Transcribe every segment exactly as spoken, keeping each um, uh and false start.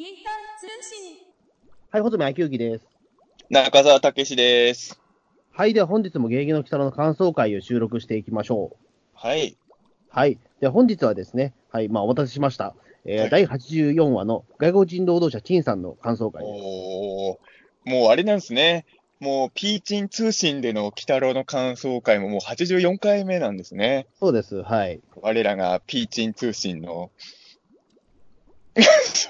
インター通信。はい、ほとめあきゆきです。中澤たけしです。はい、では本日もゲゲゲの鬼太郎の感想会を収録していきましょう。はい。はい。では本日はですね、はい、まあお待たせしました。えーはい、だいはちじゅうよんわの外国人労働者陳さんの感想会です。おー、もうあれなんですね。もうピーチン通信での鬼太郎の感想会ももうはちじゅうよんかいめなんですね。そうです、はい。我らがピーチン通信のち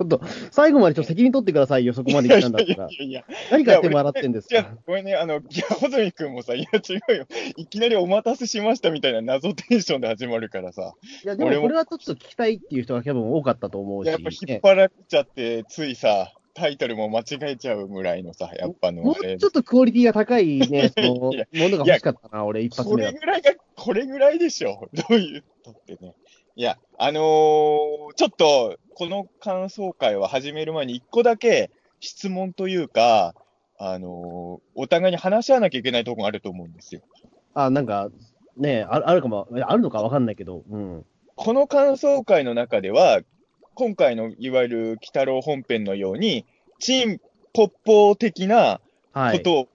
ょっと最後までちょっと責任取ってくださいよ、そこまで言ったんだったら。いやいやいやいや、何勝手に笑ってんですか。いや、これね、あの、ギャホズミ君もさ、いや違うよ、いきなりお待たせしましたみたいな謎テンションで始まるからさ。いや、でもこれはちょっと聞きたいっていう人が多分多かったと思うし。やっぱ引っ張られちゃって、ついさ、タイトルも間違えちゃうぐらいのさ、やっぱの。もうちょっとクオリティが高いね、そのものが欲しかったな、俺、一発目。これぐらいが、これぐらいでしょ、どういうのってね。いや、あのー、ちょっと、この感想会は始める前に一個だけ質問というか、あのー、お互いに話し合わなきゃいけないところがあると思うんですよ。あ、なんか、ね、あ、あるかも、あるのかわかんないけど、うん。この感想会の中では、今回のいわゆる鬼太郎本編のように、チンポッポー的なことを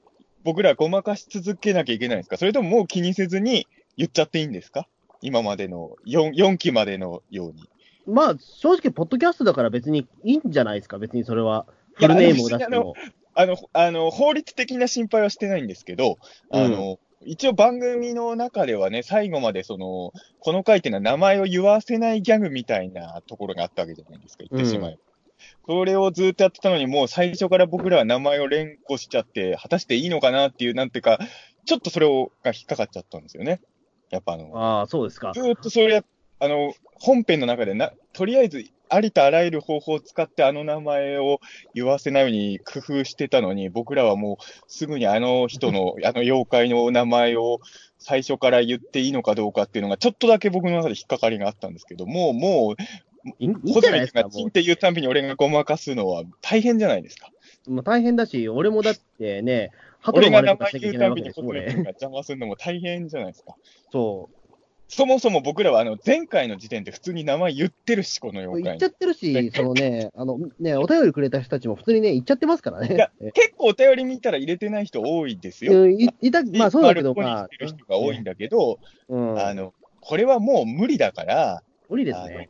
僕らごまかし続けなきゃいけないんですか、はい、それとももう気にせずに言っちゃっていいんですか、今までの 4, 4期までのように。まあ、正直、ポッドキャストだから別にいいんじゃないですか、別にそれは。フルネームを出しても。あの、あの、法律的な心配はしてないんですけど、うん、あの、一応番組の中ではね、最後までその、この回っていうのは名前を言わせないギャグみたいなところがあったわけじゃないですか、言ってしまえば。うん、それをずっとやってたのに、もう最初から僕らは名前を連呼しちゃって、果たしていいのかなっていう、なんていうか、ちょっとそれをが引っかかっちゃったんですよね。やっぱあの、あー、そうですか。ずっとそれ、あの、本編の中でな、とりあえず、ありとあらゆる方法を使ってあの名前を言わせないように工夫してたのに、僕らはもうすぐにあの人の、あの妖怪の名前を最初から言っていいのかどうかっていうのが、ちょっとだけ僕の中で引っかかりがあったんですけど、もう、もう、ほどみがチンって言うたんびに俺がごまかすのは大変じゃないですか。もう大変だし、俺もだってね、俺が名前言うたびにほどみが邪魔するのも大変じゃないですか。そう。そもそも僕らはあの前回の時点で普通に名前言ってるし、この妖怪言っちゃってるし、そのね、あのね、お便りくれた人たちも普通にね、言っちゃってますからね。いや、結構お便り見たら入れてない人多いですよ。いた、まあそうだけど、まあ。入れてる人が多いんだけど、うん、あの、これはもう無理だから。無理ですね。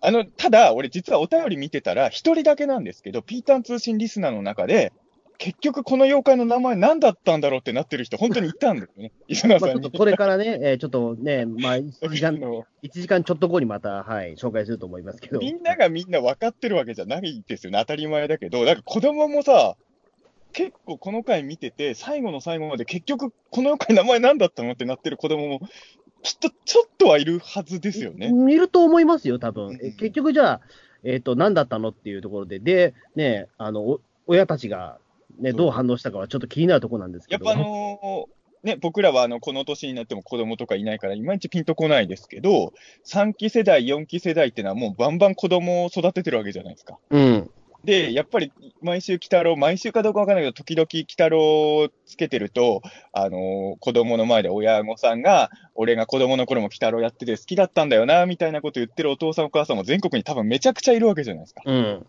あの、あのただ、俺実はお便り見てたら、一人だけなんですけど、ピーターン通信リスナーの中で、結局この妖怪の名前何だったんだろうってなってる人本当にいたんですね。磯野さんに。まあちょっとこれからね、えー、ちょっとね、まあいちじかんいちじかんちょっと後にまた、はい、紹介すると思いますけど。みんながみんな分かってるわけじゃないですよね。当たり前だけど、なんか子供もさ、結構この回見てて最後の最後まで結局この妖怪名前何だったのってなってる子供もきっとちょっとはいるはずですよね。いると思いますよ多分。うん、結局じゃあえっと何だったのっていうところででね、あの親たちがね、どう反応したかはちょっと気になるところなんですけど、やっぱあのー、ね、僕らはあのこの年になっても子供とかいないからいまいちピンとこないですけど、さんき世代よんき世代ってのはもうバンバン子供を育ててるわけじゃないですか、うん、でやっぱり毎週鬼太郎、毎週かどうかわからないけど時々鬼太郎をつけてると、あのー、子供の前で親御さんが俺が子供の頃も鬼太郎やってて好きだったんだよなみたいなこと言ってるお父さんお母さんも全国に多分めちゃくちゃいるわけじゃないですか、うん、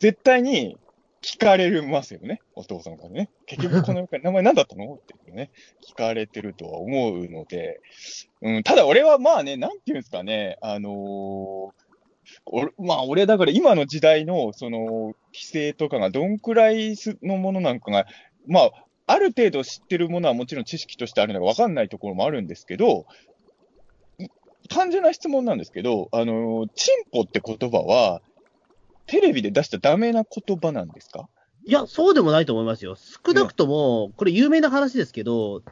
絶対に聞かれますよね、お父さんからね。結局この名前何だったのってね、聞かれてるとは思うので、うん、ただ俺はまあね、なんていうんですかね、あのー、まあ俺だから今の時代のその規制とかがどんくらいのものなんかが、まあある程度知ってるものはもちろん知識としてあるのがわかんないところもあるんですけど、単純な質問なんですけど、あのー、チンポって言葉は、テレビで出しちゃダメな言葉なんですか？いや、そうでもないと思いますよ。少なくとも、うん、これ有名な話ですけど、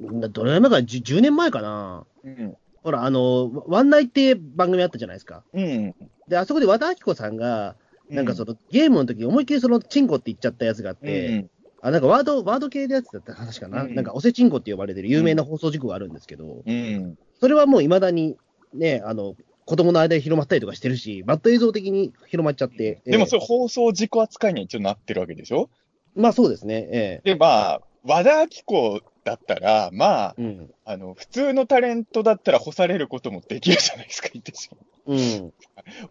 どれぐらい前か、じゅうねんまえかな、うん、ほら、あの、ワンナイって番組あったじゃないですか。うん、で、あそこで和田アキ子さんが、なんかその、うん、ゲームの時思いっきりその、チンコって言っちゃったやつがあって、うん、あ、なんかワード、ワード系のやつだった話かな、うん、なんかおせチンコって呼ばれてる有名な放送事故があるんですけど、うん、それはもう未だに、ね、あの、子供の間で広まったりとかしてるし、バッド映像的に広まっちゃって。でもそれ放送事故扱いには一応なってるわけでしょ？まあそうですね。えー、で、まあ、和田アキ子だったら、まあ、うん、あの、普通のタレントだったら干されることもできるじゃないですか、言ってしまう。うん、い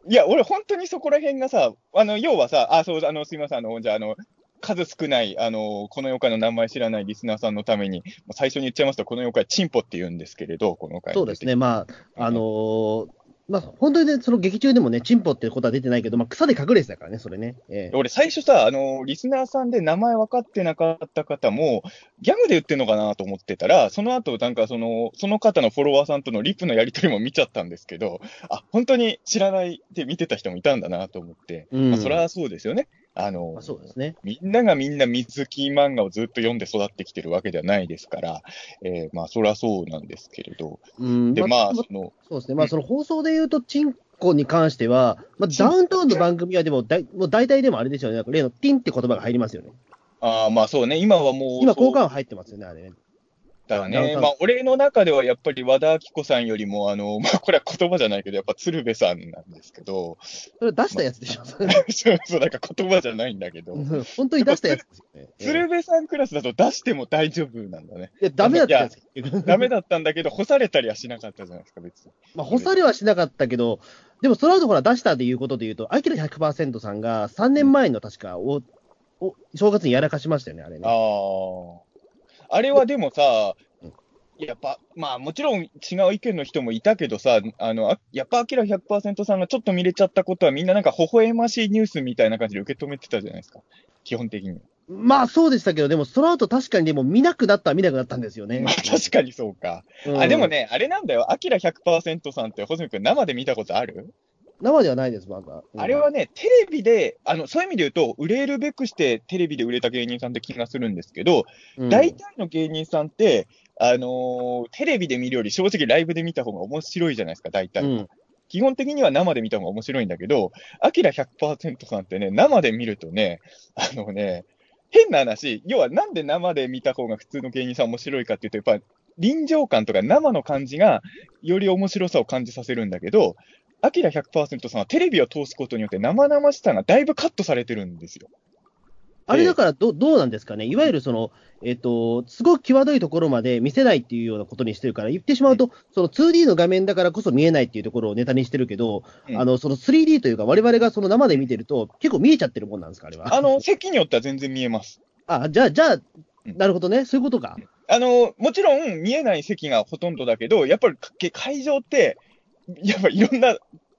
や、俺本当にそこら辺がさ、あの、要はさ、あ、そう、あの、すいません、あの、じゃあ、あの、数少ない、あの、この妖怪の名前知らないリスナーさんのために、最初に言っちゃいますと、この妖怪、チンポって言うんですけれど、この回。そうですね、まあ、あのー、まあ、本当にね、その劇中でもね、チンポってことは出てないけど、まあ、草で隠れてたからね、それね。ええ、俺、最初さ、あのー、リスナーさんで名前分かってなかった方も、ギャグで言ってるのかなと思ってたら、その後、なんかその、その方のフォロワーさんとのリプのやり取りも見ちゃったんですけど、あ、本当に知らないで見てた人もいたんだなと思って、うん、まあ、それはそうですよね。あのあそうですね、みんながみんな水木漫画をずっと読んで育ってきてるわけではないですから、えー、まあそりゃそうなんですけれど、放送でいうとチンコに関しては、まあ、ダウンタウンの番組はでもだいもう大体でもあれでしょうね、例のティンって言葉が入りますよね。あまあそうね、今はもう今効果音入ってますよね、あれね。だね、まあ、俺の中ではやっぱり和田アキ子さんよりもあの、まあ、これは言葉じゃないけどやっぱ鶴瓶さんなんですけど、それ出したやつでしょ、まあ、そうそう、なんか言葉じゃないんだけど本当に出したやつですよね。鶴瓶さんクラスだと出しても大丈夫なんだね。いやダメだったやつダメだったんだけど干されたりはしなかったじゃないですか別に、まあ、干されはしなかったけど、でもその後ほら出したということでいうとアキラ ひゃくパーセント さんがさんねんまえの確かおお正月にやらかしましたよね、あれね。あああれはでもさ、やっぱ、まあもちろん違う意見の人もいたけどさ、あの、やっぱアキラ ひゃくパーセント さんがちょっと見れちゃったことはみんななんか微笑ましいニュースみたいな感じで受け止めてたじゃないですか、基本的に。まあそうでしたけど、でもその後確かにでも見なくなったら見なくなったんですよね。まあ確かにそうか。うん、あ、でもね、あれなんだよ、アキラ ひゃくパーセント さんって、穂積君生で見たことある？生ではないです、まだ。あれはね、テレビで、あの、そういう意味で言うと、売れるべくしてテレビで売れた芸人さんって気がするんですけど、うん、大体の芸人さんって、あのー、テレビで見るより正直ライブで見た方が面白いじゃないですか、大体。うん、基本的には生で見た方が面白いんだけど、アキラ ひゃくパーセント さんってね、生で見るとね、あのね、変な話、要はなんで生で見た方が普通の芸人さん面白いかっていうと、やっぱ臨場感とか生の感じがより面白さを感じさせるんだけど、アキラ ひゃくパーセント さんはテレビを通すことによって生々しさがだいぶカットされてるんですよ。あれだから ど, どうなんですかね、いわゆるその、えー、とすごく際どいところまで見せないっていうようなことにしてるから、言ってしまうと、うん、その ツーディー の画面だからこそ見えないっていうところをネタにしてるけど、うん、あのその スリーディー というか我々がその生で見てると結構見えちゃってるもんなんですか、あれは。あの席によっては全然見えます。あ、じゃあ、じゃあ、なるほどね、うん、そういうことか。あのもちろん見えない席がほとんどだけど、やっぱり会場ってやっぱいろんな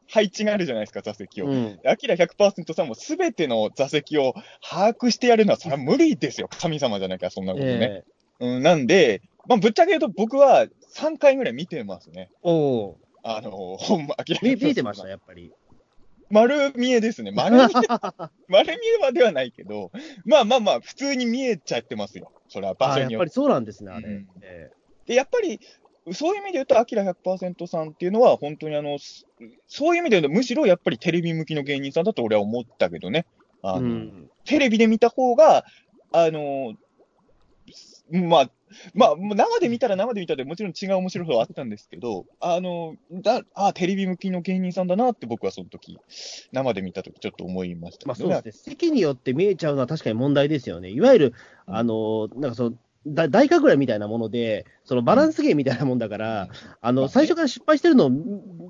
配置があるじゃないですか、座席を。アキラ ひゃくパーセント さんもすべての座席を把握してやるのはそれは無理ですよ、神様じゃなきゃそんなことね。えーうん、なんで、まあ、ぶっちゃけ言うと僕はさんかいぐらい見てますね。おあのほんまアキラ ひゃくパーセント 見てました、やっぱり。丸見えですね。丸見え丸見えまではないけど、まあまあまあ普通に見えちゃってますよ、それは場所によって。やっぱりそうなんですね、あれ。うんえー、でやっぱりそういう意味で言うと、アキラ ひゃくパーセント さんっていうのは、本当にあの、そういう意味で言うと、むしろやっぱりテレビ向きの芸人さんだと俺は思ったけどね。あのうん、テレビで見た方が、あの、まあ、まあ、生で見たら生で見たでもちろん違う面白さはあったんですけど、あの、だあテレビ向きの芸人さんだなって僕はその時、生で見た時ちょっと思いました、ね。まあそうですね。席によって見えちゃうのは確かに問題ですよね。いわゆる、あの、なんかその、だ大かぐらいみたいなもので、そのバランス芸みたいなもんだから、うん、あの最初から失敗してるの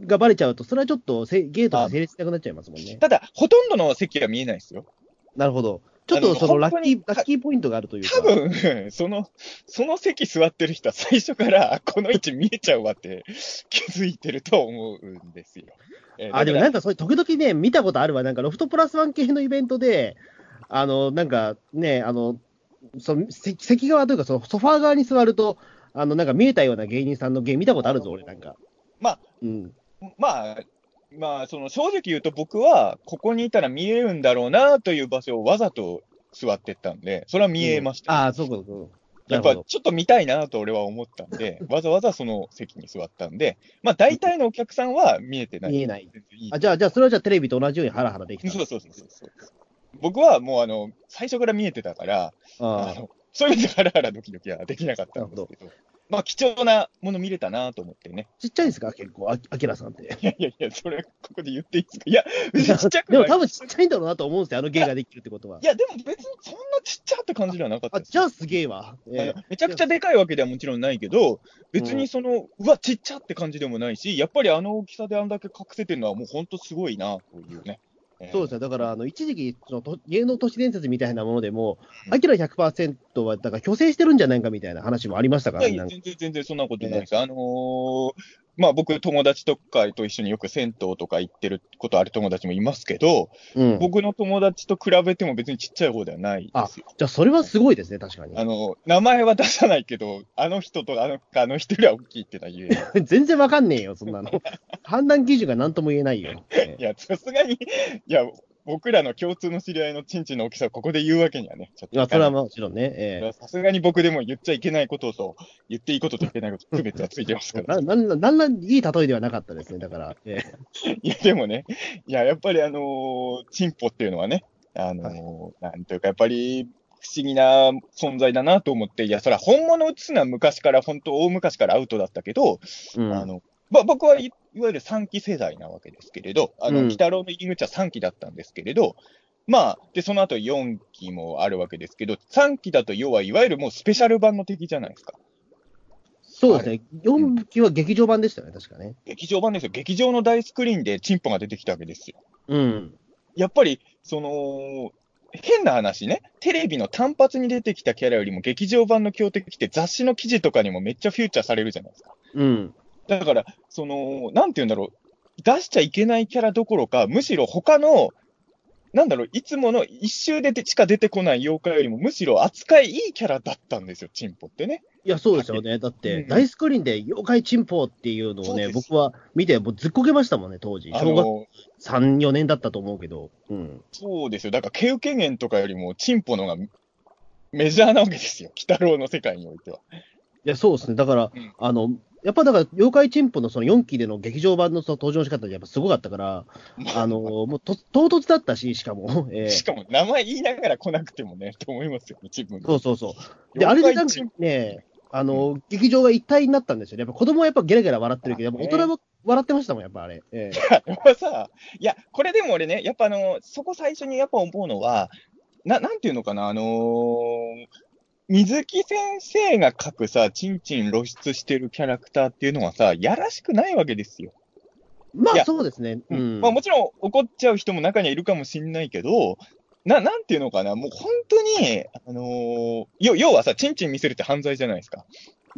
がバレちゃうと、それはちょっとせゲートが成立しなくなっちゃいますもんね。ただ、ほとんどの席は見えないですよ。なるほど。ちょっとそのラッキー、ラッキーポイントがあるというか。多分その、その席座ってる人は最初から、この位置見えちゃうわって気づいてると思うんですよ。えー、あ、でもなんかそれ、時々ね、見たことあるわ。なんかロフトプラスワン系のイベントで、あの、なんかね、あの、その席側というかそのソファー側に座るとあのなんか見えたような芸人さんの芸見たことあるぞ俺なんか。まあ、うん、まあまあその正直言うと僕はここにいたら見えるんだろうなという場所をわざと座ってったんでそれは見えました、ねうん。ああそうそうそう。やっぱちょっと見たいなと俺は思ったんでわざわざその席に座ったんでまあ大体のお客さんは見えてない。見えない。あじゃあじゃあそれはじゃあテレビと同じようにハラハラできた。そうそうそうそうそう。僕はもうあの最初から見えてたからああのそういう意味でハラハラドキドキはできなかったんですけどまあ貴重なもの見れたなと思ってね。ちっちゃいですか結構、あきらさんって。いやいやいや、それここで言っていいですか。いや、別にちっちゃくない。でも多分ちっちゃいんだろうなと思うんですよ、あの芸ができるってことは。いや、でも別にそんなちっちゃって感じではなかったです。あ、じゃあすげえわ、えー。めちゃくちゃでかいわけではもちろんないけど、別にその、うん、うわ、ちっちゃって感じでもないし、やっぱりあの大きさであんだけ隠せてるのはもう本当すごいな、こういうね。そうですね、だからあの一時期その、芸能都市伝説みたいなものでも、アキラ ひゃくパーセント はだから虚勢してるんじゃないかみたいな話もありましたからね。いやいや、全然、全然そんなことないです。えーあのーまあ、僕、友達とかと一緒によく銭湯とか行ってることある友達もいますけど、うん、僕の友達と比べても別にちっちゃい方ではないですよ。あ、じゃあそれはすごいですね、確かに。あの名前は出さないけど、あの人とあの、あの人よりは大きいってのは言えない。全然わかんねえよ、そんなの。判断基準が何とも言えないよ。いや、さすがに、いや、僕らの共通の知り合いのチンチンの大きさをここで言うわけにはね、ちょっといや、それはもちろんね、さすがに僕でも言っちゃいけないことと、言っていいことといけないこと、区別はついてますから、ね。な, な, なんなんいい例えではなかったですね、だから。えー、いや、でもね、いや、やっぱりあのー、チンポっていうのはね、あのー、はい、なんというか、やっぱり、不思議な存在だなと思って、いや、そら、本物映すのは昔から、本当、大昔からアウトだったけど、うん、あの、まあ、僕はい、いわゆるさんき世代なわけですけれど、あの、鬼太郎の入り口はさんきだったんですけれど、うん、まあ、で、その後よんきもあるわけですけど、さんきだと要はいわゆるもうスペシャル版の敵じゃないですか。そうですね。よんきは劇場版でしたね、確かね。劇場版ですよ。劇場の大スクリーンでチンポが出てきたわけですよ。うん。やっぱり、その、変な話ね、テレビの単発に出てきたキャラよりも劇場版の強敵って雑誌の記事とかにもめっちゃフィーチャーされるじゃないですか。うん。だから、その、なんていうんだろう、出しちゃいけないキャラどころか、むしろ他の、なんだろう、いつもの一周でしか出てこない妖怪よりも、むしろ扱いいいキャラだったんですよ、チンポってね。いや、そうですよね。だって、うん、大スクリーンで妖怪チンポっていうのをね、僕は見て、もうずっこけましたもんね、当時。小学さん、よねんだったと思うけど。うん、そうですよ。だから、毛受源とかよりも、チンポのがメジャーなわけですよ、鬼太郎の世界においては。いや、そうですね。だから、うん、あの、やっぱだから、妖怪チンポのそのよんきでの劇場版のその登場の仕方がやっぱすごかったから、あのー、もうと唐突だったし、しかも、えー。しかも、名前言いながら来なくてもね、と思いますよ、自分が。そうそうそう。で、あれでなんかね、あのー、うん、劇場が一体になったんですよね。やっぱ子供はやっぱゲラゲラ笑ってるけど、やっぱ大人も笑ってましたもん、やっぱあれ。えー、やっぱさ、いや、これでも俺ね、やっぱあのー、そこ最初にやっぱ思うのは、な、なんていうのかな、あのー、水木先生が描くさ、チンチン露出してるキャラクターっていうのはさ、やらしくないわけですよ。まあそうですね。うんうん、まあもちろん怒っちゃう人も中にはいるかもしんないけど、な、なんていうのかな、もう本当に、あのー、要、要はさ、チンチン見せるって犯罪じゃないですか。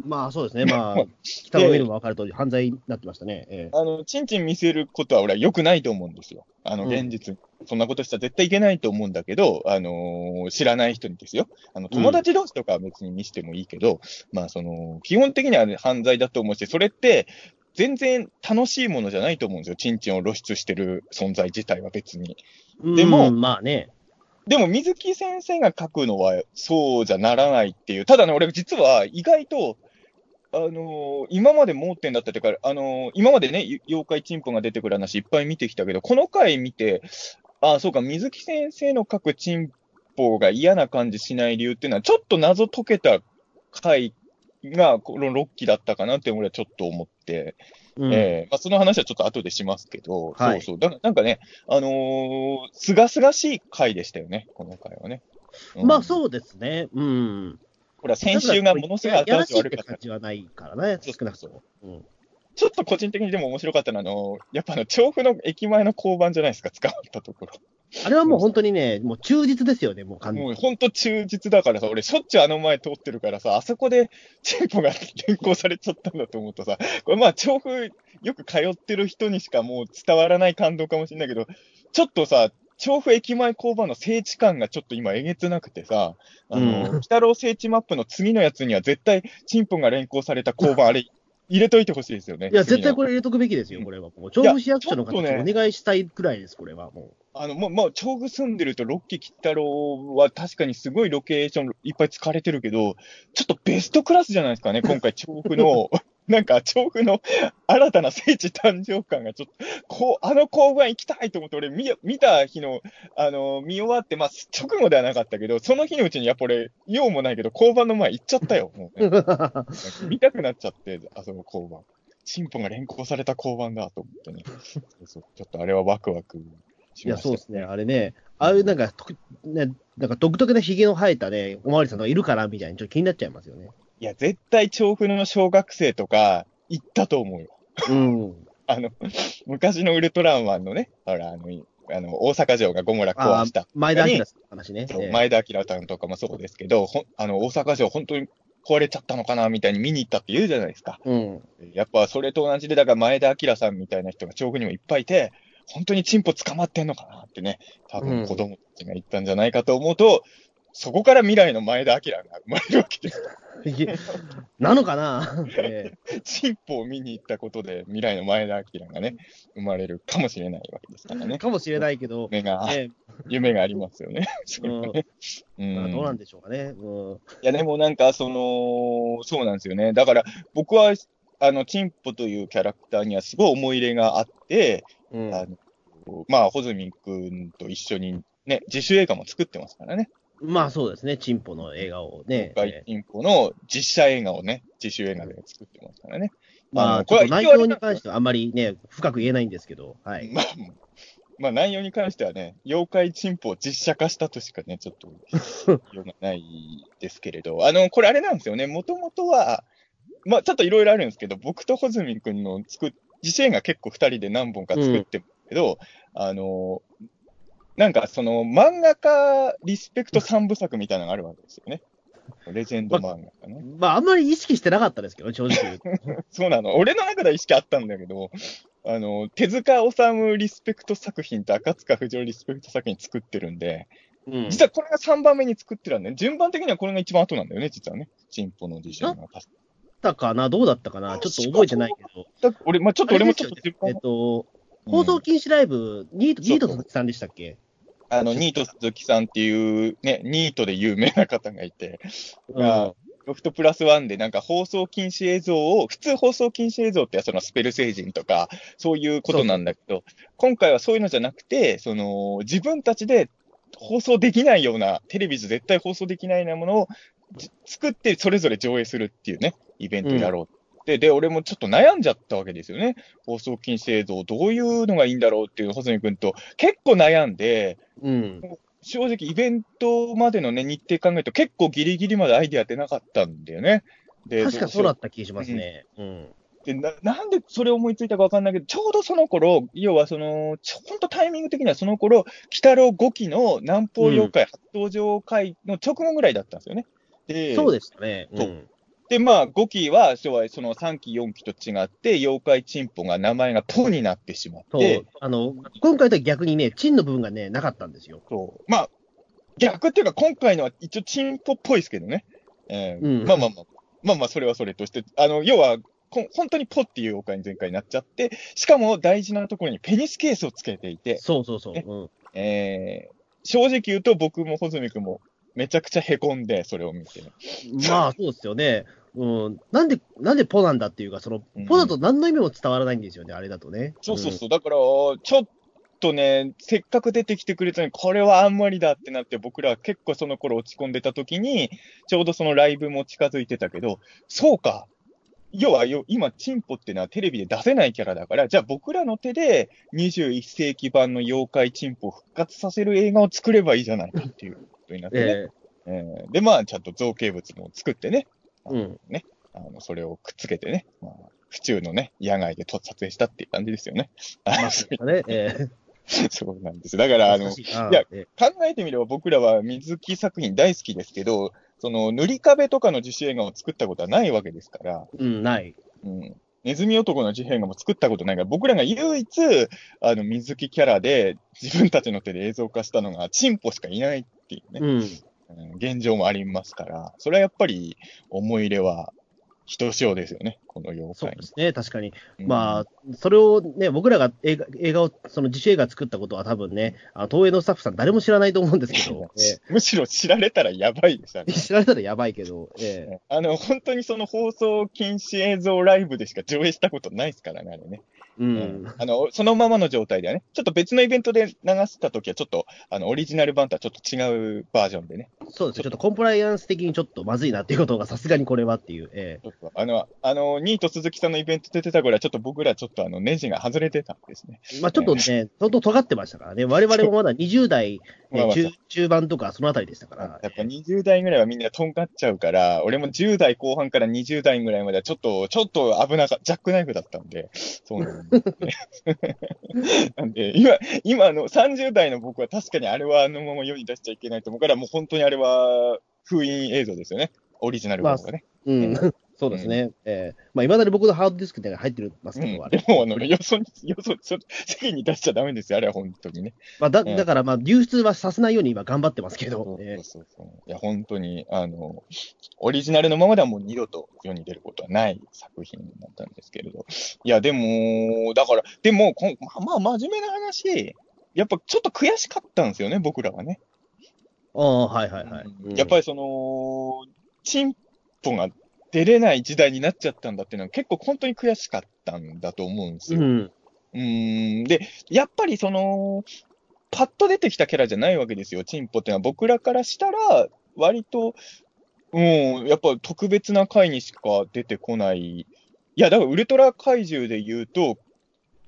まあそうですね。まあ、北を見るも分かる通り、犯罪になってましたね。えー、あの、チンチン見せることは俺は良くないと思うんですよ。あの、現実に。うん、そんなことしたら絶対いけないと思うんだけど、あのー、知らない人にですよ。あの、友達同士とかは別に見せてもいいけど、うん、まあ、その、基本的には犯罪だと思うし、それって、全然楽しいものじゃないと思うんですよ。チンチンを露出してる存在自体は別に。でも、うん、まあね。でも、水木先生が書くのはそうじゃならないっていう。ただね、俺実は意外と、あのー、今まで盲点だったというか、あのー、今までね、妖怪チンポが出てくる話いっぱい見てきたけど、この回見て、ああ、そうか、水木先生の書くチンポが嫌な感じしない理由っていうのは、ちょっと謎解けた回が、このろっきだったかなって、俺はちょっと思って、うん、えー、まあ、その話はちょっと後でしますけど、はい、そうそう、だからなんかね、あのー、すがすがしい回でしたよね、この回はね。うん、まあ、そうですね、うん。これは先週がものすごい新しい悪かった感じはないからね、少なくとも。うんちょっと個人的にでも面白かったのは、あの、やっぱあの、調布の駅前の交番じゃないですか、捕まったところ。あれはもう本当にね、もう忠実ですよね、もう完全に。もう本当忠実だからさ、俺しょっちゅうあの前通ってるからさ、あそこでチンポが連行されちゃったんだと思うとさ、これまあ調布よく通ってる人にしかもう伝わらない感動かもしれないけど、ちょっとさ、調布駅前交番の聖地感がちょっと今えげつなくてさ、あの、うん、北郎聖地マップの次のやつには絶対チンポが連行された交番あれ、入れといてほしいですよね。いや、絶対これ入れとくべきですよ、これは。もう、調布市役所の方にお願いしたいくらいです、これは。もう。あの、もう、もう、調布住んでると、ロッキー鬼太郎は確かにすごいロケーションいっぱい疲れてるけど、ちょっとベストクラスじゃないですかね、今回、調布のなんか調布の新たな聖地誕生感がちょっとこう、あの公園行きたいと思って俺 見, 見た日のあの見終わって、まあ、直後ではなかったけどその日のうちにやっぱ俺用もないけど交番の前行っちゃったよもう、ね、見たくなっちゃってあそこ交番進歩が連行された交番だと思ってねそうちょっとあれはワクワクしました。いやそうですねあれねああいうなんかねなんか独特なひげの生えたねおまわりさんがいるからみたいにちょっと気になっちゃいますよね。いや絶対調布の小学生とか行ったと思うよ。うん、あの昔のウルトラマンのね、ほらあのあの大阪城がゴムラ壊した前田明の話ね。そう前田明さんとかもそうですけど、ほあの大阪城本当に壊れちゃったのかなみたいに見に行ったって言うじゃないですか。うん、やっぱそれと同じでだから前田明さんみたいな人が調布にもいっぱいいて。本当にチンポ捕まってんのかなってね、多分子供たちが言ったんじゃないかと思うと、うん、そこから未来の前田明が生まれるわけですなのかなチンポを見に行ったことで未来の前田明がね生まれるかもしれないわけですからね。かもしれないけど、夢が、えー、夢がありますよね。それはねうんまあ、どうなんでしょうかね。うん、いやでもなんかそのそうなんですよね。だから僕はあのチンポというキャラクターにはすごい思い入れがあって。うん、あのまあ穂積君と一緒にね自主映画も作ってますからね。まあそうですねチンポの映画をね。チンポの実写映画をね自主映画で作ってますからね。うん、まあこれ内容に関してはあんまりね深く言えないんですけど。はい。まあ、まあ、内容に関してはね妖怪チンポを実写化したとしかねちょっと言わないですけれどあのこれあれなんですよねもともとはまあちょっといろいろあるんですけど僕と穂積君の作って自主映画結構ふたりで何本か作ってるけど、うん、あのなんかその漫画家リスペクトさんぶ作みたいなのがあるわけですよね。レジェンド漫画家ね。ま、まああんまり意識してなかったですけど正直そうなの俺の中では意識あったんだけどあの手塚治虫リスペクト作品と赤塚不二夫リスペクト作品作ってるんで、うん、実はこれがさんばんめに作ってるんで順番的にはこれが一番後なんだよね実はねチンポの自主映画がかなどうだったかなちょっと覚えてないけど俺、まあ、ちょっと俺もちょっと、えっと、放送禁止ライブ、うん、ニート、ニート鈴木さんでしたっけあのニート鈴木さんっていう、ね、ニートで有名な方がいて、うん、ロフトプラスワンでなんか放送禁止映像を普通放送禁止映像ってそのスペル星人とかそういうことなんだけど今回はそういうのじゃなくてその自分たちで放送できないようなテレビで絶対放送できないようなものを作ってそれぞれ上映するっていうねイベントやろうって、うん、で俺もちょっと悩んじゃったわけですよね。放送禁止映像どういうのがいいんだろうっていう穂積君と結構悩んで、うん、正直イベントまでの、ね、日程考えると結構ギリギリまでアイデア出なかったんだよね。で確かそうだった気がしますね、うんうんでな。なんでそれ思いついたか分かんないけどちょうどその頃要はその本当タイミング的にはその頃鬼太郎ごきの南方妖怪初登場会の直後ぐらいだったんですよね。でそうですね、うん、でまあごきはそのさんきよんきと違って妖怪チンポが名前がポになってしまってそうあの今回とは逆にねチンの部分がねなかったんですよ。そうまあ逆っていうか今回のは一応チンポっぽいですけどね、えーうん、まあまあまあまあまあそれはそれとしてあの要は本当にポっていう妖怪に前回になっちゃってしかも大事なところにペニスケースをつけていてそうそうそう、ねうんえー、正直言うと僕も穂積君もめちゃくちゃへこんで、それを見て。まあ、そうですよね。うん。なんで、なんでポなんだっていうか、その、ポだと何の意味も伝わらないんですよね、うん、あれだとね。そうそうそう。だから、ちょっとね、せっかく出てきてくれたのに、これはあんまりだってなって、僕ら結構その頃落ち込んでた時に、ちょうどそのライブも近づいてたけど、そうか。要はよ、今、チンポってのはテレビで出せないキャラだから、じゃあ僕らの手でにじゅういっ世紀版の妖怪チンポを復活させる映画を作ればいいじゃないかっていう。になってねえーえー、でまあちゃんと造形物も作ってね、あのね、うん、あのそれをくっつけてね、まあ、府中のね野外で撮影したっていう感じですよね。そうね、えー、そうなんです。だからあのいや、えー、考えてみれば僕らは水木作品大好きですけど、その塗り壁とかの自主映画を作ったことはないわけですから。うん、ない。うん。ネズミ男の自主映画も作ったことないから、僕らが唯一あの水木キャラで自分たちの手で映像化したのがチンポしかいない。っていうね、うん、現状もありますから、それはやっぱり思い入れはひとしおですよね、この妖怪。そうですね、確かに。うん、まあ、それをね、僕らが映画、映画を、その自主映画作ったことは多分ね、あ東映のスタッフさん誰も知らないと思うんですけど。ね、むしろ知られたらやばいでしたね。知られたらやばいけど、ええ、あの、本当にその放送禁止映像ライブでしか上映したことないですからね、あれね。うんうん、あのそのままの状態ではね、ちょっと別のイベントで流したときは、ちょっとあのオリジナル版とはちょっと違うバージョンでね。そうですね、ちょっとコンプライアンス的にちょっとまずいなっていうことが、さすがにこれはっていう。えー、そうあの、あの、ニート鈴木さんのイベントで出た頃は、ちょっと僕ら、ちょっとあのネジが外れてたんですね。まあ、ちょっとね、相当尖ってましたからね、我々もまだにじゅう代、ねまあ、中, 中盤とか、そのあたりでしたから。やっぱにじゅう代ぐらいはみんなとんがっちゃうから、俺もじゅう代後半からにじゅう代ぐらいまでは、ちょっと、ちょっと危なかった、ジャックナイフだったんで、そうなんです。なんで今、今のさんじゅう代の僕は確かにあれはあのまま世に出しちゃいけないと思うから、もう本当にあれは封印映像ですよね。オリジナル版がね。まあ、うん、えー、そうですね。うん、えー、まあ、未だに僕のハードディスクで入ってますけど、うん、あれ。でも、あの、よそに、よそ、そ、世間に出しちゃダメですよ、あれは本当にね。まあ、だ、だから、まあ、流出はさせないように今頑張ってますけど。そうそうそうそう、えー。いや、本当に、あの、オリジナルのままではもう二度と世に出ることはない作品だったんですけれど。いや、でも、だから、でも、まあ、まあ、真面目な話、やっぱちょっと悔しかったんですよね、僕らはね。ああ、はいはいはい。うん、やっぱりその、チンポが出れない時代になっちゃったんだっていうのは結構本当に悔しかったんだと思うんですよ。うん、うーんで、やっぱりその、パッと出てきたキャラじゃないわけですよ、チンポってのは。僕らからしたら、割と、うん、やっぱ特別な回にしか出てこない。いや、だからウルトラ怪獣で言うと、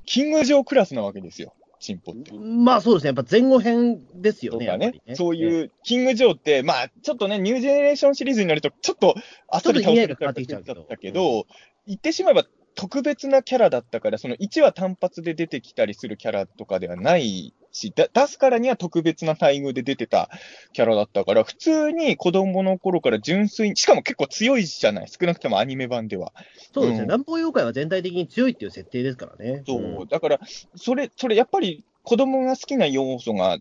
キングジョークラスなわけですよ。チンポってまあそうですね、やっぱ前後編ですよ ね, ね, ねそういうキングジョーって、まあちょっとね、ニュージェネレーションシリーズになると、ちょっとあっさり倒せるだったけど、うん、言ってしまえば特別なキャラだったから、そのいちわ単発で出てきたりするキャラとかではないし、だ出すからには特別な待遇で出てたキャラだったから、普通に子供の頃から純粋に、しかも結構強いじゃない、少なくともアニメ版では。そうですね、うん、南方妖怪は全体的に強いっていう設定ですからね。そう、だから、それ、それやっぱり子供が好きな要素が、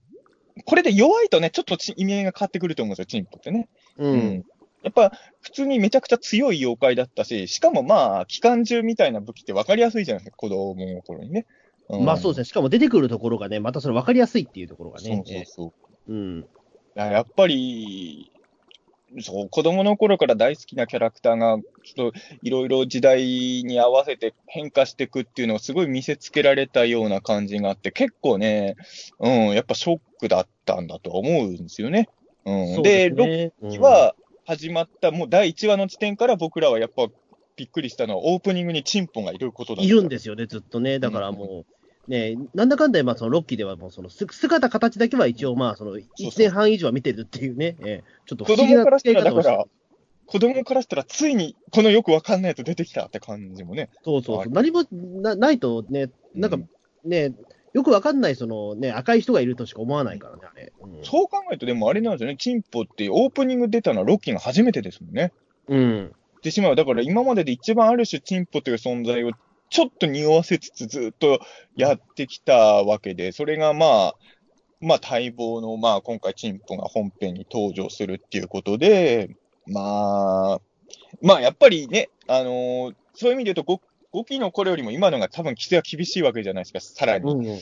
これで弱いとね、ちょっと意味合いが変わってくると思うんですよ、チンポってね。うん。うんやっぱ普通にめちゃくちゃ強い妖怪だったし、しかもまあ機関銃みたいな武器って分かりやすいじゃないですか、子供の頃にね。うん、まあそうですね。しかも出てくるところがね、またそれ分かりやすいっていうところがね。そうそうそう。うん。やっぱりそう子供の頃から大好きなキャラクターがちょっといろいろ時代に合わせて変化していくっていうのをすごい見せつけられたような感じがあって、結構ね、うん、やっぱショックだったんだと思うんですよね。うん。で、ろっきは、うん始まった、もうだいいちわの時点から僕らはやっぱびっくりしたのはオープニングにチンポがいることだいるんですよね、ずっとね。だからもう、ね、なんだかんだ、まあそのろっきではもうその姿形だけは一応まあそのいちねんはん以上は見てるっていうね、えー、ちょっと不思議な使い方をしてる。子供からしたらついにこのよくわかんないと出てきたって感じもね。そうそうそう。何も な, ないとね、なんかね、うんよくわかんないその、ね、赤い人がいるとしか思わないからね、あれ。うん、そう考えると、でもあれなんですよね、チンポってオープニング出たのはろっきが初めてですもんね。うん。ってしまう。だから今までで一番ある種チンポという存在をちょっと匂わせつつずっとやってきたわけで、それがまあ、まあ待望の、まあ今回チンポが本編に登場するっていうことで、まあ、まあやっぱりね、あのー、そういう意味で言うと、ごきの頃よりも今のが多分規制は厳しいわけじゃないですか、さらに。うんうん、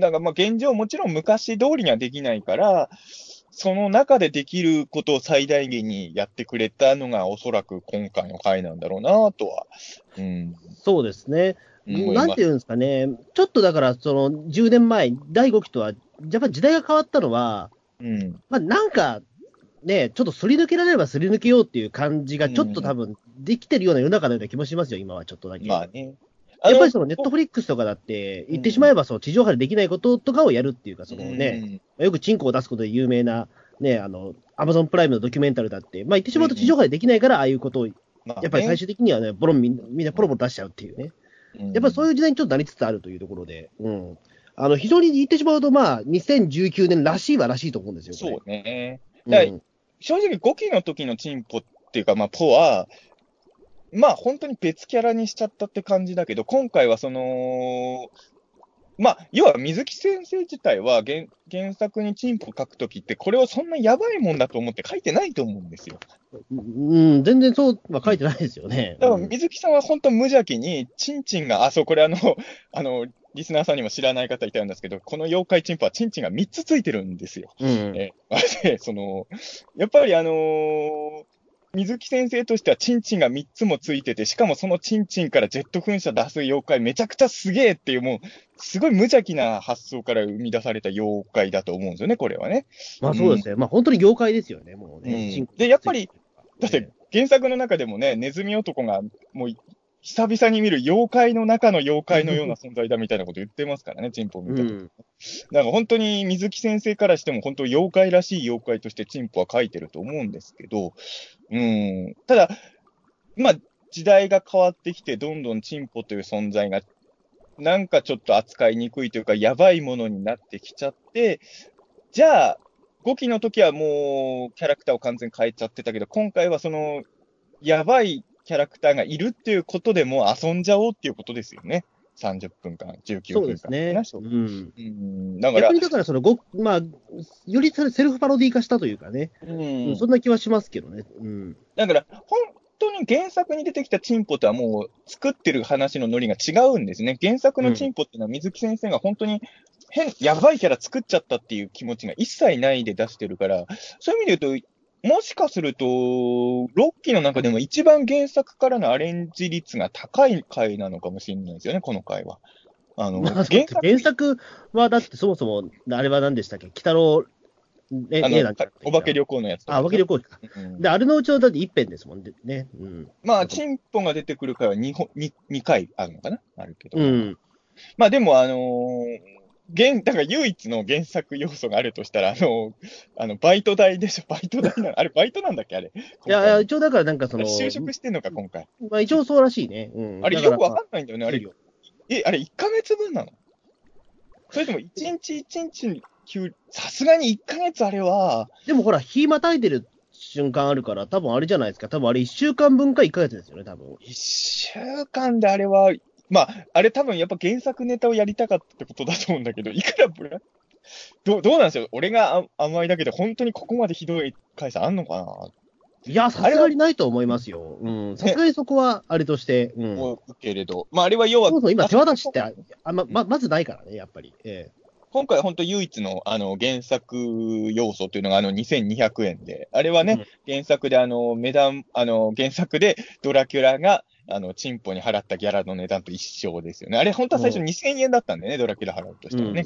だからまあ現状もちろん昔通りにはできないから、その中でできることを最大限にやってくれたのがおそらく今回の回なんだろうなとは、うん。そうですね。なんていうんですかね、ちょっとだからそのじゅうねんまえ、だいごきとは、やっぱり時代が変わったのは、うんまあ、なんか、ね、ちょっとすり抜けられればすり抜けようっていう感じがちょっと多分できてるような世の中のような気もしますよ、今はちょっとだけ。まあね。やっぱりそのネットフリックスとかだって、言ってしまえばその地上波でできないこととかをやるっていうか、そのね、うん、よくチンコを出すことで有名なね、あの、アマゾンプライムのドキュメンタルだって、まあ言ってしまうと地上波でできないから、ああいうことを、やっぱり最終的にはね、ボロンみんな、みんなポロポロ出しちゃうっていうね。やっぱりそういう時代にちょっとなりつつあるというところで、うん。あの、非常に言ってしまうと、まあ、にせんじゅうきゅうねんらしいはらしいと思うんですよ。そうね。うん正直ごきの時のチンポっていうか、まあ、ポは、まあ、本当に別キャラにしちゃったって感じだけど、今回はその、まあ、要は水木先生自体は 原, 原作にチンポ書くときってこれをそんなやばいもんだと思って書いてないと思うんですよ。うん、全然そうは書いてないですよね。だから水木さんは本当無邪気にチンチンが、あ、そう、これあの、あの、リスナーさんにも知らない方いたんですけど、この妖怪チンポはチンチンがみっつついてるんですよ。うん、えー、その、やっぱりあのー、水木先生としてはチンチンがみっつもついてて、しかもそのチンチンからジェット噴射出す妖怪めちゃくちゃすげえっていう、もうすごい無邪気な発想から生み出された妖怪だと思うんですよね、これはね。まあそうですね。うん、まあ本当に妖怪ですよね、もうね。うん、で、やっぱり、だって原作の中でもね、ネズミ男がもう久々に見る妖怪の中の妖怪のような存在だみたいなこと言ってますからね、チンポを見たとき。うん、だから本当に水木先生からしても本当妖怪らしい妖怪としてチンポは書いてると思うんですけど、うん、ただ、まあ、時代が変わってきて、どんどんチンポという存在が、なんかちょっと扱いにくいというか、やばいものになってきちゃって、じゃあ、ごきの時はもう、キャラクターを完全に変えちゃってたけど、今回はその、やばいキャラクターがいるっていうことでもう遊んじゃおうっていうことですよね。さんじゅっぷんかん、じゅうきゅうふんかん。そうですね。うんうん、だから逆にだからそのご、まあ、よりセルフパロディ化したというかね、うん、そんな気はしますけどね。うん、だから、本当に原作に出てきたチンポとはもう、作ってる話のノリが違うんですね。原作のチンポっていうのは、水木先生が本当に変、やばいキャラ作っちゃったっていう気持ちが一切ないで出してるから、そういう意味で言うと、もしかすると、ろっきの中でも一番原作からのアレンジ率が高い回なのかもしれないですよね、この回は。あの、まあ、原作、原作はだってそもそも、あれは何でしたっけ、鬼太郎、え、え、なんか。お化け旅行のやつとか。あ、お化け旅行か。うん、で、あれのうちのだって一編ですもんね。うん、まあ、チンポが出てくる回は 2, 2, 2回あるのかな、あるけど。うん、まあ、でも、あのー、原、だから唯一の原作要素があるとしたら、あの、あの、バイト代でしょ、バイト代なの、あれ、バイトなんだっけ、あれ。いや、一応だからなんかその。就職してんのか、今回。まあ一応そうらしいね。うん、あれ、よくわかんないんだよね、あれ。え、あれ、いっかげつぶんなの？それとも、いちにちいちにち給、さすがにいっかげつあれは。でもほら、日またいでる瞬間あるから、多分あれじゃないですか、多分あれいっしゅうかんぶんかいっかげつですよね、多分。いっしゅうかんであれは、まあ、あれ多分やっぱ原作ネタをやりたかったってことだと思うんだけど、いくらブラど、どうなんですよ。俺が甘いだけで本当にここまでひどい回数あんのかな。いや、さすがにないと思いますよ。うん。さすがにそこは、あれとして。うん。思うけれど。まあ、あれは要は。そうそう、今手渡しってあ、あま、ま、まずないからね、やっぱり。ええ。今回は本当唯一の、あの、原作要素というのが、あの、にせんにひゃくえんで。あれはね、うん、原作で、あの、値段、あの、原作でドラキュラが、あの、チンポに払ったギャラの値段と一緒ですよね。あれ、本当は最初にせんえんだったんだよね、うん、ドラキュラ払うとしたらね。うん、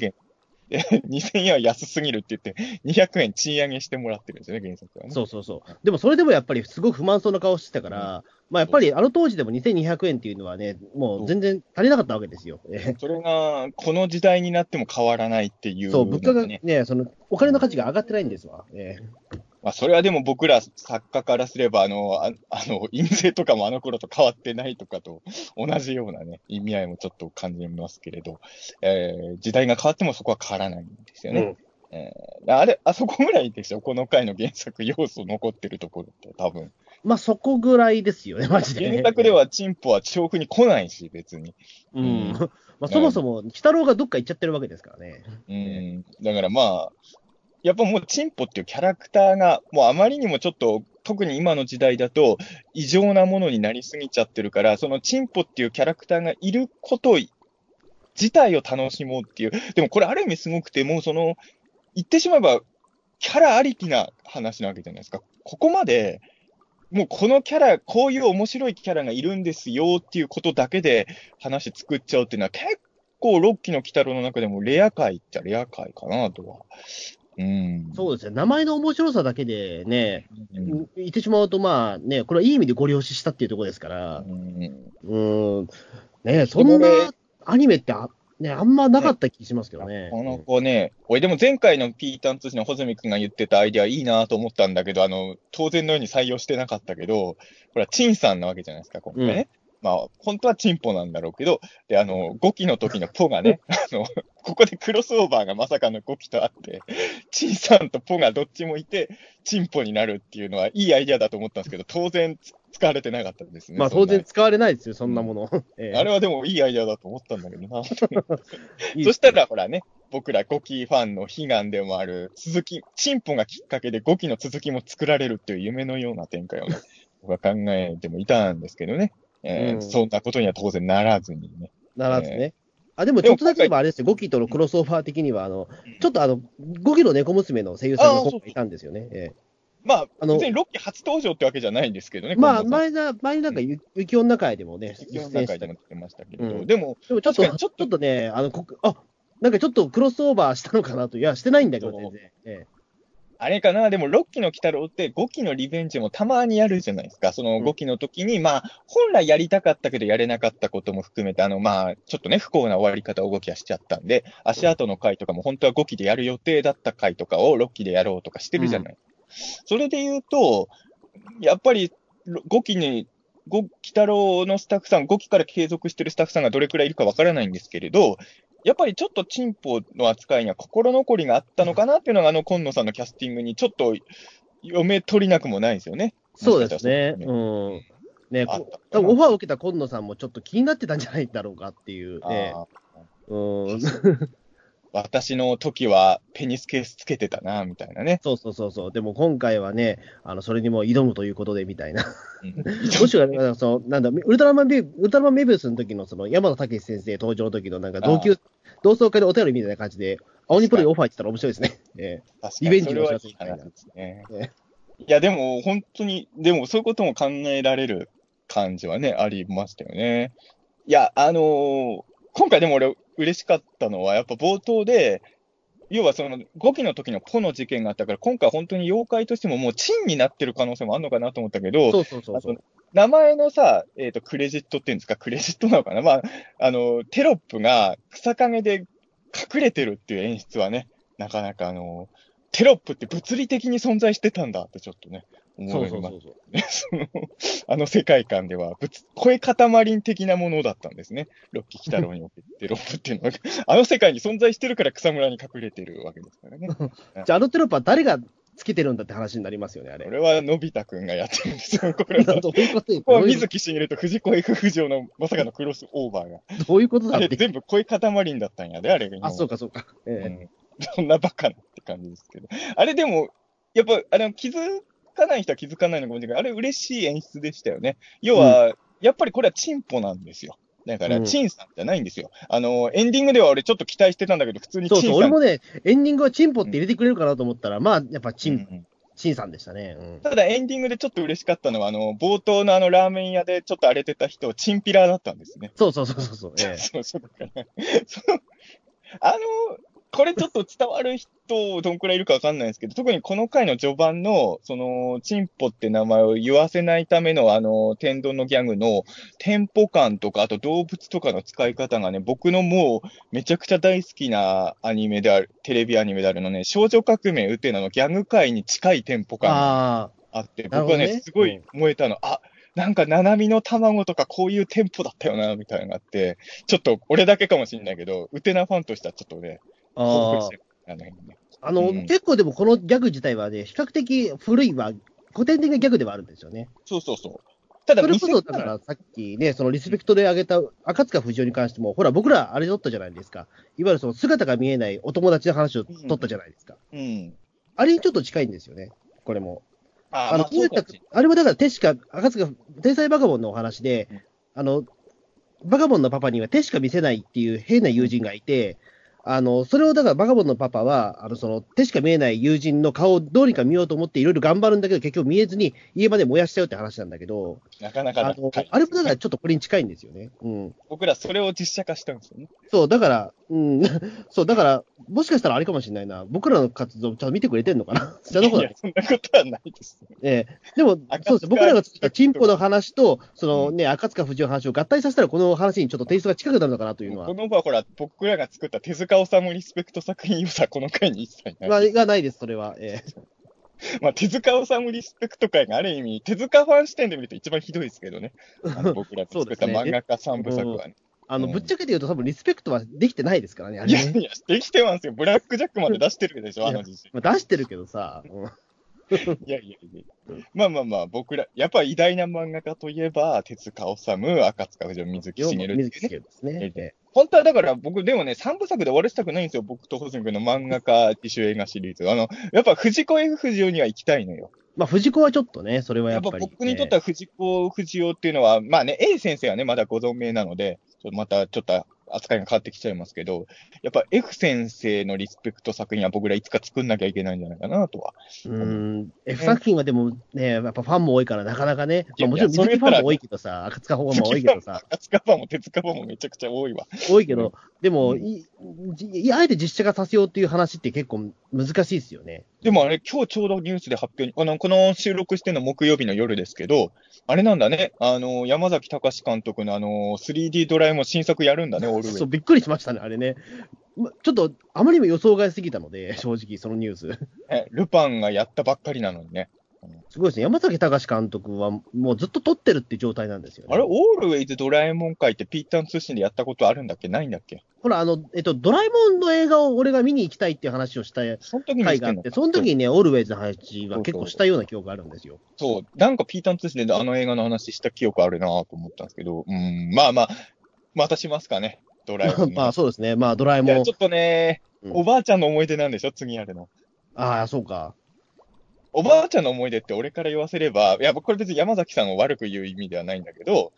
にせんえんは安すぎるって言って、にひゃくえん賃上げしてもらってるんですよね、原作はね。そうそうそう。でも、それでもやっぱりすごく不満そうな顔してたから、うん、まあ、やっぱりあの当時でもにせんにひゃくえんっていうのはね、もう全然足りなかったわけですよ。それが、この時代になっても変わらないっていう、ね。そう、物価がね、その、お金の価値が上がってないんですわ。えーまあ、それはでも僕ら作家からすれば、あの、あの、印税とかもあの頃と変わってないとかと同じようなね、意味合いもちょっと感じますけれど、えー、時代が変わってもそこは変わらないんですよね。うん、えー、あれ、あそこぐらいでしょ、この回の原作要素残ってるところって多分。まあ、そこぐらいですよね、マジで、ね。原作ではチンポは調布に来ないし、別に。うん。うん、まあ、そもそも、鬼太郎がどっか行っちゃってるわけですからね。うん。だからまあ、やっぱもうチンポっていうキャラクターがもうあまりにもちょっと特に今の時代だと異常なものになりすぎちゃってるから、そのチンポっていうキャラクターがいること自体を楽しもうっていう。でもこれある意味すごくて、もうその言ってしまえばキャラありきな話なわけじゃないですか。ここまでもうこのキャラ、こういう面白いキャラがいるんですよっていうことだけで話作っちゃうっていうのは結構ろっきの鬼太郎の中でもレア回っちゃレア回かなとは。うん、そうですね、名前の面白さだけでね、うん、言ってしまうと、まあね、これはいい意味でご利用ししたっていうところですから、うんうんね、そんなアニメってあ、ね、あんまなかった気しますけどね。この子ね、俺、でも前回のピータン通信の穂積君が言ってたアイデア、いいなと思ったんだけど、あの、当然のように採用してなかったけど、これは陳さんなわけじゃないですか、今回ね。うんまあ、本当はチンポなんだろうけど、で、あの、ごきの時のポがね、あの、ここでクロスオーバーがまさかのごきとあって、チンさんとポがどっちもいて、チンポになるっていうのは、いいアイデアだと思ったんですけど、当然使われてなかったんですね。まあ、当然使われないですよ、そんなもの。えー、あれはでもいいアイデアだと思ったんだけどな、いいそしたら、ほらね、僕らごきファンの悲願でもある、続き、チンポがきっかけでごきの続きも作られるっていう夢のような展開をね、僕は考えてもいたんですけどね。えーうん、そんなことには当然ならずにね。ならずね。えー、あでもちょっとだけでもあれですよ、ごきとのクロスオファー的には、あの、うん、ちょっとあのごきの猫娘の声優さんが今回いたんですよね。えー、まあ、あの別にろっき初登場ってわけじゃないんですけどね。まあ、前な、前なんか、ゆきおの中でもね、ゆきおの中でも出てましたけど、うん、でも、でもちょっと、ちょっとね、あのこあ、なんかちょっとクロスオーバーしたのかなと、いや、してないんだけど、全然。えーあれかな、でもろっきの鬼太郎ってごきのリベンジもたまにやるじゃないですか。そのごきの時に、うん、まあ、本来やりたかったけどやれなかったことも含めて、あの、まあ、ちょっとね、不幸な終わり方をごきはしちゃったんで、足跡の回とかも本当はごきでやる予定だった回とかをろっきでやろうとかしてるじゃない。うん、それで言うと、やっぱりごきに、鬼太郎のスタッフさん、ごきから継続してるスタッフさんがどれくらいいるかわからないんですけれど、やっぱりちょっとチンポの扱いには心残りがあったのかなっていうのが、あの、今野さんのキャスティングにちょっと読め取りなくもないですよね。そうですね。うん。ね、多分オファーを受けた今野さんもちょっと気になってたんじゃないだろうかっていう、ね。うん。私の時はペニスケースつけてたな、みたいなね。そうそうそうそう。でも今回はね、あの、それにも挑むということで、みたいな。うん、もしくは、その、なんだ、ウルトラマンメビウスの時の、その、山田武史先生登場の時の、なんか、同級、同窓会でお便りみたいな感じで、青鬼プロにオファー行ってたら面白いですね。えー、リベンジの話みたいな。いや、でも、本当に、でも、そういうことも考えられる感じはね、ありましたよね。いや、あのー、今回でも俺、嬉しかったのは、やっぱ冒頭で、要はそのごきの時のポの事件があったから、今回本当に妖怪としてももうチンになってる可能性もあるのかなと思ったけど、そうそうそうそう、名前のさ、えっと、クレジットっていうんですか、クレジットなのかな、まあ、あの、テロップが草陰で隠れてるっていう演出はね、なかなかあの、テロップって物理的に存在してたんだってちょっとね、思いましたね。あの世界観では、声塊的なものだったんですね。ロッキー鬼太郎におけるテロップっていうのは、あの世界に存在してるから草むらに隠れてるわけですからね。じゃあ、あのテロップは誰がつけてるんだって話になりますよね、あれ。これはのび太くんがやってるんですよ、これは。どういうこと？これは水木しげると藤子 F 不二雄のまさかのクロスオーバーが。どういうことだって。あれ全部声塊だったんやで、あれが。あ、そうかそうか。ええ、うん。そんなバカなって感じですけど。あれでも、やっぱ、あれ、傷、気づかない人は気づかないのかもしれないけど、あれ嬉しい演出でしたよね。要は、うん、やっぱりこれはチンポなんですよ。だから、チンさんじゃないんですよ。うん、あの、エンディングでは俺ちょっと期待してたんだけど、普通にチンさん。そうそう、俺もね、エンディングはチンポって入れてくれるかなと思ったら、うん、まあ、やっぱチン、うん、チンさんでしたね。うん、ただ、エンディングでちょっと嬉しかったのは、あの、冒頭のあのラーメン屋でちょっと荒れてた人、チンピラーだったんですね。そうそうそうそう。ええ、そうそうだからあの、これちょっと伝わる人どんくらいいるかわかんないですけど、特にこの回の序盤の、その、チンポって名前を言わせないための、あの、天丼のギャグのテンポ感とか、あと動物とかの使い方がね、僕のもう、めちゃくちゃ大好きなアニメである、テレビアニメであるのね、少女革命ウテナのギャグ回に近いテンポ感があって、僕はね、ね、すごい燃えたの。あ、なんか、ナナミの卵とかこういうテンポだったよな、みたいなのがあって、ちょっと、俺だけかもしれないけど、ウテナファンとしてはちょっとね、ああの、うん、結構でもこのギャグ自体はね、比較的古いは、古典的なギャグではあるんですよね。そうそうそう。ただ、それこそ、だからさっきね、そのリスペクトで挙げた赤塚不二夫に関しても、ほら、僕らあれ撮ったじゃないですか。いわゆるその姿が見えないお友達の話を撮ったじゃないですか。うん。うん、あれにちょっと近いんですよね、これも。ああの、あれもだから、確か、赤塚、天才バカボンのお話で、うん、あの、バカボンのパパには手しか見せないっていう変な友人がいて、あの、それをだからバカボンのパパは、あの、その、手しか見えない友人の顔をどうにか見ようと思っていろいろ頑張るんだけど、結局見えずに家まで燃やしちゃうって話なんだけど、なかなかな、あの、あれもだからちょっとこれに近いんですよね。うん。僕らそれを実写化したんですよね。そう、だから、うん、そう、だから、もしかしたらあれかもしれないな、僕らの活動ちゃんと見てくれてんのかなじゃなことない。いや、そんなことはないですね。えー、でも、そうですね、僕らが作ったチンポの話と、そのね、赤塚不二夫の話を合体させたら、この話にちょっとテイストが近くなるのかなというのは。この場はほら、僕らが作った手塚治虫リスペクト作品をさ、この回に一切ない。まあ、がないです、それは。えー、まあ、手塚治虫リスペクト会がある意味手塚ファン視点で見ると一番ひどいですけどね、あの僕らと作った漫画家さんぶさくはね。あのぶっちゃけて言うと、多分リスペクトはできてないですからね、あれね。いやいや、できてますよ、ブラックジャックまで出してるでしょ、あの自身。まあ、出してるけどさ。いやいやいや、まあまあまあ、僕ら、やっぱ偉大な漫画家といえば、手塚治虫、赤塚不二夫、水木しげるですね。本当はだから僕、でもね、さんぶさくで終わらせたくないんですよ、僕と保住君の漫画家、自主映画シリーズ。あの、やっぱ藤子 F 不二雄には行きたいのよ。まあ、藤子はちょっとね、それはやっぱり、ね。やっぱ僕にとっては藤子不二雄っていうのは、まあね、A 先生はね、まだご存命なので、ちょっとまたちょっと扱いが変わってきちゃいますけど、やっぱ F 先生のリスペクト作品は僕らいつか作んなきゃいけないんじゃないかなとは。うん、ね、F 作品はでもね、やっぱファンも多いからなかなかね、まあ、もちろん水木ファンも多いけどさ、赤塚ファンも多いけどさ。赤塚ファンも手塚ファンもめちゃくちゃ多いわ。多いけど、でも、うん、いいあえて実写化させようっていう話って結構難しいですよね。でもあれ、今日ちょうどニュースで発表に、あのこの収録してるの木曜日の夜ですけど、あれなんだね、あの山崎貴監督のあの スリーディー ドラえもん新作やるんだね、オールウェイ。そう、びっくりしましたね、あれね。ちょっとあまりにも予想外すぎたので、正直、そのニュース。え、ルパンがやったばっかりなのにね。すごいですね、山崎貴監督はもうずっと撮ってるって状態なんですよね。あれ、オールウェイズドラえもん会ってピーターン通信でやったことあるんだっけ、ないんだっけ。ほら、あの、えっと、ドラえもんの映画を俺が見に行きたいっていう話をした回があって、その時にね、オールウェイズの話は結構したような記憶があるんですよ。そう、そうなんかピーターン通信であの映画の話した記憶あるなと思ったんですけど、うん、まあまあ、またしますかね、ドラえもん。まあそうですね、まあドラえもん。ちょっとね、うん、おばあちゃんの思い出なんでしょ、次やるの。ああ、そうか。おばあちゃんの思い出って俺から言わせれば、いや、これ別に山崎さんを悪く言う意味ではないんだけど、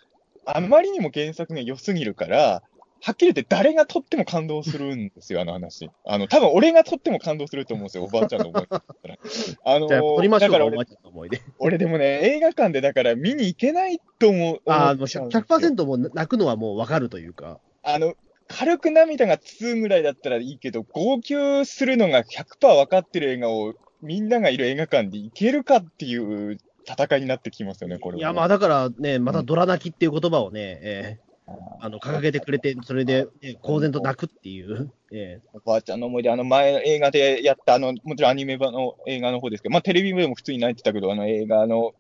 あまりにも原作が良すぎるから、はっきり言って誰が撮っても感動するんですよ、あの話。あの、多分俺が撮っても感動すると思うんですよ、おばあちゃんの思い出だったら。あのー、じゃあ撮りましょうか、おばあちゃんの思い出。俺でもね、映画館でだから見に行けないと思う。ああ、もう ひゃくパーセント もう泣くのはもうわかるというか。あの、軽く涙がにぐらいだったらいいけど、号泣するのが ひゃくパーセント わかってる映画を、みんながいる映画館で行けるかっていう戦いになってきますよね、これは。いや、まあだからね、またドラ泣きっていう言葉をね、えー、あの掲げてくれて、それで、ね、公然と泣くっていう、えー。おばあちゃんの思い出、あの前の映画でやった、あのもちろんアニメ版の映画の方ですけど、まあテレビでも普通に泣いてたけど、あの映画の、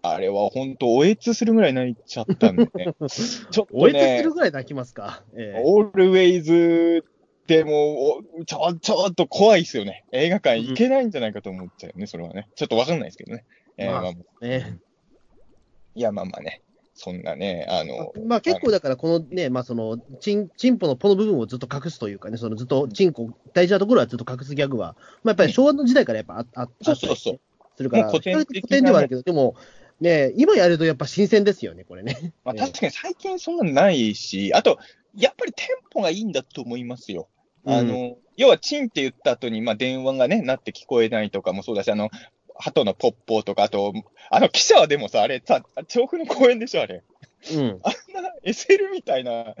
あれは本当、おえつするぐらい泣いちゃったんでね。ちょっとね、おえつするぐらい泣きますか。オールウェイズでもちょ、ちょっと怖いですよね。映画館行けないんじゃないかと思っちゃうよね、うん、それはね。ちょっとわかんないですけどね。まあ、えーまあ、ね。いや、まあまあね。そんなね、あの。まあ結構だから、このね、まあその、チン、チンポのポの部分をずっと隠すというかね、そのずっと、チンコ、大事なところはずっと隠すギャグは、まあやっぱり昭和の時代からやっぱあ、うん、あったり、ね、そうそうそう。するから、古典ではあるけど、でも、ね、今やるとやっぱ新鮮ですよね、これね。まあ確かに最近そんなのないし、あと、やっぱりテンポがいいんだと思いますよ。あの、うん、要はチンって言った後に、まあ、電話がね、なって聞こえないとかもそうだし、あの、鳩のポッポーとか、あと、あの記者はでもさ、あれ、さ、調布の公園でしょ、あれ。うん。あんな エスエル みたいな、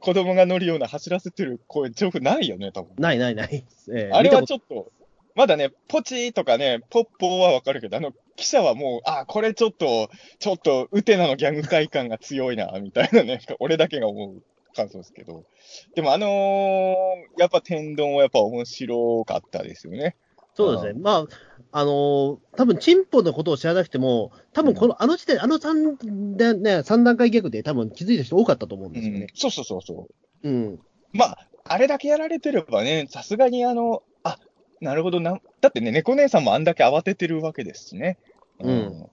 子供が乗るような走らせてる公園、調布ないよね、多分。ないないない。えー、あれはちょっと、まだね、ポチーとかね、ポッポーはわかるけど、あの、記者はもう、あ、これちょっと、ちょっと、ウテナのギャグ快感が強いな、みたいなね、俺だけが思う。感想ですけど、でもあのー、やっぱ天丼はやっぱ面白かったですよね。そうですね。うん、まああのー、多分チンポのことを知らなくても、多分この、うん、あの時点あの三でね三段階ギャグで多分気づいた人多かったと思うんですよね。うん、そうそうそうそう。うん。まああれだけやられてればね、さすがにあのあなるほどな、だってね猫姉さんもあんだけ慌ててるわけですしね。うん。うん、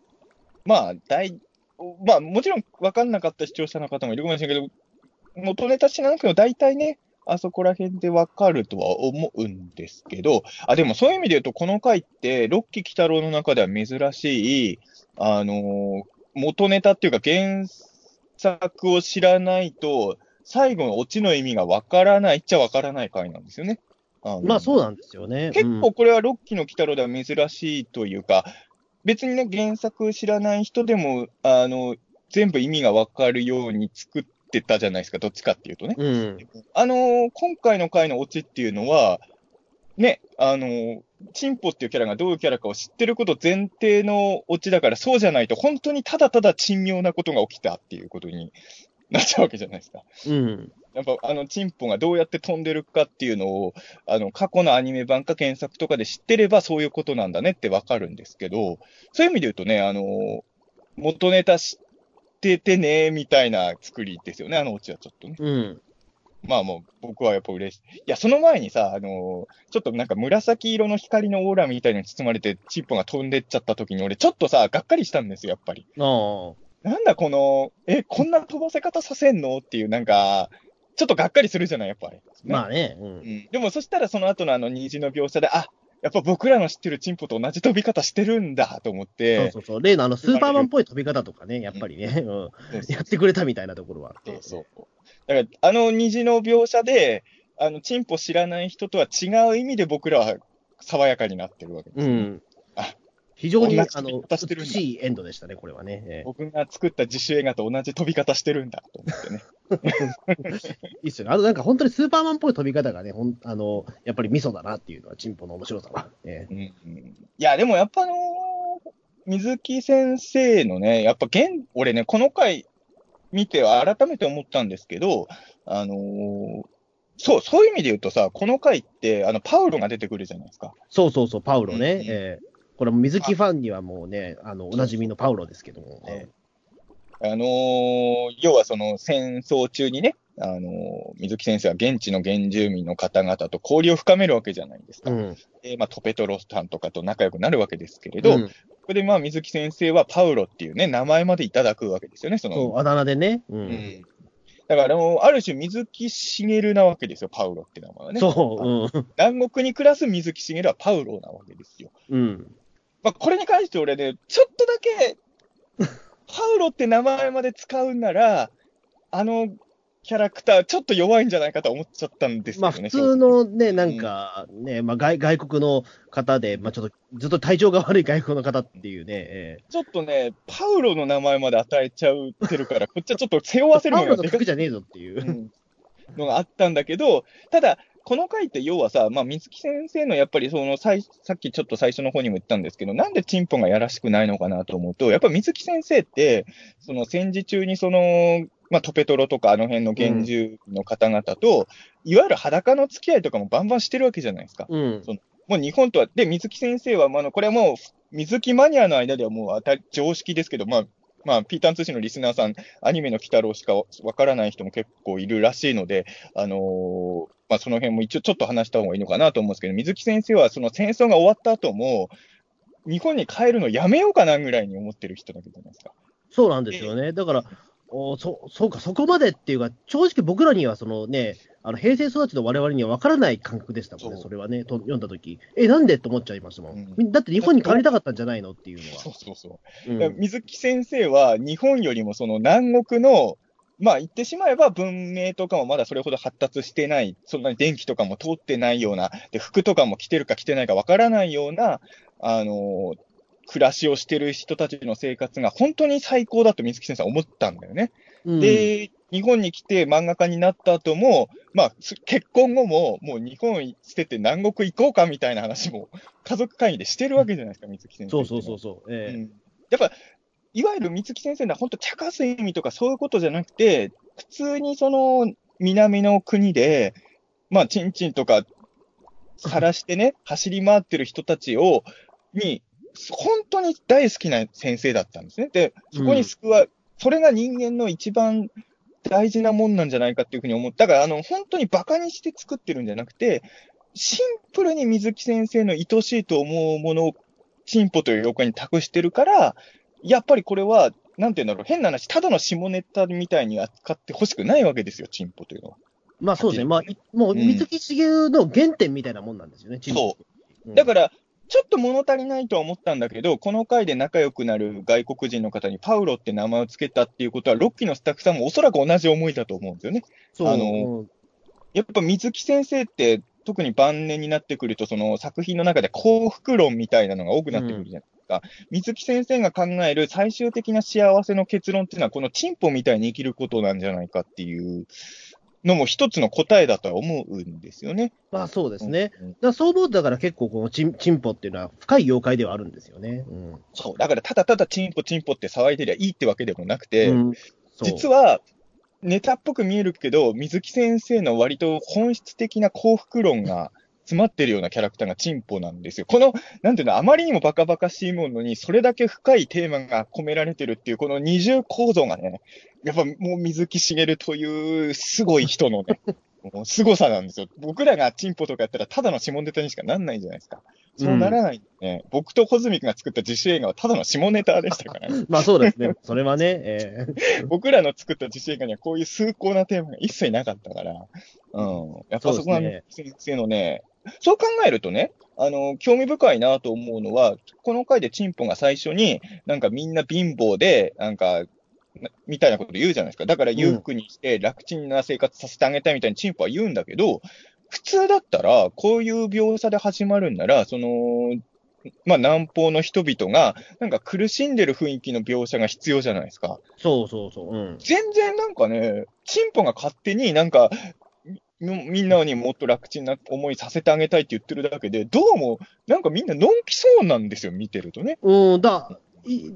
まあ大まあもちろん分かんなかった視聴者の方もいるかもしれないけど。元ネタ知らなくても大体ね、あそこら辺でわかるとは思うんですけど、あ、でもそういう意味で言うと、この回って、ロッキー・キタロウの中では珍しい、あのー、元ネタっていうか原作を知らないと、最後のオチの意味がわからないっちゃわからない回なんですよね。あのー、まあそうなんですよね。結構これはロッキーのキタロウでは珍しいというか、別にね、原作知らない人でも、あのー、全部意味がわかるように作って、ってたじゃないですか、どっちかっていうとね。うん、あのー、今回の回のオチっていうのは、ね、あのー、チンポっていうキャラがどういうキャラかを知ってること前提のオチだから、そうじゃないと本当にただただ珍妙なことが起きたっていうことになっちゃうわけじゃないですか。うん。やっぱあのチンポがどうやって飛んでるかっていうのをあの過去のアニメ版か検索とかで知ってればそういうことなんだねってわかるんですけど、そういう意味で言うとね、あの元ネタ知っててねみたいな作りですよね、あのオチはちょっとね。うん。まあもう僕はやっぱ嬉しい。いや、その前にさ、あのー、ちょっとなんか紫色の光のオーラみたいに包まれてチンポが飛んでっちゃった時に俺ちょっとさ、がっかりしたんですよ、やっぱり。あなんだこの、え、こんな飛ばせ方させんのっていうなんか、ちょっとがっかりするじゃない、やっぱり、ね。まあね、うん。うん。でもそしたらその後のあの虹の描写で、あ、やっぱ僕らの知ってるチンポと同じ飛び方してるんだと思って。そうそうそう。例のあのスーパーマンっぽい飛び方とかね、やっぱりね、うんうん、やってくれたみたいなところはあって。そうそう。だからあの虹の描写で、あのチンポ知らない人とは違う意味で僕らは爽やかになってるわけです、ね。うん。あ、非常にあの美しいエンドでしたね、これはね。僕が作った自主映画と同じ飛び方してるんだと思ってね。いいっすよね。あとなんか本当にスーパーマンっぽい飛び方がね、ほんあのやっぱりミソだなっていうのはチンポの面白さは、ねうんうん。いやでもやっぱあのー、水木先生のね、やっぱ現俺ねこの回見ては改めて思ったんですけど、あのー、そうそういう意味で言うとさ、この回ってあのパウロが出てくるじゃないですか。そうそうそうパウロね。うんうんえーこれも水木ファンにはもうね、あのおなじみのパウロですけどもね。あのー、要はその戦争中にね、あのー、水木先生は現地の原住民の方々と交流を深めるわけじゃないですか。うんえーまあ、トペトロさんとかと仲良くなるわけですけれど、うん、ここでまあ水木先生はパウロっていうね、名前までいただくわけですよね、その。そう、あだ名でね。うんうんだから、ある種、水木しげるなわけですよ、パウロって名前はね。そう。うん、南国に暮らす水木しげるはパウロなわけですよ。うん。まあ、これに関して俺ね、ちょっとだけ、パウロって名前まで使うなら、あのキャラクター、ちょっと弱いんじゃないかと思っちゃったんですけどね。まあ、普通のね、なんかね、うんまあ外、外国の方で、まあ、ちょっと、ずっと体調が悪い外国の方っていうね。ちょっとね、パウロの名前まで与えちゃうってるから、こっちはちょっと背負わせるのが。パウロの曲じゃねえぞっていう、うん、のがあったんだけど、ただ、この回って要はさ、まあ、水木先生のやっぱりそのさ、さっきちょっと最初の方にも言ったんですけど、なんでチンポがやらしくないのかなと思うと、やっぱ水木先生って、その戦時中にその、まあ、トペトロとかあの辺の原住の方々と、うん、いわゆる裸の付き合いとかもバンバンしてるわけじゃないですか。うん、そのもう日本とは、で、水木先生は、まあ、これはもう、水木マニアの間ではもう当たり常識ですけど、まあ、まあ、ピータン通信のリスナーさん、アニメの鬼太郎しかわからない人も結構いるらしいので、あのー、まあ、その辺も一応ちょっと話した方がいいのかなと思うんですけど、水木先生はその戦争が終わった後も、日本に帰るのやめようかなぐらいに思ってる人だけじゃないですか。そうなんですよね。だから、おそそうか、そこまでっていうか、正直僕らにはその、ね、あの平成育ちの我々には分からない感覚でしたもんね、そ, それはね、と読んだとき、え、なんでと思っちゃいましたもん、うん、だって日本に帰りたかったんじゃないのっていうのは。そうそうそう、うん、水木先生は日本よりもその南国の、まあ、言ってしまえば文明とかもまだそれほど発達してない、そんなに電気とかも通ってないような、で服とかも着てるか着てないか分からないような、あのー暮らしをしてる人たちの生活が本当に最高だと水木先生は思ったんだよね、うん、で日本に来て漫画家になった後も、まあ、結婚後ももう日本捨てて南国行こうかみたいな話も家族会議でしてるわけじゃないですか、うん、水木先生そうそうそうそう、えーうん、やっぱいわゆる水木先生の本当茶化す意味とかそういうことじゃなくて普通にその南の国でまあチンチンとか晒してね走り回ってる人たちをに本当に大好きな先生だったんですね。で、そこに救わ、うん、それが人間の一番大事なもんなんじゃないかっていうふうに思った。だから、あの、本当にバカにして作ってるんじゃなくて、シンプルに水木先生の愛しいと思うものをチンポという妖怪に託してるから、やっぱりこれは、なんていうんだろう、変な話、ただの下ネタみたいに扱ってほしくないわけですよ、チンポというのは。まあそうですね。まあ、もう水木しげるの原点みたいなもんなんですよね、うん、チンポ。そう。だから、ちょっと物足りないとは思ったんだけど、この回で仲良くなる外国人の方にパウロって名前をつけたっていうことは、ろっきのスタッフさんもおそらく同じ思いだと思うんですよね。そうあのやっぱ水木先生って、特に晩年になってくると、その作品の中で幸福論みたいなのが多くなってくるじゃないですか、うん。水木先生が考える最終的な幸せの結論っていうのは、このチンポみたいに生きることなんじゃないかっていう。のも一つの答えだとは思うんですよね。まあそうですね。うんうん、だそう思うとだから結構このチン、チンポっていうのは深い妖怪ではあるんですよね。うん、そうだからただただチンポチンポって騒いでりゃいいってわけでもなくて、うん、実はネタっぽく見えるけど、水木先生の割と本質的な幸福論が詰まってるようなキャラクターがチンポなんですよ。この、なんていうの、あまりにもバカバカしいものに、それだけ深いテーマが込められてるっていう、この二重構造がね、やっぱもう水木しげるというすごい人のね、凄さなんですよ。僕らがチンポとかやったら、ただの下ネタにしかなんないじゃないですか。そうならないんでね、うん、僕とコズミ君が作った自主映画はただの下ネタでしたからね。まあそうですね。それはね、えー、僕らの作った自主映画にはこういう崇高なテーマが一切なかったから、うん。やっぱそこが先生のね、そう考えるとね、あの、興味深いなと思うのは、この回でチンポが最初に、なんかみんな貧乏で、なんか、みたいなこと言うじゃないですか。だから裕福にして楽ちんな生活させてあげたいみたいにチンポは言うんだけど、普通だったら、こういう描写で始まるんなら、その、まあ、南方の人々が、なんか苦しんでる雰囲気の描写が必要じゃないですか。そうそうそう。うん、全然なんかね、チンポが勝手になんか、みんなにもっと楽ちんな思いさせてあげたいって言ってるだけで、どうも、なんかみんなのんきそうなんですよ、見てるとね。うん、だ、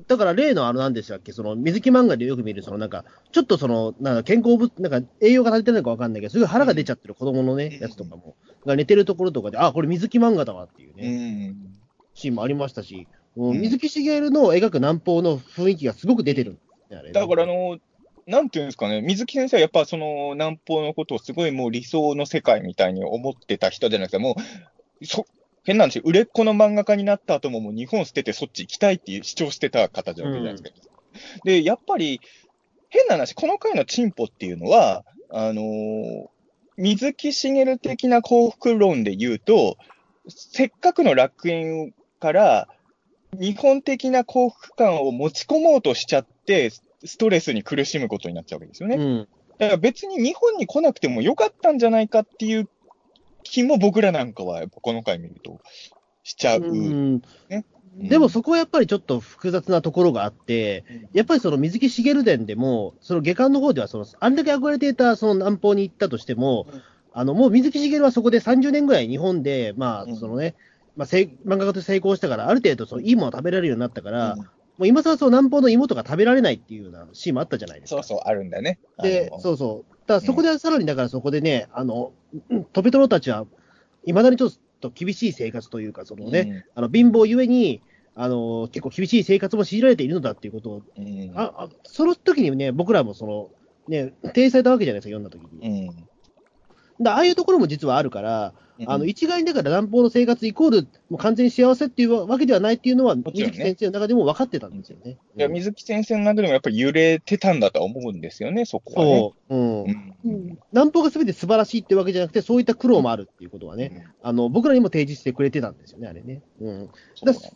だから例のあれなんでしたっけ、その、水木漫画でよく見る、そのなんか、ちょっとその、なんか健康物、なんか栄養が足りてないのかわかんないけど、すごい腹が出ちゃってる子供のね、やつとかも、が寝てるところとかで、あ、これ水木漫画だわっていうね、うん、シーンもありましたし、うん、水木しげるの描く南方の雰囲気がすごく出てるんですね、あれ。だからあの、なんていうんですかね、水木先生はやっぱその南方のことをすごいもう理想の世界みたいに思ってた人じゃなくて、もうそ変なんですよ、売れっ子の漫画家になった後ももう日本捨ててそっち行きたいっていう主張してた方じゃないですか。うん、で、やっぱり変な話、この回のチンポっていうのは、あのー、水木しげる的な幸福論で言うと、せっかくの楽園から日本的な幸福感を持ち込もうとしちゃって、ストレスに苦しむことになっちゃうわけですよね、うん、だから別に日本に来なくてもよかったんじゃないかっていう気も僕らなんかはやっぱこの回見るとしちゃう、うんね、うん、でもそこはやっぱりちょっと複雑なところがあって、うん、やっぱりその水木しげる伝でもその下巻の方ではそのあんだけ憧れていたその南方に行ったとしても、うん、あのもう水木しげるはそこでさんじゅうねんぐらい日本でまあそのね、うん、まあ、漫画家と成功したからある程度そのいいものを食べられるようになったから、うん、もう今さらそう南方の芋とか食べられないっていうようなシーンもあったじゃないですか。そうそう、あるんだね。で、そうそう。ただそこでさらに、だからそこでね、うん、あの、トペトロたちは、いまだにちょっと厳しい生活というか、そのね、うん、あの貧乏ゆえに、あの、結構厳しい生活も強いられているのだっていうことを、うん、ああその時にね、僕らもその、ね、提示されたわけじゃないですか、読んだ時に。うん、だああいうところも実はあるから、あの一概にだから南方の生活イコールもう完全に幸せっていうわけではないっていうのは、ね、水木先生の中でも分かってたんですよね。いや、水木先生の中でもやっぱり揺れてたんだとは思うんですよね、そこはね。そう、うんうん、南方がすべて素晴らしいってわけじゃなくて、そういった苦労もあるっていうことはね、うん、あの僕らにも提示してくれてたんですよね、あれね。うん、だそ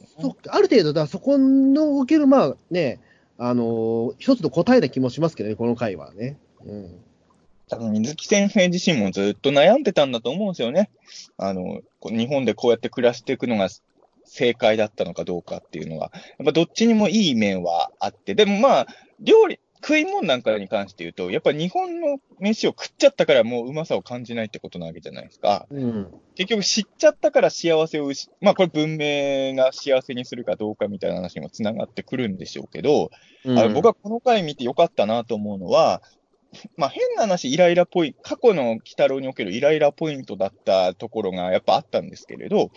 ある程度だ、そこのおける、まあね、あのー、一つの答えな気もしますけどね、この回はね。うん、水木先生自身もずっと悩んでたんだと思うんですよね。あの、日本でこうやって暮らしていくのが正解だったのかどうかっていうのは、やっぱどっちにもいい面はあって、でもまあ、料理、食い物なんかに関して言うと、やっぱ日本の飯を食っちゃったからもううまさを感じないってことなわけじゃないですか。うん、結局知っちゃったから幸せを失、まあこれ文明が幸せにするかどうかみたいな話にもつながってくるんでしょうけど、うん、あの僕はこの回見てよかったなと思うのは、まあ、変な話、イライラポイント、過去の鬼太郎におけるイライラポイントだったところがやっぱあったんですけれど、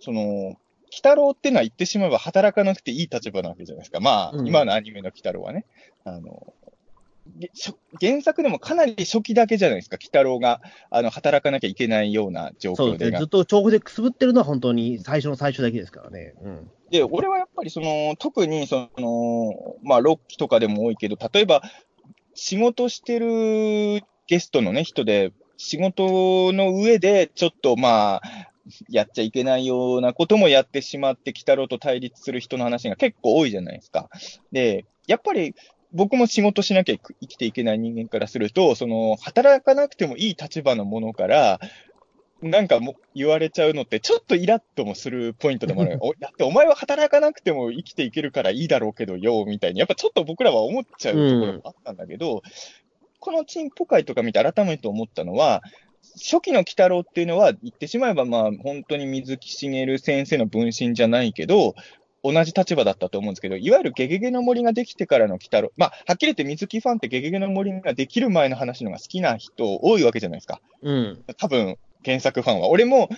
その、鬼太郎ってのは言ってしまえば働かなくていい立場なわけじゃないですか。まあ、うん、今のアニメの鬼太郎はね。あの、原作でもかなり初期だけじゃないですか、鬼太郎があの働かなきゃいけないような状況で。そうですね、ずっと調布でくすぶってるのは本当に最初の最初だけですからね。うん、で、俺はやっぱりその、特にその、まあ、ろっきとかでも多いけど、例えば、仕事してるゲストのね、人で、仕事の上で、ちょっとまあ、やっちゃいけないようなこともやってしまって、鬼太郎と対立する人の話が結構多いじゃないですか。で、やっぱり、僕も仕事しなきゃ生きていけない人間からすると、その、働かなくてもいい立場のものから、なんかも言われちゃうのって、ちょっとイラッともするポイントでもある。おだってお前は働かなくても生きていけるからいいだろうけどよ、みたいに。やっぱちょっと僕らは思っちゃうところもあったんだけど、うん、このチンポ会とか見て改めて思ったのは、初期の鬼太郎っていうのは言ってしまえば、まあ本当に水木しげる先生の分身じゃないけど、同じ立場だったと思うんですけど、いわゆるゲゲゲの森ができてからの鬼太郎、まあ、はっきり言って水木ファンってゲゲゲの森ができる前の話のが好きな人多いわけじゃないですか。うん。多分、原作ファンは。俺も好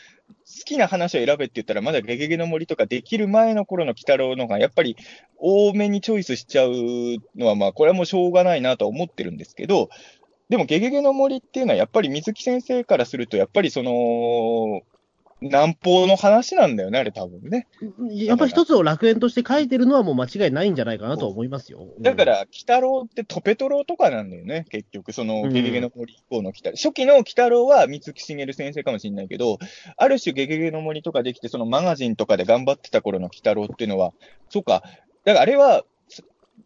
きな話を選べって言ったら、まだゲゲゲの森とかできる前の頃の鬼太郎のが、やっぱり多めにチョイスしちゃうのは、まあ、これはもうしょうがないなとは思ってるんですけど、でもゲゲゲの森っていうのは、やっぱり水木先生からすると、やっぱりその、南方の話なんだよね、あれ多分ね。やっぱり一つを楽園として書いてるのはもう間違いないんじゃないかなと思いますよ。だから、鬼太郎ってトペトロとかなんだよね、結局。その、ゲゲゲの森以降の鬼太郎。初期の鬼太郎は水木しげる先生かもしれないけど、ある種ゲゲゲの森とかできて、そのマガジンとかで頑張ってた頃の鬼太郎っていうのは、そうか、だからあれは、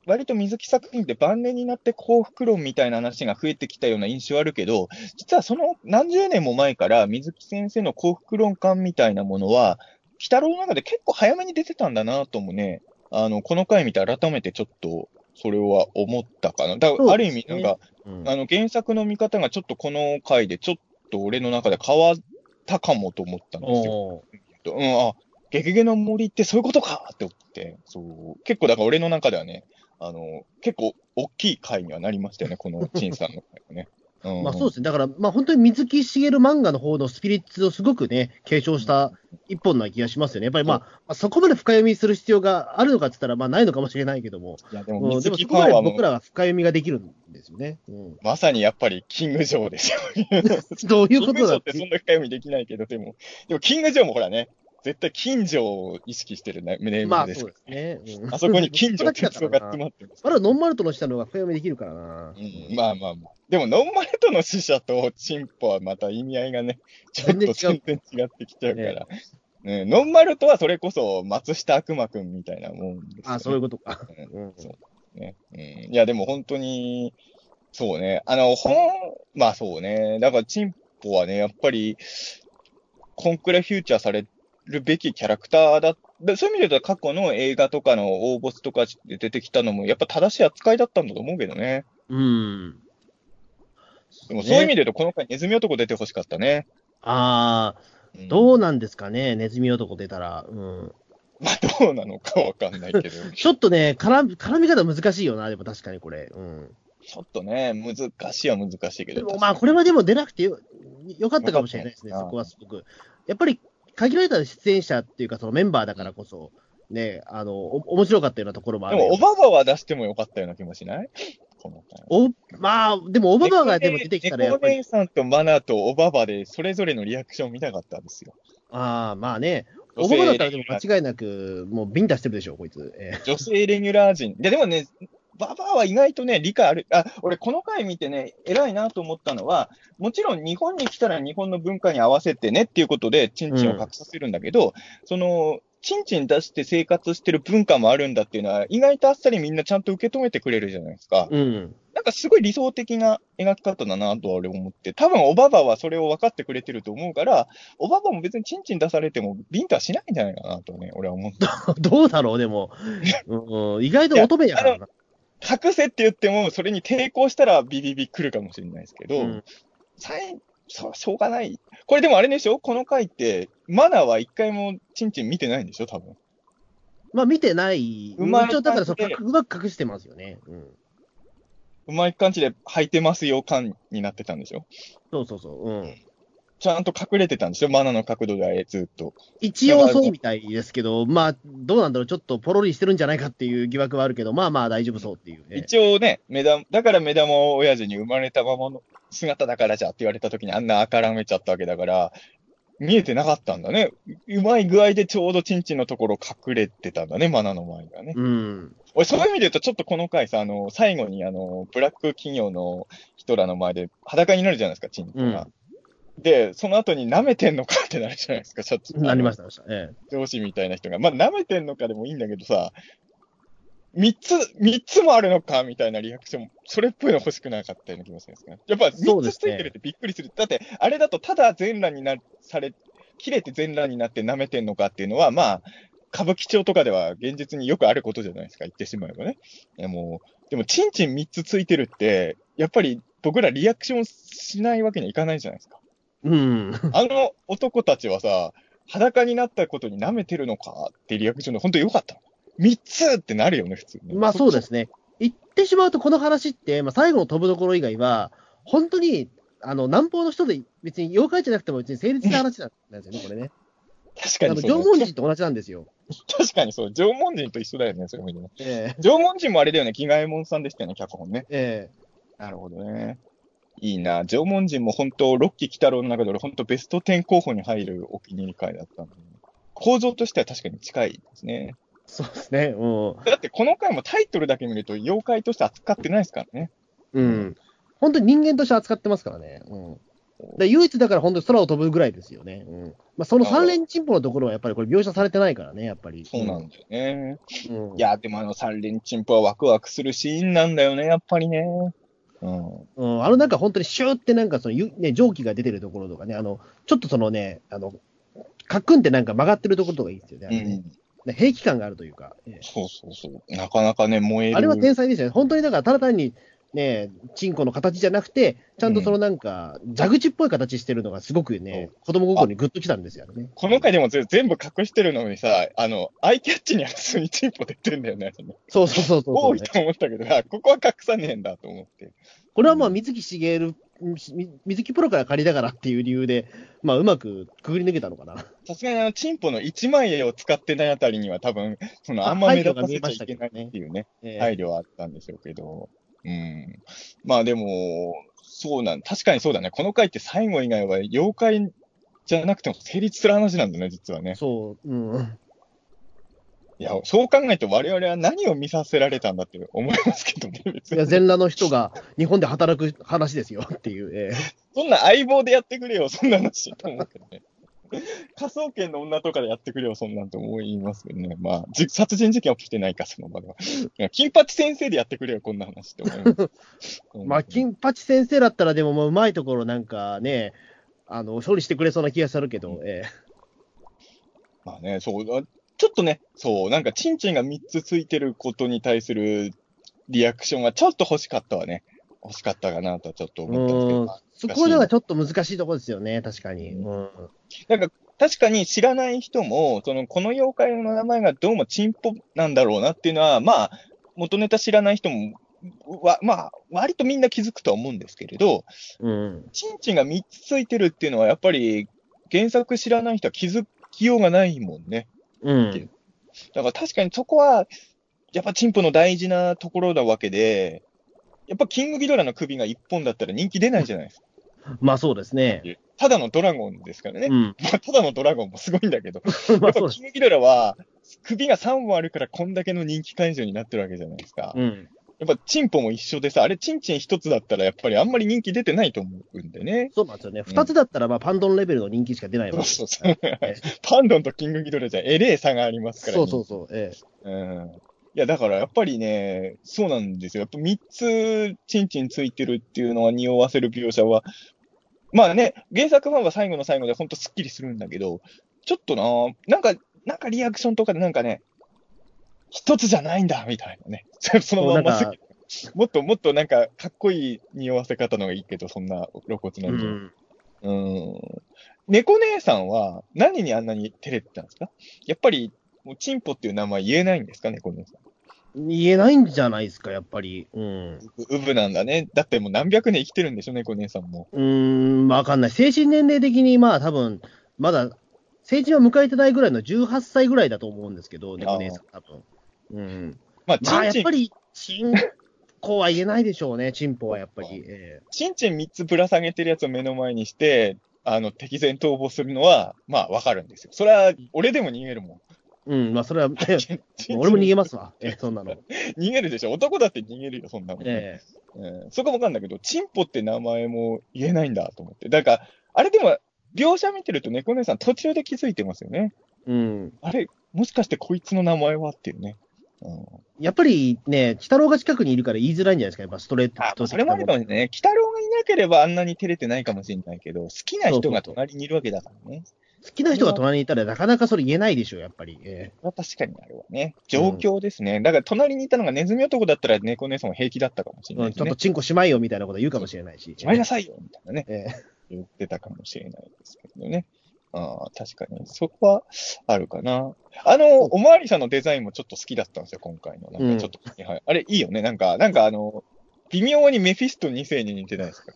割と水木作品って晩年になって幸福論みたいな話が増えてきたような印象あるけど、実はその何十年も前から水木先生の幸福論感みたいなものは、鬼太郎の中で結構早めに出てたんだなともね、あの、この回見て改めてちょっと、それは思ったかな。だからある意味、なんか、あの、原作の見方がちょっとこの回でちょっと俺の中で変わったかもと思ったんですよ。うん、あ、ゲゲゲの森ってそういうことかって思って、そう、結構だから俺の中ではね、あの結構大きい回にはなりましたよね、この陳さんの回はね。うん、まあそうですね、だから、まあ、本当に水木しげる漫画の方のスピリッツをすごくね、継承した一本な気がしますよね。やっぱり、まあ、まあそこまで深読みする必要があるのかって言ったら、まあ、ないのかもしれないけども、いやでも水木ファンは僕らは深読みができるんですよね。うん、まさにやっぱりキングジョーですよ。どういうことだって。キングジョーってそんな深読みできないけど、でも、でもキングジョーもほらね、絶対近所を意識してるね、胸まあそうですね。うん、あそこに近所って人が集まってます。まだノンマルトの使者の方が深読みできるからな。うん、まあまあまあ。でもノンマルトの使者とチンポはまた意味合いがね、ちょっと全然違ってきちゃうから。ね、ノンマルトはそれこそ松下悪魔くんみたいなもんです、ね。あ、そういうことか。うん、そうね、うん。いやでも本当に、そうね。あの、本、まあそうね。だからチンポはね、やっぱり、こんくらいフューチャーされて、るべきキャラクターだった。そういう意味で言うと過去の映画とかの大ボスとかで出てきたのもやっぱ正しい扱いだったんだと思うけどね。うん。でもそういう意味で言うとこの回ネズミ男出てほしかったね。ああ、うん、どうなんですかね、ネズミ男出たら。うん。まあどうなのかわかんないけど。ちょっとね絡、絡み方難しいよな、でも確かにこれ。うん。ちょっとね、難しいは難しいけど。でもまあこれはでも出なくて よ, よかったかもしれないですね、そこはすごく。やっぱり限られた出演者っていうか、そのメンバーだからこそ、ね、あの、お、面白かったようなところもある。でも、オババは出してもよかったような気もしない？このお、まあ、でも、オババがでも出てきたらやっぱり。猫姉さんとマナとオババで、それぞれのリアクション見たかったんですよ。ああ、まあね。オババだったらでも間違いなく、もうビンタしてるでしょ、こいつ。えー、女性レギュラー人。いや、でもね、ババアは意外とね、理解ある。あ、俺この回見てね、偉いなと思ったのは、もちろん日本に来たら日本の文化に合わせてねっていうことで、チンチンを隠させるんだけど、うん、その、チンチン出して生活してる文化もあるんだっていうのは、意外とあっさりみんなちゃんと受け止めてくれるじゃないですか。うん。なんかすごい理想的な描き方だなとは俺思って、多分オババはそれを分かってくれてると思うから、オババも別にチンチン出されてもビンタはしないんじゃないかなとね、俺は思った。どうだろう、でも。うん、意外と乙女やからな。隠せって言っても、それに抵抗したらビビビ来るかもしれないですけど、うん、さえ、そう、しょうがない。これでもあれでしょ？この回って、マナは一回もチンチン見てないんでしょ？多分。まあ見てない。うまい感じで。だからそのうまく隠してますよね。うん。うまい感じで履いてますよ感になってたんでしょ？そうそうそう。うん。ちゃんと隠れてたんですよ、マナの角度であれ、ずっと。一応そうみたいですけど、まあ、どうなんだろう、ちょっとポロリしてるんじゃないかっていう疑惑はあるけど、まあまあ大丈夫そうっていう、ね。一応ね、目玉、だから目玉親父に生まれたままの姿だからじゃって言われた時にあんなあからめちゃったわけだから、見えてなかったんだね。うまい具合でちょうどチンチンのところ隠れてたんだね、マナの前がね。うん。俺、そういう意味で言うと、ちょっとこの回さ、あの、最後にあの、ブラック企業の人らの前で裸になるじゃないですか、チンチンが。うんで、その後に舐めてんのかってなるじゃないですか、ちょっと。なりました、ええ。上司みたいな人が。まあ、舐めてんのかでもいいんだけどさ、三つ、三つもあるのかみたいなリアクション、それっぽいの欲しくなかったような気もするんですけど。やっぱ三つついてるってびっくりする。すね、だって、あれだとただ全裸にな、され、切れて全裸になって舐めてんのかっていうのは、まあ、歌舞伎町とかでは現実によくあることじゃないですか、言ってしまえばね。もう、でも、チンチン三つついてるって、やっぱり僕らリアクションしないわけにはいかないじゃないですか。うん、あの男たちはさ、裸になったことに舐めてるのかってリアクションで本当に良かったの。みっつってなるよね、普通に。まあそうですね。言ってしまうと、この話って、まあ、最後の飛ぶところ以外は、本当に、あの、南方の人で別に妖怪じゃなくても別に成立した話なんですよね、これね。確かにそうです。縄文人と同じなんですよ。確かにそう。縄文人と一緒だよね、それもね。えー、縄文人もあれだよね、キガエモンさんでしたよね、脚本ね。ええー。なるほどね。いいな。縄文人も本当、ロッキー鬼太郎の中で俺、本当ベストじゅう候補に入るお気に入り回だったんで、ね、構造としては確かに近いですね。そうですね。うん、だってこの回もタイトルだけ見ると妖怪として扱ってないですからね。うん。本当に人間として扱ってますからね。うん。で唯一だから本当に空を飛ぶぐらいですよね。うん。まあその三連チンポのところはやっぱりこれ描写されてないからね、やっぱり。そうなんだよね。うん、いやでもあの三連チンポはワクワクするシーンなんだよね、やっぱりね。うん。うん。あのなんか本当にシューってなんかそのね蒸気が出てるところとかね、あのちょっとそのねあのカックンってなんか曲がってるところとかいいですよね。あれねうん。平気感があるというか、えー、そうそうそう、なかなかね、燃える。あれは天才でしたね、本当にだから、ただ単にね、チンコの形じゃなくて、ちゃんとそのなんか、うん、蛇口っぽい形してるのが、すごくね、子供心にグッときたんですよね。この回でも全部隠してるのにさ、あのアイキャッチには普通にチンポ出てんだよね、そうそうそうそう、多いと思ったけど、ここは隠さねえんだと思って。これはまあ、水木しげる。水木プロから借りだからっていう理由で、まあ、うまくくぐり抜けたのかな。さすがにあのチンポのいちまい絵を使ってないあたりには多分そのあんま目立たせちゃいけないっていうね配慮はあったんでしょうけど、うん、まあでもそうなん確かにそうだね。この回って最後以外は妖怪じゃなくても成立する話なんだね実はね。そう、うん。いやそう考えると我々は何を見させられたんだって思いますけどね。別にいや全裸の人が日本で働く話ですよっていう、えー、そんな相棒でやってくれよそんな話と思うけどね科捜研の女とかでやってくれよそんなんと思いますけどね。まあ殺人事件起きてないかその場では金八先生でやってくれよこんな話って思いますまあ金八先生だったらでももううまいところなんかねあの処理してくれそうな気がするけど、えー、まあねそうだちょっとね、そう、なんか、チンチンがみっつついてることに対するリアクションがちょっと欲しかったわね。欲しかったかなとはちょっと思ったんですけど。まあ、そこではちょっと難しいところですよね、確かに。うん、なんか、確かに知らない人も、その、この妖怪の名前がどうもチンポなんだろうなっていうのは、まあ、元ネタ知らない人も、わまあ、割とみんな気づくとは思うんですけれど、うん、チンチンがみっつついてるっていうのは、やっぱり、原作知らない人は気づきようがないもんね。うん、だから確かにそこはやっぱチンポの大事なところなわけでやっぱキングギドラの首がいっぽんだったら人気出ないじゃないですかまあそうですねただのドラゴンですからね、うんまあ、ただのドラゴンもすごいんだけどやっぱキングギドラは首がさんぼんあるからこんだけの人気会場になってるわけじゃないですか、うん、やっぱチンポも一緒でさあれチンチンひとつだったらやっぱりあんまり人気出てないと思うんでねそうなんですよね、うん、ふたつだったらまあパンドンレベルの人気しか出ないわけですそうそうそう、ええ、パンドンとキングギドラじゃえれえ差がありますからねそうそうそう、ええうん、いやだからやっぱりねそうなんですよやっぱみっつチンチンついてるっていうのは匂わせる描写はまあね原作ファンは最後の最後でほんとすっきりするんだけどちょっとななんかなんかリアクションとかでなんかね一つじゃないんだみたいなねそのまんまもっともっとなんかかっこいい匂わせ方のがいいけどそんな露骨なんで、うん、うーん猫姉さんは何にあんなに照れてたんですかやっぱりもうチンポっていう名前言えないんですか猫姉さん言えないんじゃないですかやっぱりうんうぶなんだねだってもう何百年生きてるんでしょ猫姉さんもうーんわかんない精神年齢的にまあ多分まだ成人を迎えてないぐらいのじゅうはっさいぐらいだと思うんですけど猫姉さん多分うん、まあ、チンチンまあやっぱりチンコは言えないでしょうねチンポはやっぱり、えー、チンチンみっつぶら下げてるやつを目の前にしてあの敵前逃亡するのはまあわかるんですよそれは俺でも逃げるもんうんまあそれは俺も逃げますわえそんなの逃げるでしょ男だって逃げるよそんなもん、えーえー、そこもわかんないけどチンポって名前も言えないんだと思ってだからあれでも描写見てると猫姉さん途中で気づいてますよねうんあれもしかしてこいつの名前はっていうねうん、やっぱりね、鬼太郎が近くにいるから言いづらいんじゃないですか、やっぱストレートと。それもあるかもしれないね。鬼太郎がいなければあんなに照れてないかもしれないけど、好きな人が隣にいるわけだからね。そうそうそう好きな人が隣にいたらなかなかそれ言えないでしょ、やっぱり。えー、確かにあるわね。状況ですね。うん、だから隣にいたのがネズミ男だったら猫姉さんも平気だったかもしれない、ねうん。ちょっとチンコしまいよみたいなこと言うかもしれないし。しまいなさいよみたいなね、えー。言ってたかもしれないですけどね。ああ、確かに。そこはあるかな。あの、おまわりさんのデザインもちょっと好きだったんですよ、今回の。なんかちょっと、うん、はい、あれ、いいよね。なんか、なんかあの、微妙にメフィストに世に似てないですか？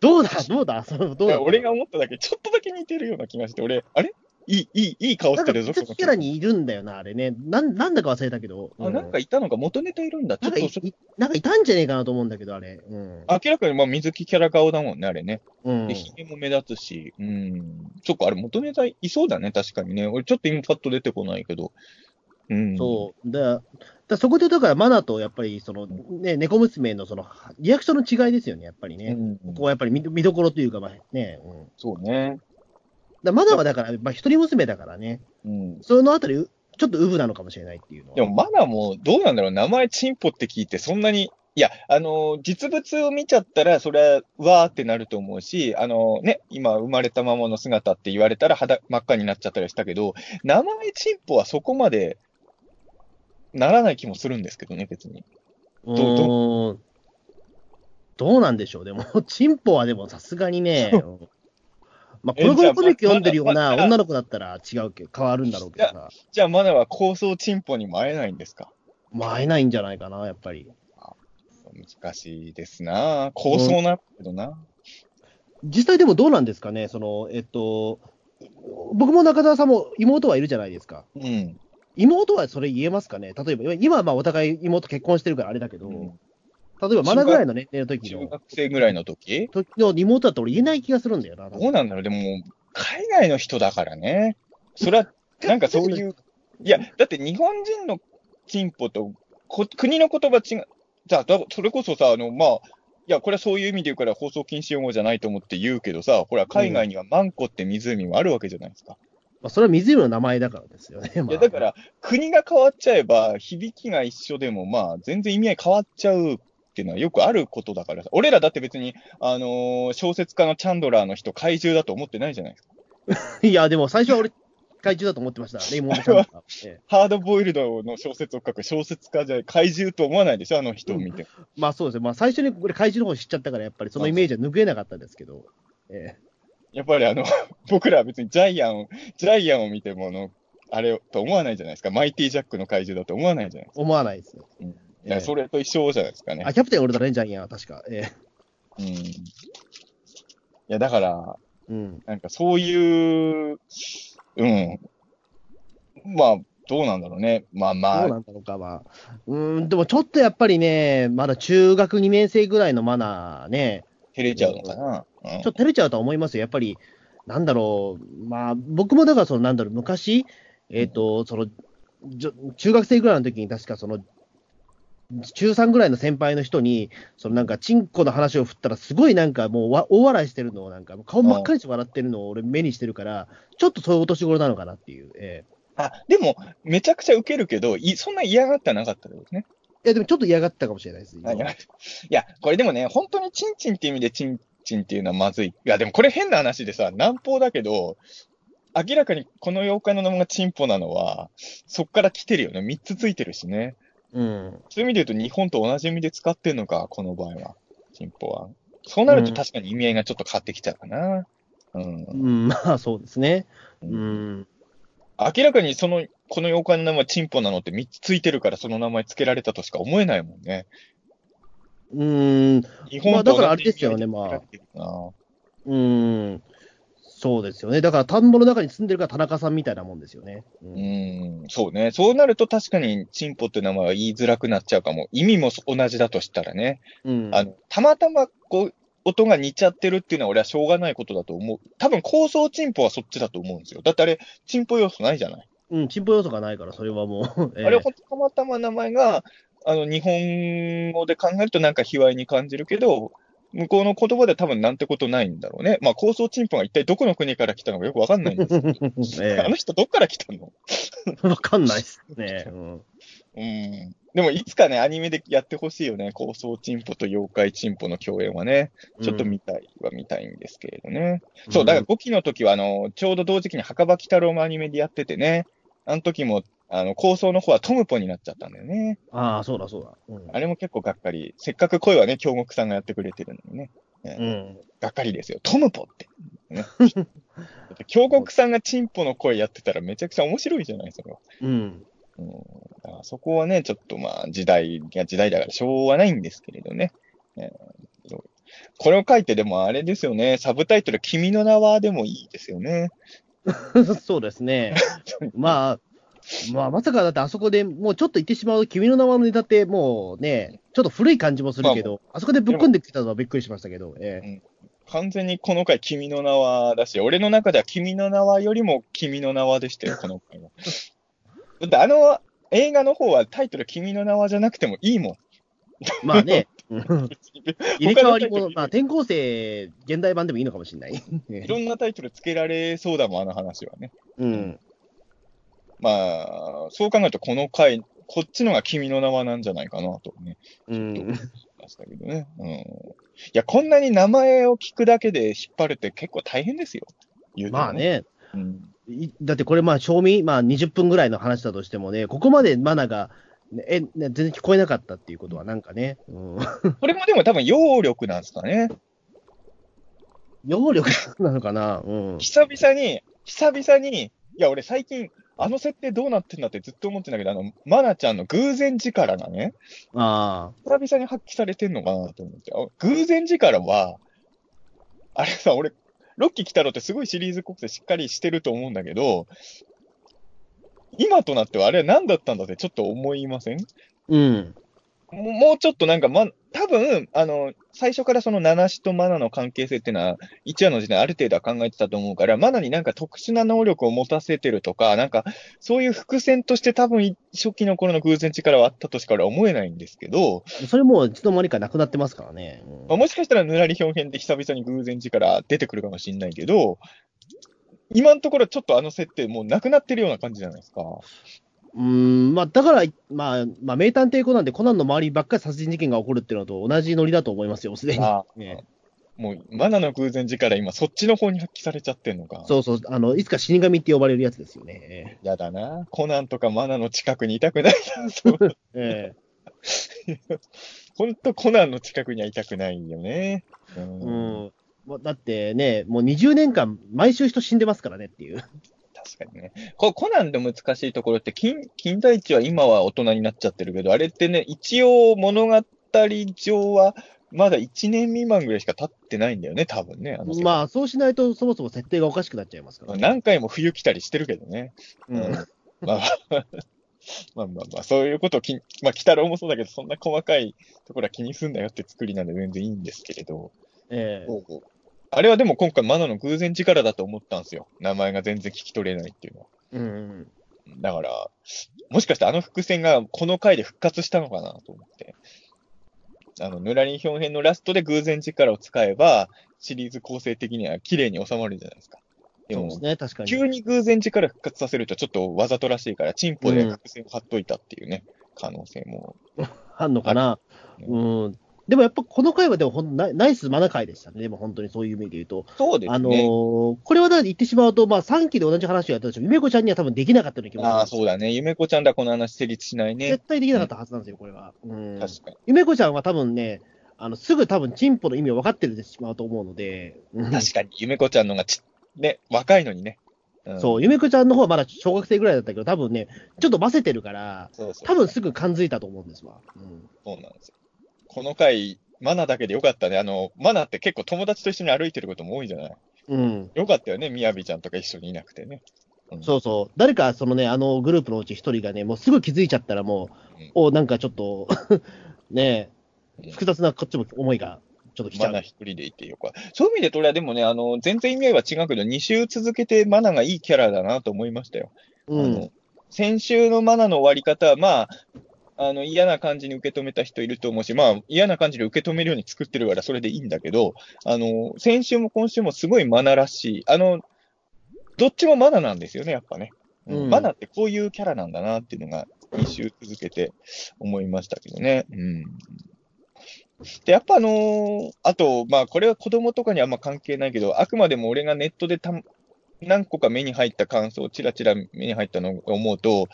どうだどうだそのどうだ俺が思っただけ、ちょっとだけ似てるような気がして、俺、あれいい、いい、いい顔してるぞ。別キャラにいるんだよな、あれね。なん、なんだか忘れたけど。あ、うん、なんかいたのか、元ネタいるんだ。ちょっとそなんかい、なんかいたんじゃねえかなと思うんだけど、あれ。うん、明らかにまあ水木キャラ顔だもんね、あれね。うん。で、ひげも目立つし。うん。そっか、あれ元ネタいそうだね、確かにね。俺ちょっと今パッと出てこないけど。うん。そう。だだそこで、だから、マナと、やっぱり、その、ね、猫娘の、その、リアクションの違いですよね、やっぱりね。うん、ここはやっぱり見、見どころというか、まあ、ね。うん、そうね。だマナはだから、まあ、一人娘だからね、うん、そのあたり、ちょっとウブなのかもしれないっていうのは。でも、マナもどうなんだろう、名前、チンポって聞いて、そんなに、いや、あのー、実物を見ちゃったら、それは、わーってなると思うし、あのー、ね、今、生まれたままの姿って言われたら、肌真っ赤になっちゃったりしたけど、名前、チンポはそこまでならない気もするんですけどね、別に。どうどうどうなんでしょう、でも、チンポはでも、さすがにね。まあ、この頃コミック読んでるような女の子だったら違うけど、変わるんだろうけどさ。じゃあ、マナは高層チンポにも会えないんですか？まあ、会えないんじゃないかな、やっぱり。難しいですな。高層なんだけどな。実際でもどうなんですかね、その、えっと、僕も中澤さんも妹はいるじゃないですか。うん。妹はそれ言えますかね？例えば、今はまあお互い妹結婚してるからあれだけど、うん、例えば、マナぐらいの年齢の時の。中学生ぐらいの時時の妹だと俺言えない気がするんだよな。どうなんだろう、でも、海外の人だからね。それは、なんかそういう。いや、だって日本人のチンポと、こ国の言葉違う。じゃあ、それこそさ、あの、まあ、いや、これはそういう意味で言うから放送禁止用語じゃないと思って言うけどさ、ほら、海外にはマンコって湖もあるわけじゃないですか。うん、まあ、それは湖の名前だからですよね。まあ、いやだから、国が変わっちゃえば、響きが一緒でも、まあ、全然意味合い変わっちゃう。っていうのはよくあることだからさ。俺らだって別に、あのー、小説家のチャンドラーの人怪獣だと思ってないじゃないですか。いやでも最初は俺怪獣だと思ってましたレイモンドさんは、ええ、ハードボイルドの小説を書く小説家じゃ怪獣と思わないでしょ、あの人を見て、うん、まあそうですね、まあ、最初にこれ怪獣の方知っちゃったからやっぱりそのイメージは拭えなかったんですけど、ええ、やっぱりあの僕らは別にジャイアンジャイアンを見てものあれと思わないじゃないですか。マイティジャックの怪獣だと思わないじゃないですか。思わないですよ、うん、いやそれと一緒じゃないですかね。えー、あ、キャプテン俺だね、ジャイアンは確か。えー、うん。いや、だから、うん、なんかそういう、うん。まあ、どうなんだろうね。まあまあ。どうなんだろうか、まあ。うん、でもちょっとやっぱりね、まだ中学にねん生ぐらいのマナーね。照れちゃうのかな。うん、ちょっと照れちゃうとは思いますよ。やっぱり、なんだろう。まあ、僕もだから、その、なんだろう、昔、えっ、ー、と、その、中学生ぐらいの時に確か、その、中さんぐらいの先輩の人に、そのなんか、チンコの話を振ったら、すごいなんかもうわ大笑いしてるのを、なんか、顔真っ赤にして笑ってるのを俺目にしてるから、ちょっとそういうお年頃なのかなっていう。えー、あ、でも、めちゃくちゃウケるけど、いそんな嫌がってなかったですね。いや、でもちょっと嫌がったかもしれないです。いや、これでもね、本当にチンチンって意味でチンチンっていうのはまずい。いや、でもこれ変な話でさ、南方だけど、明らかにこの妖怪の名前がチンポなのは、そっから来てるよね。みっつついてるしね。うん、そういう意味で言うと日本と同じ意味で使ってんのか、この場合は、チンポは。そうなると確かに意味合いがちょっと変わってきちゃうかな。うん。うん、まあそうですね。うん。明らかにその、この妖怪の名前チンポなのってみっつついてるからその名前つけられたとしか思えないもんね。うん。日本と同じ意味で、まあ、だからあれですよね、まあ。うん。そうですよね。だから田んぼの中に住んでるから田中さんみたいなもんですよね。うん、うんそうね。そうなると確かにチンポって名前は言いづらくなっちゃうかも。意味も同じだとしたらね。うん、あのたまたまこう音が似ちゃってるっていうのは俺はしょうがないことだと思う。多分高層チンポはそっちだと思うんですよ。だってあれチンポ要素ないじゃない。うん、チンポ要素がないからそれはもう。えー、あれほんとたまたま名前があの日本語で考えるとなんか卑猥に感じるけど。向こうの言葉では多分なんてことないんだろうね。まあ、高層チンポが一体どこの国から来たのかよくわかんないんですけど。ね、あの人どっから来たのわかんないっすね。うん。うん、でもいつかね、アニメでやってほしいよね。高層チンポと妖怪チンポの共演はね。ちょっと見たいは見たいんですけれどね。うん、そう、だからごきの時は、あの、ちょうど同時期に墓場鬼太郎もアニメでやっててね。あの時も、あの、構想の方はトムポになっちゃったんだよね。ああ、そうだそうだ。うん、あれも結構がっかり。せっかく声はね、京極さんがやってくれてるのにね。ね、うん、がっかりですよ。トムポって、ね、京極さんがチンポの声やってたらめちゃくちゃ面白いじゃないそれは、うんうん、だからそこはねちょっとまあ時代が時代だからしょうがないんですけれどね、えー、これを書いてでもあれですよね、サブタイトル君の名はでもいいですよねそうですねまあまあ、まさかだってあそこでもうちょっと言ってしまう君の名はのネタってもうねちょっと古い感じもするけど、まあ、あそこでぶっ込んできたのはびっくりしましたけど、ええうん、完全にこの回君の名はだし俺の中では君の名はよりも君の名はでしたよこの回はだってあの映画の方はタイトル君の名はじゃなくてもいいもんまあね入れ替わりも、まあ、転校生現代版でもいいのかもしれないいろんなタイトルつけられそうだもんあの話はねうんまあ、そう考えると、この回、こっちのが君の名はなんじゃないかなとね、ちょっと思いましたけどね、うん。いや、こんなに名前を聞くだけで引っ張るって結構大変ですよ。言うてもね。まあね。うん、だってこれ、まあ、賞味、まあ、にじゅっぷんぐらいの話だとしてもね、ここまでマナが、え、全然聞こえなかったっていうことは、なんかね。うん、これもでも多分、揚力なんですかね。揚力なのかな、うん、久々に、久々に、いや、俺最近、あの設定どうなってんだってずっと思ってんだけど、あの、マナちゃんの偶然力がね、ああ。久々に発揮されてんのかなと思って。偶然力は、あれさ、俺、ロッキー鬼太郎ってすごいシリーズ構成しっかりしてると思うんだけど、今となってはあれは何だったんだってちょっと思いません？うん。もう、もうちょっとなんか、ま、多分、あの、最初からその七種とマナの関係性っていうのは、一話の時代ある程度は考えてたと思うから、マナになんか特殊な能力を持たせてるとか、なんか、そういう伏線として多分、初期の頃の偶然力はあったとしか俺は思えないんですけど。それもう、いつの間にかなくなってますからね。うんまあ、もしかしたら、ぬらりひょん編で久々に偶然力出てくるかもしれないけど、今のところちょっとあの設定もうなくなってるような感じじゃないですか。うんまあ、だから、まあまあ、名探偵コナンでコナンの周りばっかり殺人事件が起こるっていうのと同じノリだと思いますよ、すでに。あね、もう、マナの偶然力、今、そっちの方に発揮されちゃってるのか。そうそうあの、いつか死神って呼ばれるやつですよね。やだな、コナンとかマナの近くにいたくないな、本当、コナンの近くにはいたくないよね。うんうんまあ、だってね、もうにじゅうねんかん、毎週人死んでますからねっていう。確かにね、こコナンの難しいところって金、金田一は今は大人になっちゃってるけど、あれってね、一応物語上はまだいちねんみまんぐらいしか経ってないんだよね、多分ね。あのまあ、そうしないとそもそも設定がおかしくなっちゃいますから、ね。何回も冬来たりしてるけどね。うんうん、まあまあまあまあ、そういうことをき、まあ、鬼太郎もそうだけど、そんな細かいところは気にすんなよって作りなんで全然いいんですけれど。えーおうおうあれはでも今回マナの偶然力だと思ったんですよ。名前が全然聞き取れないっていうのは。うん、うん。だから、もしかしてあの伏線がこの回で復活したのかなと思って。あの、ぬらりひょん編のラストで偶然力を使えば、シリーズ構成的には綺麗に収まるじゃないですか。でも、そうですね、確かに。急に偶然力復活させるとちょっとわざとらしいから、チンポで伏線を張っといたっていうね、うん、可能性もある。あんのかな、ね、うん。でもやっぱこの回はでもほんナイスマナ回でしたね。でも本当にそういう意味で言うと。そうですね。あのー、これはだって言ってしまうと、まあさんきで同じ話をやったでしょ。ゆめこちゃんには多分できなかったような気もする。ああ、そうだね。ゆめこちゃんだ、この話成立しないね。絶対できなかったはずなんですよ、これは。うん。確かに。ゆめこちゃんは多分ね、あの、すぐ多分チンポの意味を分かってるでしまうと思うので。うん、確かに。ゆめこちゃんのがち、ね、若いのにね。うん、そう、ゆめこちゃんの方はまだ小学生ぐらいだったけど、多分ね、ちょっとバセてるから、そうそう多分すぐ感づいたと思うんですわ。うん。そうなんですよ。この回、マナだけでよかったね。あの、マナって結構友達と一緒に歩いてることも多いじゃない。うん。よかったよね。みやびちゃんとか一緒にいなくてね。うん、そうそう。誰か、そのね、あのグループのうち一人がね、もうすぐ気づいちゃったらもう、うん、お、なんかちょっと、ねえ、複雑なこっちも思いがちょっと来ちゃう。マナ一人でいてよかった。そういう意味で、とりあえずでもね、あの、全然意味合いは違うけど、に週続けてマナがいいキャラだなと思いましたよ。うん。あの先週のマナの終わり方は、まあ、あの嫌な感じに受け止めた人いると思うし、まあ、嫌な感じで受け止めるように作ってるからそれでいいんだけど、あの先週も今週もすごいマナらしい、あのどっちもマナなんですよね、やっぱね、うん、マナってこういうキャラなんだなっていうのがに週続けて思いましたけどね。うん、でやっぱあのー、あと、まあ、これは子供とかにはあんま関係ないけど、あくまでも俺がネットでた何個か目に入った感想、ちらちら目に入ったのを思うと、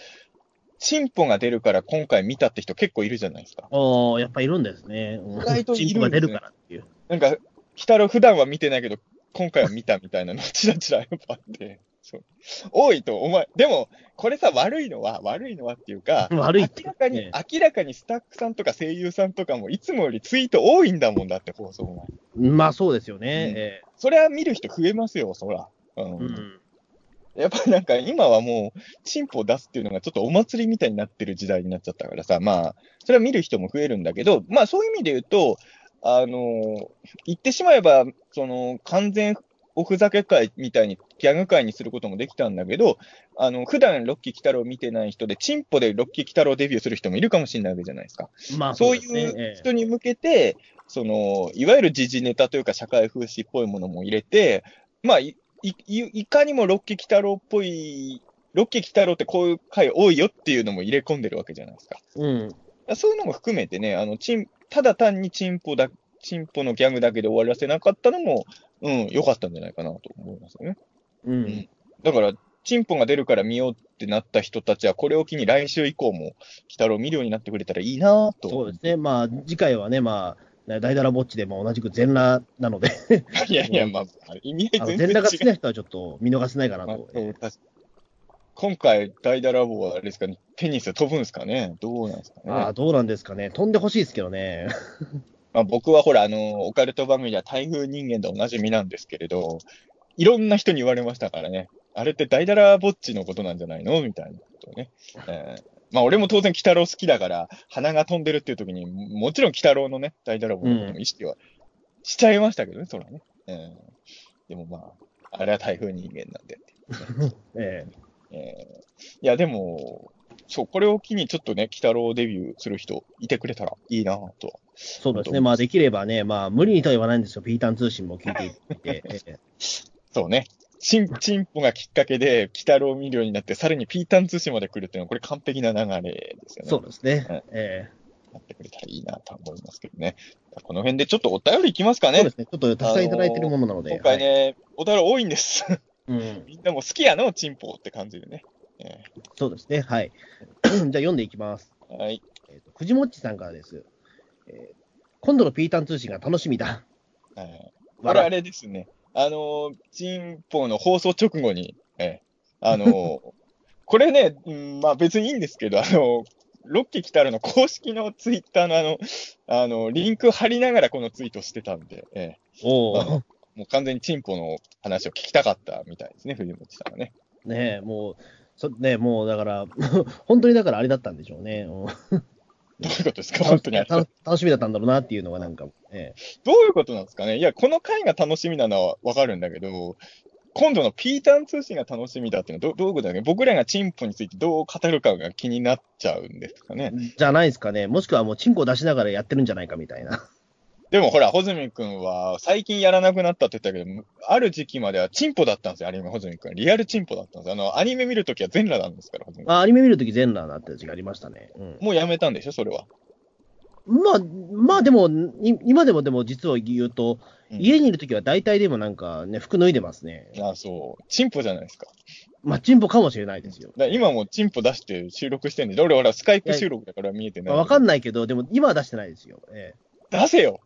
チンポが出るから今回見たって人結構いるじゃないですか。ああ、やっぱいるんですね。意外といるんですね。チンポが出るからっていう。なんか、北郎普段は見てないけど今回は見たみたいなのちらちらやっぱあってそう多いとお前でもこれさ悪いのは悪いのはっていうか悪いって、ね、明らかに明らかにスタッフさんとか声優さんとかもいつもよりツイート多いんだもんだって放送前まあそうですよね、うんえー、それは見る人増えますよそら、うんうん、やっぱりなんか今はもうチンポを出すっていうのがちょっとお祭りみたいになってる時代になっちゃったからさまあそれは見る人も増えるんだけどまあそういう意味で言うとあの言ってしまえばその完全おふざけ会みたいにギャグ会にすることもできたんだけどあの普段ロッキー鬼太郎を見てない人でチンポでロッキー鬼太郎デビューする人もいるかもしれないわけじゃないですか、まあ そ, うですね、そういう人に向けて、ええ、そのいわゆる時事ネタというか社会風刺っぽいものも入れて、まあ、い, い, いかにもロッキー鬼太郎っぽいロッキー鬼太郎ってこういう会多いよっていうのも入れ込んでるわけじゃないですか、うん、そういうのも含めてねあのチンただ単にチンポだチンポのギャグだけで終わらせなかったのもうん、良かったんじゃないかなと思いますよね、うんうん、だからチンポが出るから見ようってなった人たちはこれを機に来週以降も北郎見るようになってくれたらいいなとそうですねまあ次回はねまあ大だらぼっちでも同じく全裸なのでいやいやまあ意味合い全然違う全裸が好きな人はちょっと見逃せないかなと、まあ、今回大だらぼはあれですかねテニス飛ぶんですかねどうなんですかねあどうなんですかね飛んでほしいですけどねまあ、僕はほらあのオカルト番組では台風人間でおなじみなんですけれどいろんな人に言われましたからねあれって大だらぼっちのことなんじゃないのみたいなことをね、えー、まあ俺も当然鬼太郎好きだから鼻が飛んでるっていう時にもちろん鬼太郎のね大だらぼのことも意識はしちゃいましたけどね、うん、そらね、えー、でもまああれは台風人間なんで、えーえー、いやでもそうこれを機にちょっとね鬼太郎デビューする人いてくれたらいいなとそうですねまあできればねまあ無理にとは言わないんですよピータン通信も聞いていてそうねチンチンポがきっかけで鬼太郎を見るようになってさらにピータン通信まで来るっていうのはこれ完璧な流れですよねそうですね、うんえー、やってくれたらいいなと思いますけどねこの辺でちょっとお便りいきますかねそうですねちょっとたくさんいただいてるものなので今回ね、はい、お便り多いんですうんみんなも好きやのチンポって感じでねえー、そうですね、はい。じゃあ読んでいきます。はい。えーと、藤もっちさんからです、えー。今度のピータン通信が楽しみだ。はい、これあれですね、あの、チンポの放送直後に、えー、あの、これね、うん、まあ別にいいんですけど、あの、ロッキー来たらの公式のツイッターのあの、あの、リンク貼りながらこのツイートしてたんで、えー、おーもう完全にチンポの話を聞きたかったみたいですね、藤もっちさんはね。ねえ、もう、そね、もうだから、本当にだからあれだったんでしょうね。どういうことですか、本当に楽しみだったんだろうなっていうのが、なんか、ええ、どういうことなんですかね、いや、この回が楽しみなのは分かるんだけど、今度のピータン通信が楽しみだっていうのはど、どういうことだっけ、僕らがチンポについてどう語るかが気になっちゃうんですかね。じゃないですかね、もしくはもう、チンコ出しながらやってるんじゃないかみたいな。でもほら、穂積君は最近やらなくなったって言ったけど、ある時期まではチンポだったんですよ、アニメ、穂積君。リアルチンポだったんですよ。あの、アニメ見るときは全裸なんですから、穂積君。あ、アニメ見るとき全裸だった時がありましたね、うん。もうやめたんでしょ、それは。まあ、まあでも、今でもでも実を言うと、うん、家にいるときは大体でもなんかね、服脱いでますね。ああ、そう。チンポじゃないですか。まあ、チンポかもしれないですよ。だ今もチンポ出して収録してるんで、俺、俺、スカイプ収録だから見えてない。わ、まあ、かんないけど、でも今は出してないですよ。ええ出せよ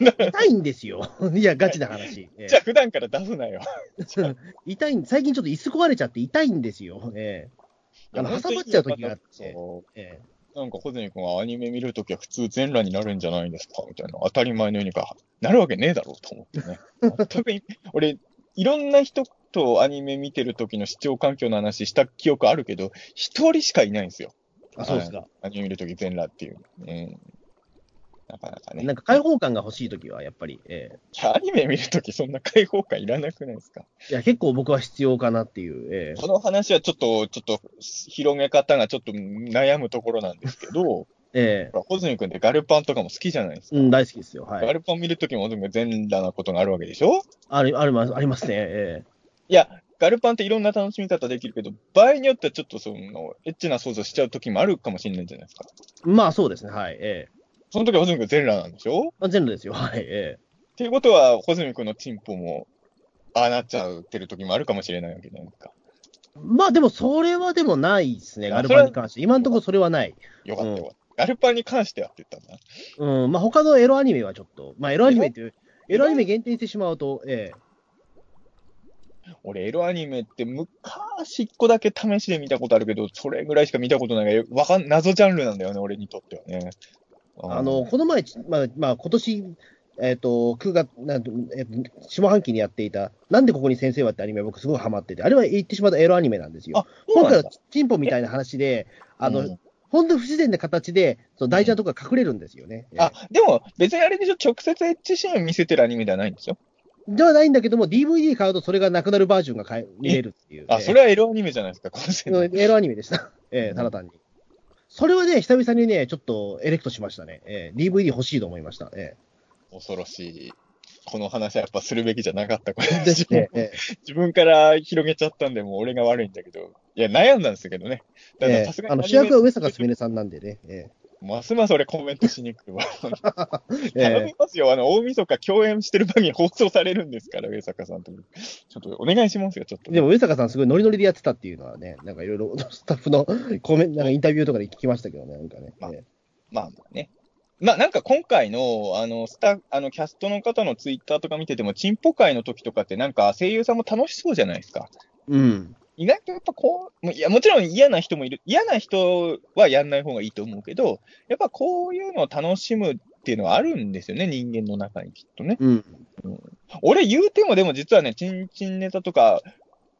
痛いんですよ。いや、ガチな話。えー、じゃあ、普段から出すなよ。痛いん、最近ちょっと椅子壊れちゃって痛いんですよ。えー、あの挟まっちゃうときがあって。えー、なんか、穂積君はアニメ見るときは普通全裸になるんじゃないんですかみたいな。当たり前のようにか、なるわけねえだろうと思ってね。特に、俺、いろんな人とアニメ見てるときの視聴環境の話した記憶あるけど、一人しかいないんですよ。あ、そうですか。アニメ見るとき全裸っていう。うんなかなかね、なんか開放感が欲しいときはやっぱり、えー、アニメ見るときそんな開放感いらなくないですか。いや結構僕は必要かなっていう、えー、この話はちょっとちょっと広げ方がちょっと悩むところなんですけど、えー、穂積君ってガルパンとかも好きじゃないですか、うん、大好きですよ、はい、ガルパン見るときも全裸なことがあるわけでしょ。あり、あります、ありますね、えー、いやガルパンっていろんな楽しみ方できるけど、場合によってはちょっとそのエッチな想像しちゃうときもあるかもしれないじゃないですか。まあそうですね、はい、えーその時は穂積君全裸なんでしょ。全裸ですよ、はい、ええっていうことは穂積君のチンポもああなっちゃってる時もあるかもしれないわけじゃないですか。まあでもそれはでもないですね、ガルパンに関して今のところそれはない。よかったよかった、うん、ガルパンに関してはって言ったんだ。うん、まあ他のエロアニメはちょっと、まあエロアニメっていうエロアニメ限定してしまうと、ええ。俺、エロアニメって昔一個だけ試しで見たことあるけど、それぐらいしか見たことないわかん、謎ジャンルなんだよね、俺にとってはね。あの、この前、まあ、まあ、今年、えっ、ー、と、くがつ、なんと、えー、下半期にやっていた、なんでここに先生はってアニメ、僕すごいハマってて、あれは言ってしまったエロアニメなんですよ。あ、今回はチンポみたいな話で、あの、うん本当不自然な形で、その大ちゃんとか隠れるんですよね。うん、あ、でも別にあれでしょ、直接エッチシーンを見せてるアニメではないんですよ。ではないんだけども、ディーブイディー 買うとそれがなくなるバージョンが見れるっていう、ね。あ、それはエロアニメじゃないですか、この世代。エロアニメでした。えー、ただ単に、うん。それはね、久々にね、ちょっとエレクトしましたね。えー、ディーブイディー 欲しいと思いました。えー、恐ろしい。この話はやっぱするべきじゃなかった。これ自分、ええ、自分から広げちゃったんで、もう俺が悪いんだけど。いや、悩んだんですけどね。だからさすがに、ええ、あの主役は上坂すみれさんなんでね。ええ、ますます俺コメントしにくいわ。頼みますよ。あの、大晦日共演してる番組放送されるんですから、上坂さんと。ちょっとお願いしますよ、ちょっと、ね。でも上坂さんすごいノリノリでやってたっていうのはね、なんかいろいろスタッフのコメント、なんかインタビューとかで聞きましたけどね、なんかね。まあ、ええ、まあね。まあ、なんか今回の、あの、スタ、あの、キャストの方のツイッターとか見てても、チンポ会の時とかってなんか声優さんも楽しそうじゃないですか。うん。意外とやっぱこう、いや、もちろん嫌な人もいる。嫌な人はやんない方がいいと思うけど、やっぱこういうのを楽しむっていうのはあるんですよね、人間の中にきっとね。うん。うん、俺言うてもでも実はね、チンチンネタとか、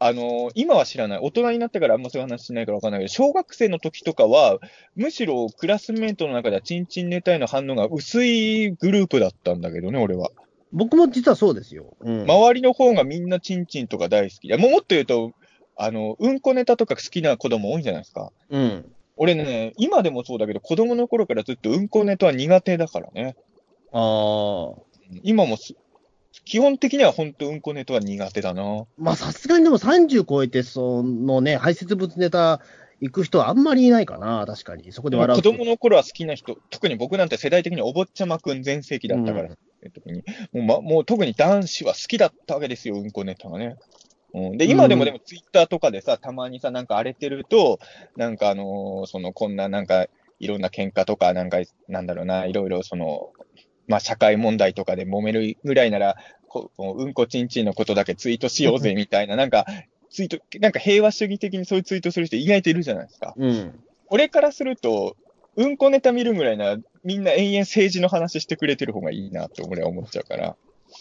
あのー、今は知らない。大人になってからあんまそういう話しないからわかんないけど、小学生の時とかは、むしろクラスメートの中ではチンチンネタへの反応が薄いグループだったんだけどね、俺は。僕も実はそうですよ。うん、周りの方がみんなチンチンとか大好き。いや、もっと言うと、あの、うんこネタとか好きな子供多いんじゃないですか。うん。俺ね、今でもそうだけど、子供の頃からずっとうんこネタは苦手だからね。ああ。今もす、基本的には本当うんこネタは苦手だな。まあさすがにでもさんじゅう超えてそのね排泄物ネタ行く人はあんまりいないかな。確かにそこで笑う。子供の頃は好きな人、特に僕なんて世代的にお坊ちゃまくん全盛期だったから、うん、特にもう、ま、もう特に男子は好きだったわけですようんこネタがね。うん、で今でもでもツイッターとかでさたまにさなんか荒れてるとなんかあのー、そのこんななんかいろんな喧嘩とかなんかなんだろうないろいろそのまあ社会問題とかで揉めるぐらいなら、こう、うんこちんちんのことだけツイートしようぜみたいな、なんか、ツイート、なんか平和主義的にそういうツイートする人意外といるじゃないですか。うん。俺からすると、うんこネタ見るぐらいなら、みんな延々政治の話してくれてる方がいいなと俺は思っちゃうから。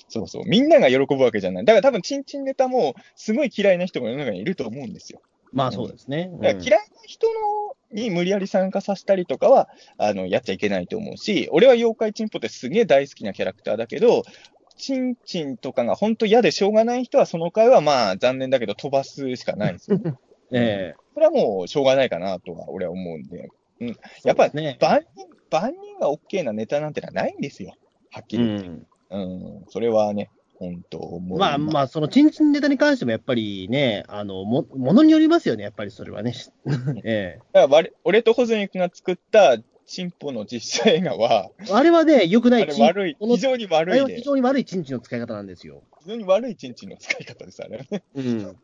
そうそう。みんなが喜ぶわけじゃない。だから多分ちんちんネタもすごい嫌いな人も世の中にいると思うんですよ。まあそうですね。うん、だから嫌いな人のに無理やり参加させたりとかはあのやっちゃいけないと思うし、俺は妖怪チンポってすげえ大好きなキャラクターだけど、チンチンとかが本当嫌でしょうがない人はその回はまあ残念だけど飛ばすしかないんですよ。ええ、これはもうしょうがないかなとは俺は思うんで、うん、やっぱり万人万人が OK なネタなんてのはないんですよ。はっきり言って、うん、うん、それはね。本当思うまあまあ、そのチンチンネタに関してもやっぱりね、あの も, ものによりますよね、やっぱりそれはね。ええ、だから俺とホズミ君が作ったチンポの実写映画は、あれはね、良くないチン、あれ悪い、非常に悪い、ね、あれは非常に悪いチンチンの使い方なんですよ。非常に悪いチンチンの使い方です、あれはね。うん、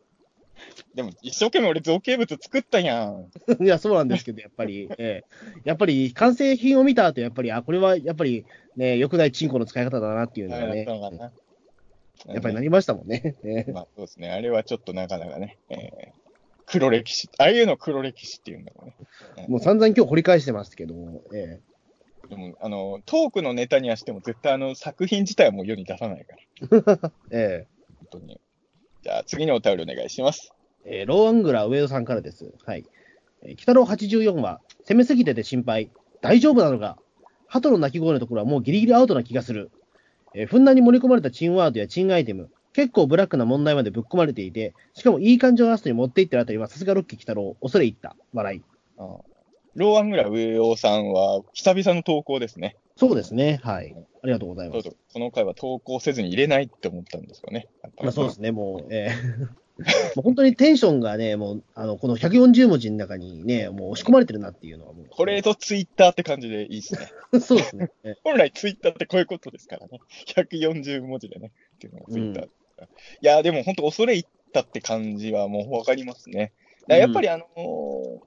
でも、一生懸命俺、造形物作ったやん。いや、そうなんですけど、やっぱり、ええ、やっぱり完成品を見た後やっぱり、あ、これはやっぱりね、良くないチンコの使い方だなっていうのがね。やっぱりなりましたもんね。まあそうですね。あれはちょっとなかなかね、えー、黒歴史、ああいうの黒歴史っていうんだろうね。もう散々今日掘り返してますけども、えー、でもあのトークのネタにはしても絶対あの作品自体はもう世に出さないから。ええー。本当に。じゃあ次のお便りお願いします。えー、ローアングラー上田さんからです。はい。えー、北郎はちじゅうよんは攻めすぎてて心配。大丈夫なのか。鳩の鳴き声のところはもうギリギリアウトな気がする。えー、ふんだんに盛り込まれたチンワードやチンアイテム、結構ブラックな問題までぶっ込まれていて、しかもいい感じのラストに持っていってるあたりは、さすがロッキー北郎、恐れ入った、笑い。ああ、ローアングラ上尾さんは、久々の投稿ですね。そうですね、はい。うん、ありがとうございます。そうそう、この回は投稿せずに入れないって思ったんですよね。まあ、そうですね、もう、えー、もう本当にテンションがね、もうあのこのひゃくよんじゅうもじの中にね、もう押し込まれてるなっていうのはもう、これとツイッターって感じでいいですね。そうですね。本来ツイッターってこういうことですからね。ひゃくよんじゅうもじでね。っていうのがツイッター、うん、いや、でも本当恐れ入ったって感じはもうわかりますね。だやっぱりあのーうん、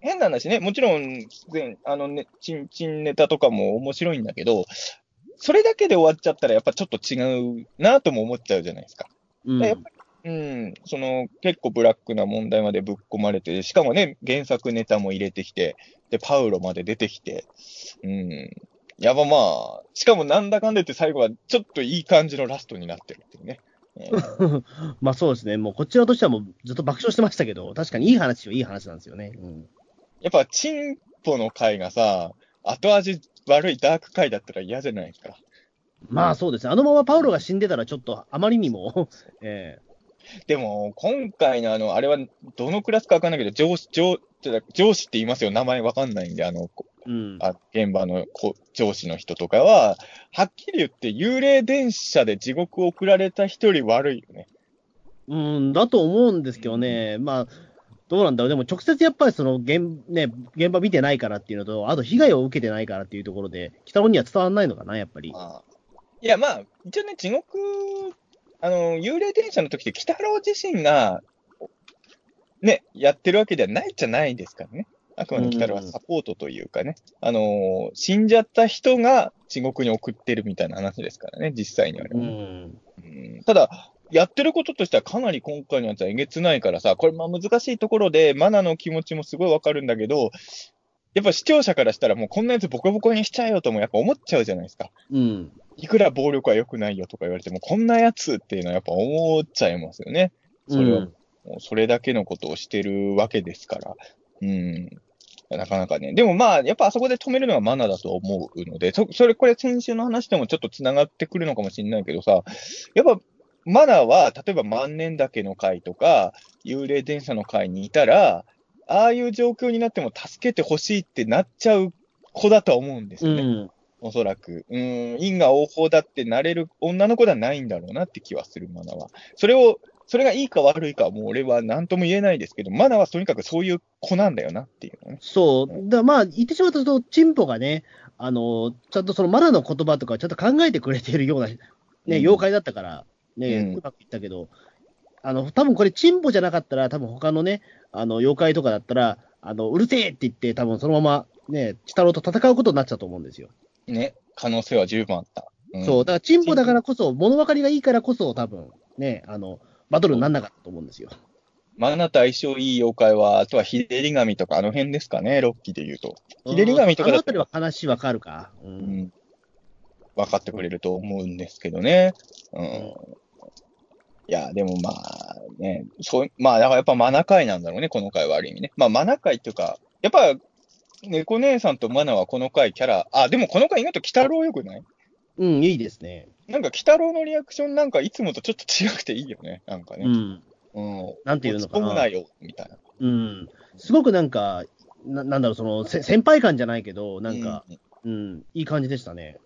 変な話ね、もちろん、あのね、チンチンネタとかも面白いんだけど、それだけで終わっちゃったらやっぱちょっと違うなとも思っちゃうじゃないですか。うん、やっぱり、うん、その結構ブラックな問題までぶっ込まれて、しかもね、原作ネタも入れてきて、で、パウロまで出てきて、うん、やばまあ、しかもなんだかんだ言って最後はちょっといい感じのラストになってるっていうね。うん、まあそうですね、もうこちらとしてはもうずっと爆笑してましたけど、確かにいい話はいい話なんですよね。うん、やっぱチンポの回がさ、後味悪いダーク回だったら嫌じゃないですか。まあそうですね、あのままパウロが死んでたらちょっとあまりにも、えー、でも今回のあのあれはどのクラスか分かんないけど、上司上上司って言いますよ、名前分かんないんで、あの、うん、あ現場の上司の人とかははっきり言って幽霊電車で地獄を送られた一人悪いよね。うんだと思うんですけどね、うん、まあどうなんだろう、でも直接やっぱりその 現,、ね、現場見てないからっていうのと、あと被害を受けてないからっていうところで、北野には伝わらないのかな、やっぱり。あいや、まあ、一応ね、地獄、あの、幽霊電車の時って、北野自身が、ね、やってるわけではないじゃないですからね。あくまで北野はサポートというかね、あのー、死んじゃった人が地獄に送ってるみたいな話ですからね、実際には、ね。うんうん、ただ、やってることとしてはかなり今回のやつはえげつないからさ、これまあ難しいところでマナの気持ちもすごいわかるんだけど、やっぱ視聴者からしたらもうこんなやつボコボコにしちゃえよともやっぱ思っちゃうじゃないですか。うん。いくら暴力は良くないよとか言われてもこんなやつっていうのはやっぱ思っちゃいますよね。それは、うん、それだけのことをしてるわけですから。うん。なかなかね。でもまあ、やっぱあそこで止めるのがマナだと思うので、そ、それこれ先週の話でもちょっと繋がってくるのかもしれないけどさ、やっぱ、マナは、例えば万年岳の会とか、幽霊電車の会にいたら、ああいう状況になっても助けてほしいってなっちゃう子だとは思うんですよね。うん、おそらく。うん、因果応報だってなれる女の子ではないんだろうなって気はする、マナは。それを、それがいいか悪いかはもう俺は何とも言えないですけど、マナはとにかくそういう子なんだよなっていう、ね。そう。だまあ、言ってしまうと、チンポがね、あの、ちゃんとそのマナの言葉とかちゃんと考えてくれているような、ね、うん、妖怪だったから、ね、うまくいったけど、あの、多分これ、チンポじゃなかったら、多分他のね、あの、妖怪とかだったら、あの、うるせえって言って、多分そのまま、ね、チタロウと戦うことになっちゃうと思うんですよ。ね、可能性は十分あった。うん、そう、だからチンポだからこそ、物分かりがいいからこそ、多分ね、あの、バトルにならなかったと思うんですよ。マナと相性いい妖怪は、あとはヒデリガミとか、あの辺ですかね、ロッキーで言うと。ヒデリガミとかだったら。あの辺りは話わかるか。うん。うん、分かってくれると思うんですけどね。うん。うんいや、でもまあね、そう、まあだからやっぱマナ会なんだろうね、この回はある意味ね。まあマナ会っていうか、やっぱ、猫姉さんとマナはこの回キャラ、あ、でもこの回意外と北郎よくない？うん、いいですね。なんか北郎のリアクションなんかいつもとちょっと違くていいよね、なんかね。うん。うん。なんていうのかな。落ち込むなよ、みたいな。うん。すごくなんか、な、なんだろう、その、せ、先輩感じゃないけど、なんか、うん、うん、いい感じでしたね。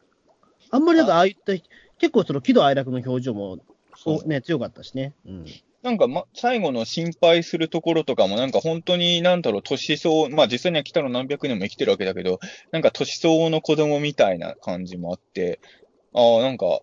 あんまりなんかああいった、結構その喜怒哀楽の表情も、そうね、強かったしね。うん、なんか、ま、最後の心配するところとかも、なんか本当に、なんだろう、年相応、まあ実際には北野何百年も生きてるわけだけど、なんか年相応の子供みたいな感じもあって、ああ、なんか、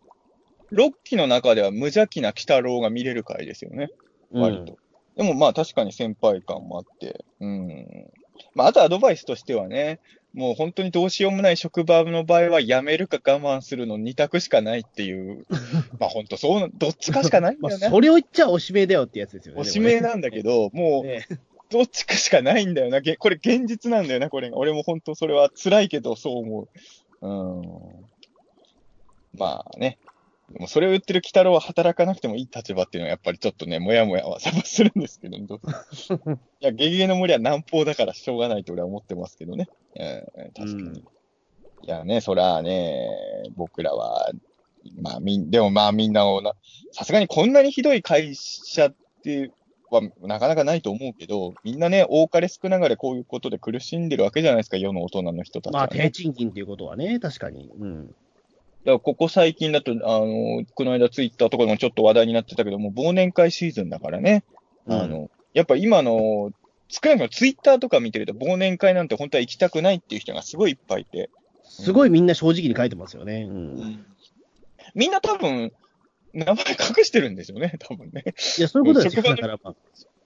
ろっきの中では無邪気な北郎が見れる回ですよね、割と。うん、でもまあ確かに先輩感もあって、うん。まああとアドバイスとしてはね、もう本当にどうしようもない職場の場合は辞めるか我慢するのに択しかないっていう。まあ本当そう、どっちかしかないんだよね。まあそれを言っちゃおしめだよってやつですよね。おしめなんだけど、もう、ね、どっちかしかないんだよな。これ現実なんだよな、これ。俺も本当それは辛いけどそう思う。うん。まあね。でもそれを言ってる鬼太郎は働かなくてもいい立場っていうのはやっぱりちょっとね、もやもやはさばするんですけど、どいや、ゲゲゲの森は南方だからしょうがないと俺は思ってますけどね。うん、確かに。うん、いやね、そらね、僕らは、まあみん、でもまあみんなをな、さすがにこんなにひどい会社ってはなかなかないと思うけど、みんなね、多かれ少ながらこういうことで苦しんでるわけじゃないですか、世の大人の人たちは、ね。まあ低賃金っていうことはね、確かに。うんだからここ最近だと、あの、この間ツイッターとかでもちょっと話題になってたけども、忘年会シーズンだからね。あの、うん、やっぱ今の、少なくともツイッターとか見てると、忘年会なんて本当は行きたくないっていう人がすごいいっぱいいて。すごいみんな正直に書いてますよね。うんうん、みんな多分、名前隠してるんですよね、多分ね。いや、そういうことですよね。職場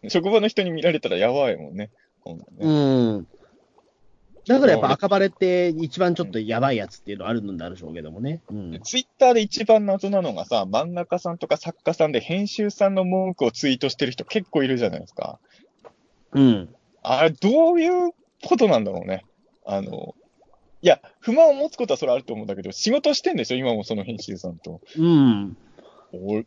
の、職場の人に見られたらやばいもんね。うん。だからやっぱ赤バレって一番ちょっとやばいやつっていうのあるんだろうけどもね、うん、ツイッターで一番謎なのがさ、漫画家さんとか作家さんで編集さんの文句をツイートしてる人結構いるじゃないですか。うん。あれどういうことなんだろうね。あの、いや不満を持つことはそれあると思うんだけど、仕事してんでしょ今もその編集さんと。うん。お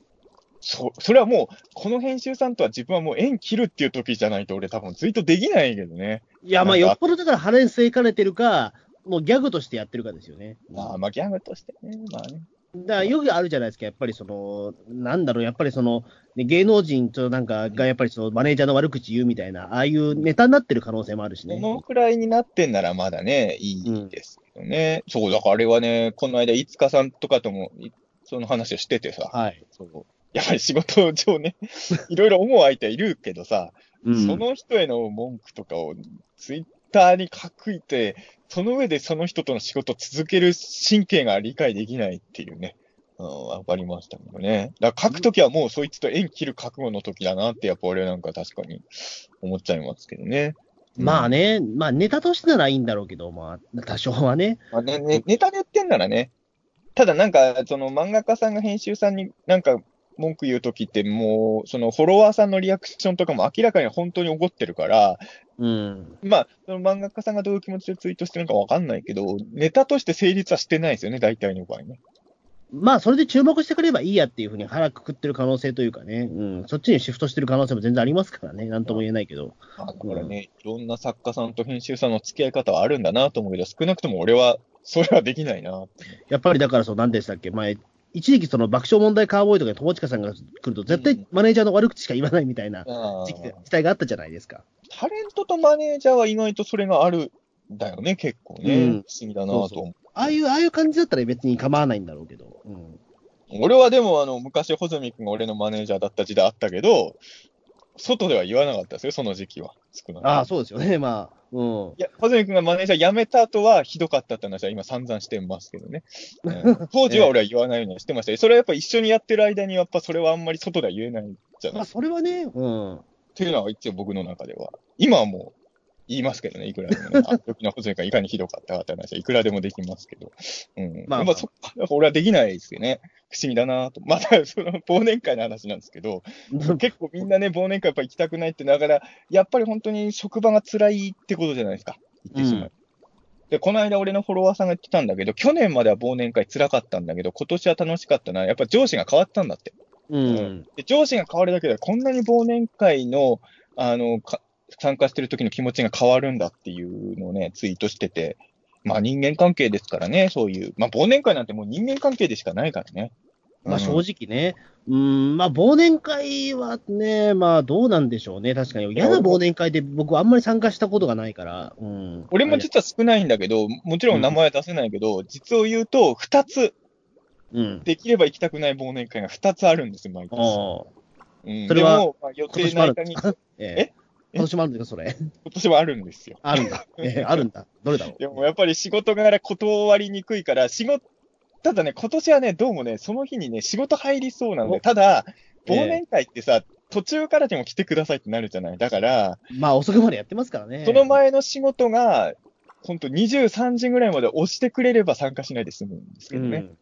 そ, それはもうこの編集さんとは自分はもう縁切るっていう時じゃないと俺多分ツイートできないけどね。いやまあよっぽどだから腹に据えかねてるか、もうギャグとしてやってるかですよね。まあまあギャグとしてね、まあね。だからよくあるじゃないですか、やっぱりそのなんだろう、やっぱりその芸能人となんかがやっぱりそのマネージャーの悪口言うみたいな、ああいうネタになってる可能性もあるしね。このくらいになってんならまだねいいですけどね、うん。そうだからあれはね、この間いつかさんとかともその話をしててさ。はい。そうやっぱり仕事上ね、いろいろ思う相手はいるけどさ、うん、その人への文句とかをツイッターに書いて、その上でその人との仕事を続ける神経が理解できないっていうね、わかりましたもんね。だから書くときはもうそいつと縁切る覚悟の時だなって、やっぱ俺なんか確かに思っちゃいますけどね。うん、まあね、まあネタとしてならいいんだろうけど、まあ多少はね。まあね、ね、ネタでやってんならね、ただなんかその漫画家さんが編集さんになんか、文句言うときってもうそのフォロワーさんのリアクションとかも明らかに本当に怒ってるから、うん、まあその漫画家さんがどういう気持ちでツイートしてるのかわかんないけど、ネタとして成立はしてないですよね、大体の場合ね。まあそれで注目してくればいいやっていうふうに腹くくってる可能性というかね、うん、そっちにシフトしてる可能性も全然ありますからね、なんとも言えないけど。まあ、だからね、うん、いろんな作家さんと編集さんの付き合い方はあるんだなと思うけど、少なくとも俺はそれはできないなって。やっぱりだからそうなんでしたっけ前。一時期その爆笑問題カーボーイとか友近さんが来ると絶対マネージャーの悪口しか言わないみたいな時代があったじゃないですか、うん、タレントとマネージャーは意外とそれがあるんだよね結構ね、うん、不思議だなと。そうそうああいうああいう感じだったら別に構わないんだろうけど、うん、俺はでもあの昔穂積君が俺のマネージャーだった時代あったけど外では言わなかったですよその時期は少なく。ああそうですよねまあうん。いや穂積君がマネージャー辞めた後はひどかったって話は今散々してますけどね、うん、当時は俺は言わないようにしてました、ええ、それはやっぱ一緒にやってる間にやっぱそれはあんまり外では言えないじゃないですか、まあ、それはねうん。っていうのは一応僕の中では今はもう言いますけどねいくらでも、ね、あの時の穂積君がいかにひどかったかって話はいくらでもできますけど、うん、まあ、まあ、そっから俺はできないですよね不思議だなぁと。またその忘年会の話なんですけど、結構みんなね、忘年会やっぱ行きたくないってながら、やっぱり本当に職場が辛いってことじゃないですか。行ってしまう。うん、で、この間俺のフォロワーさんが言ってたんだけど、去年までは忘年会辛かったんだけど、今年は楽しかったな。やっぱ上司が変わったんだって。うん、で上司が変わるだけで、こんなに忘年会の、あの、参加してる時の気持ちが変わるんだっていうのをね、ツイートしてて、まあ人間関係ですからね、そういう。まあ忘年会なんてもう人間関係でしかないからね。うん、まあ正直ね。うん、まあ忘年会はね、まあどうなんでしょうね。確かに。嫌な忘年会で僕はあんまり参加したことがないから。うん、俺も実は少ないんだけど、もちろん名前は出せないけど、うん、実を言うとふたつ、うん、できれば行きたくない忘年会がふたつあるんですよ、毎年。うん、それは、でもまあ、予定の間に。え今年もあるんですよ、それ。今年もあるんですよ。あるんだ。えー、あるんだ。どれだろう。でもやっぱり仕事柄断りにくいから、仕事、ただね、今年はね、どうもね、その日にね、仕事入りそうなんで、ただ、忘年会ってさ、えー、途中からでも来てくださいってなるじゃない。だから、まあ遅くまでやってますからね。その前の仕事が、ほんとにじゅうさんじぐらいまで押してくれれば参加しないで済むんですけどね。うん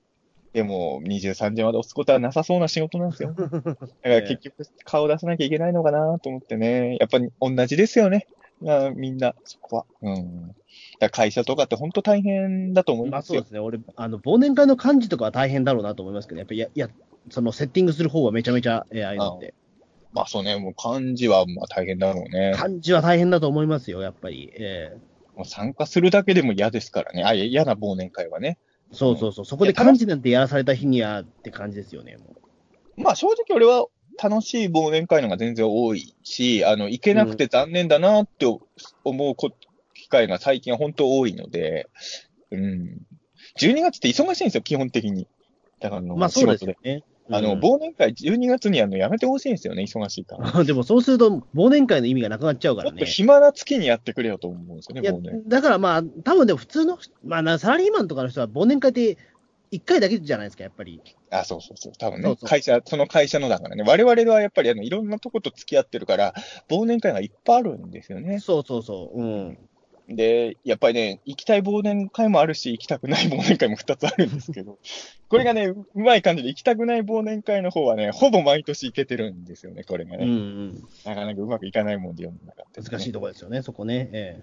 でも、にじゅうさんじまで押すことはなさそうな仕事なんですよ。だから結局、顔出さなきゃいけないのかなと思ってね。やっぱり同じですよね。まあ、みんな、そこは。うん。だから会社とかって本当大変だと思いますよ。まあ、そうですね。俺、あの、忘年会の幹事とかは大変だろうなと思いますけど、やっぱり、いや、いや、そのセッティングする方はめちゃめちゃ、えー、あれなんで。まあそうね、もう幹事はまあ大変だろうね。幹事は大変だと思いますよ、やっぱり。えー、もう参加するだけでも嫌ですからね。あ、嫌な忘年会はね。そうそうそう、そこで幹事なんてやらされた日にはって感じですよね。もうまあ正直俺は楽しい忘年会のが全然多いし、あの行けなくて残念だなって思う機会が最近は本当多いので、うん、じゅうにがつって忙しいんですよ基本的に。だからのまあそうですよね。あの、うん、忘年会じゅうにがつにやるのやめてほしいんですよね、忙しいから。でもそうすると、忘年会の意味がなくなっちゃうからね。ちょっと暇な月にやってくれよと思うんですよね、いや忘年だからまあ、多分でも普通の、まあ、サラリーマンとかの人は忘年会っていっかいだけじゃないですか、やっぱり。あ、そうそうそう、多分ね、そうそう会社、その会社のだからね、我々はやっぱりあのいろんなとこと付き合ってるから、忘年会がいっぱいあるんですよね。そうそうそう、うん。で、やっぱりね、行きたい忘年会もあるし、行きたくない忘年会もふたつあるんですけど、これがね、うまい感じで、行きたくない忘年会の方はね、ほぼ毎年行けてるんですよね、これがね。うんうん、なかなかうまくいかないもんで読んでなかった、ね。難しいところですよね、そこね。え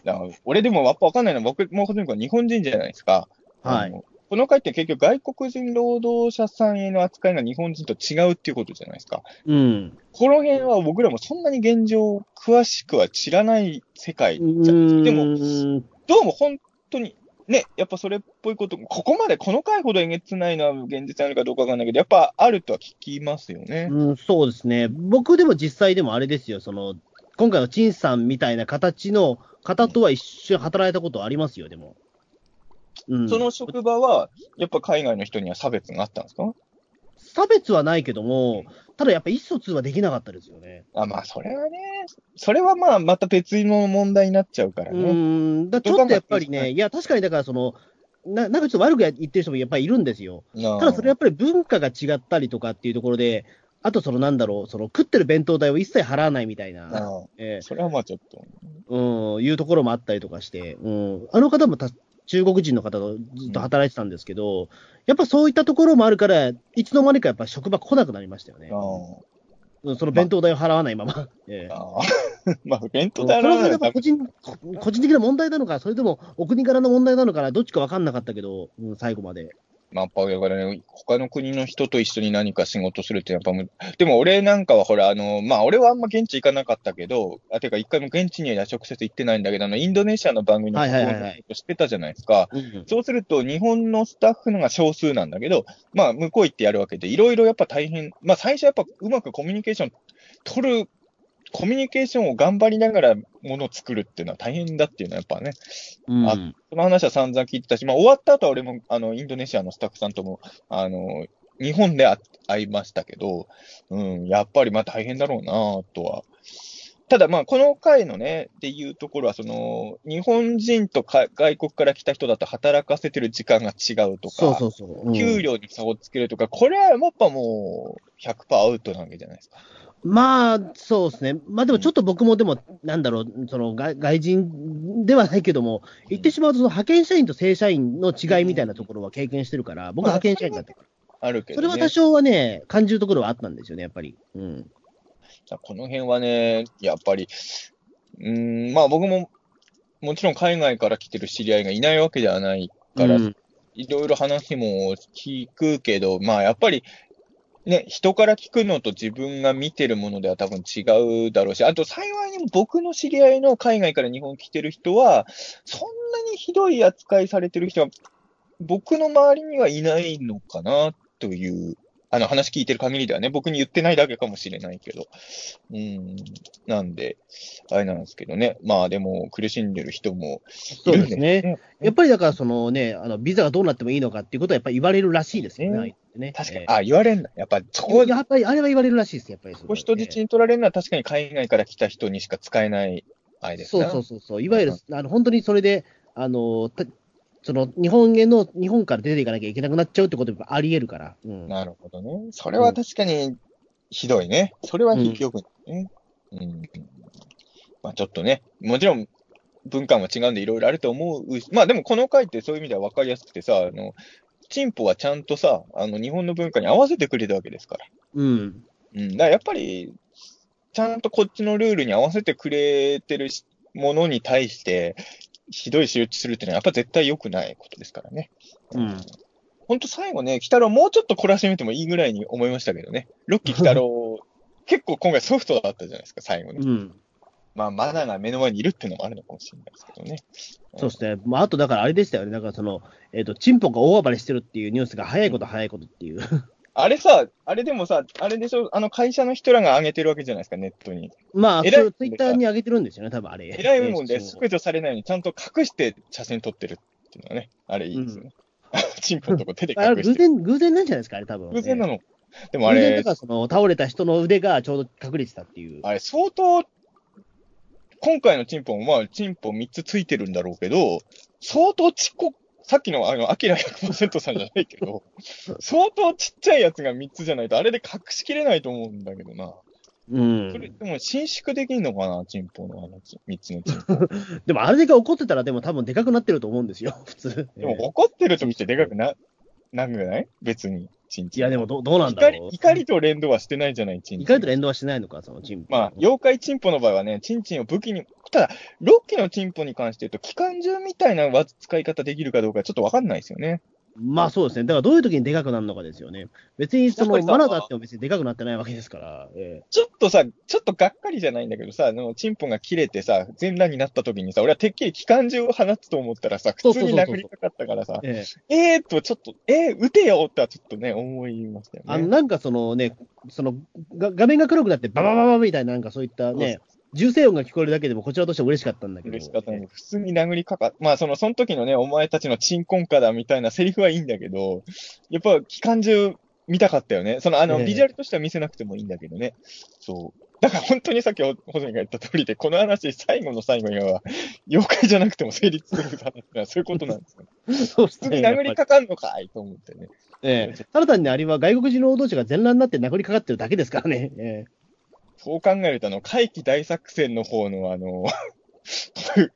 え、だから俺でもやっぱ分かんないのは、僕もほとんど日本人じゃないですか。はい。この会って結局、外国人労働者さんへの扱いが日本人と違うっていうことじゃないですか。うん。この辺は僕らもそんなに現状詳しくは知らない世界じゃん。でも、どうも本当に、ね、やっぱそれっぽいこと、ここまでこの回ほどえげつないのは現実あるかどうかわかんないけど、やっぱあるとは聞きますよね。うん、そうですね。僕でも実際でもあれですよ、その、今回の陳さんみたいな形の方とは一緒に働いたことありますよ、でも。うん、その職場は、やっぱ海外の人には差別があったんですか？差別はないけども、ただやっぱ意思疎通はできなかったですよね。あ、まあそれはね、それはまあまた別の問題になっちゃうからね。うん、だちょっとやっぱりね、いや確かにだからそのな、なんかちょっと悪く言ってる人もやっぱりいるんですよ。ただそれやっぱり文化が違ったりとかっていうところで、あとそのなんだろう、その食ってる弁当代を一切払わないみたいな、あ、えー、それはまあちょっと、うん、いうところもあったりとかして、うん、あの方もた中国人の方とずっと働いてたんですけど、うん、やっぱそういったところもあるから、いつの間にかやっぱ職場来なくなりましたよね。あ、その弁当代を払わないまま。まあ、弁当代払わないまま。個人的な問題なのか、それともお国柄の問題なのか、どっちか分かんなかったけど、うん、最後まで。まあ、やっぱだからね、他の国の人と一緒に何か仕事するってやっぱ、でも俺なんかはほら、あの、まあ俺はあんま現地行かなかったけど、あ、てか一回も現地には直接行ってないんだけど、あの、インドネシアの番組のことを知ってたじゃないですか。そうすると日本のスタッフのが少数なんだけど、まあ向こう行ってやるわけで、いろいろやっぱ大変、まあ最初やっぱうまくコミュニケーション取る、コミュニケーションを頑張りながらものを作るっていうのは大変だっていうのはやっぱね、うん、あ、その話は散々聞いてたし、まあ、終わった後は俺もあのインドネシアのスタッフさんともあの日本で会いましたけど、うん、やっぱりまあ大変だろうなとは。ただまあこの回のねっていうところはその日本人とか外国から来た人だと働かせてる時間が違うとか、そうそうそう、うん、給料に差をつけるとか、これはやっぱもう ひゃくパーセント アウトなわけじゃないですか。まあそうですね。まあでもちょっと僕もでもなんだろう、その外人ではないけども、言ってしまうとその派遣社員と正社員の違いみたいなところは経験してるから、僕は派遣社員だったから。あるけど、ね、それは多少はね感じるところはあったんですよねやっぱり。うん。この辺はね、やっぱり、うーん、まあ僕も、もちろん海外から来てる知り合いがいないわけではないから、うん、いろいろ話も聞くけど、まあやっぱり、ね、人から聞くのと自分が見てるものでは多分違うだろうし、あと幸いにも僕の知り合いの海外から日本来てる人は、そんなにひどい扱いされてる人は、僕の周りにはいないのかな、という。あの話聞いてる限りではね、僕に言ってないだけかもしれないけど、うん、なんで、あれなんですけどね、まあでも、苦しんでる人もいるんですね。そうですね。やっぱりだから、そのね、あのビザがどうなってもいいのかっていうことは、やっぱり言われるらしいですよね。ね、確かに、えー、あ、言われるんだ、やっぱりそこ、やっぱりあれは言われるらしいです、やっぱりそこ、人質に取られるのは、確かに海外から来た人にしか使えないあれですね。そうそうそう、いわゆる、あの本当にそれで、あのその日本への、日本から出ていかなきゃいけなくなっちゃうってこともありえるから、うん。なるほどね。それは確かにひどいね。うん、それはひどくね。うん。うん、まあちょっとね、もちろん文化も違うんでいろいろあると思うし、まあでもこの回ってそういう意味では分かりやすくてさ、あの、チンポはちゃんとさ、あの日本の文化に合わせてくれたわけですから。うん。うん。だからやっぱり、ちゃんとこっちのルールに合わせてくれてるものに対して、ひどい仕打ちするっていうのはやっぱ絶対良くないことですからね。うん。ほんと最後ね、鬼太郎もうちょっと懲らしめてもいいぐらいに思いましたけどね。ロッキー鬼太郎、結構今回ソフトだったじゃないですか、最後ね。うん。まあ、マナーが目の前にいるっていうのもあるのかもしれないですけどね。そうですね。まあ、あとだからあれでしたよね。だからその、えっと、チンポが大暴れしてるっていうニュースが早いこと早いことっていう。あれさ、あれでもさ、あれでしょ、あの会社の人らが上げてるわけじゃないですか、ネットに。まあ、それをツイッターに上げてるんですよね、多分あれ。偉いもんで削除されないように、ちゃんと隠して写真撮ってるっていうのはね、あれいいですよね。うん、チンポのとこ手で隠してる。あれ偶然、偶然なんじゃないですか、あれ多分。偶然なの。でもあれ。偶然とか、その、倒れた人の腕がちょうど隠れてたっていう。あれ、相当、今回のチンポも、まあ、チンポみっつついてるんだろうけど、相当ちっこ、さっきのあの、アキラ ひゃくパーセント さんじゃないけど、相当ちっちゃいやつがみっつじゃないと、あれで隠しきれないと思うんだけどな。うん。それ、でも伸縮できるのかな、チンポのあのみっつのチンポ。でもあれだけ怒ってたら、でも多分でかくなってると思うんですよ、普通。でも怒ってると見てでかくな、なんじゃない別に、チンチン。いやでも ど, どうなんだろう。怒りと連動はしてないじゃない、チンチン。怒りと連動はしてないのか、そのチンポ。まあ、妖怪チンポの場合はね、チンチンを武器に、ただ、ロッキーのチンポに関して言うと、機関銃みたいな使い方できるかどうかちょっとわかんないですよね。まあそうですね。だからどういう時にでかくなるのかですよね。別にそのマナだっても別にでかくなってないわけですから、えー。ちょっとさ、ちょっとがっかりじゃないんだけどさ、あのチンポが切れてさ、全裸になった時にさ、俺はてっきり機関銃を放つと思ったらさ、普通に殴りかかったからさ、そうそうそうそう、えー、えー、とちょっとえー、撃てよってはちょっとね思いましたよね。あのなんかそのね、そのが画面が黒くなってババババみたいななんかそういったね。銃声音が聞こえるだけでもこちらとしては嬉しかったんだけど、嬉しかったね。普通に殴りかかっ、まあそのその時のね、お前たちのチンコンカだみたいなセリフはいいんだけど、やっぱ機関銃見たかったよね。そのあの、えー、ビジュアルとしては見せなくてもいいんだけどね。そう。だから本当にさっき細見が言った通りで、この話最後の最後には妖怪じゃなくても成立する話だからそういうことなんですよ。そう、普通に殴りかかんのかいと思ってね。ええー。ただ単にあれは外国人労働者が全裸になって殴りかかってるだけですからね。えーそう考えると、あの、怪奇大作戦の方の、あの、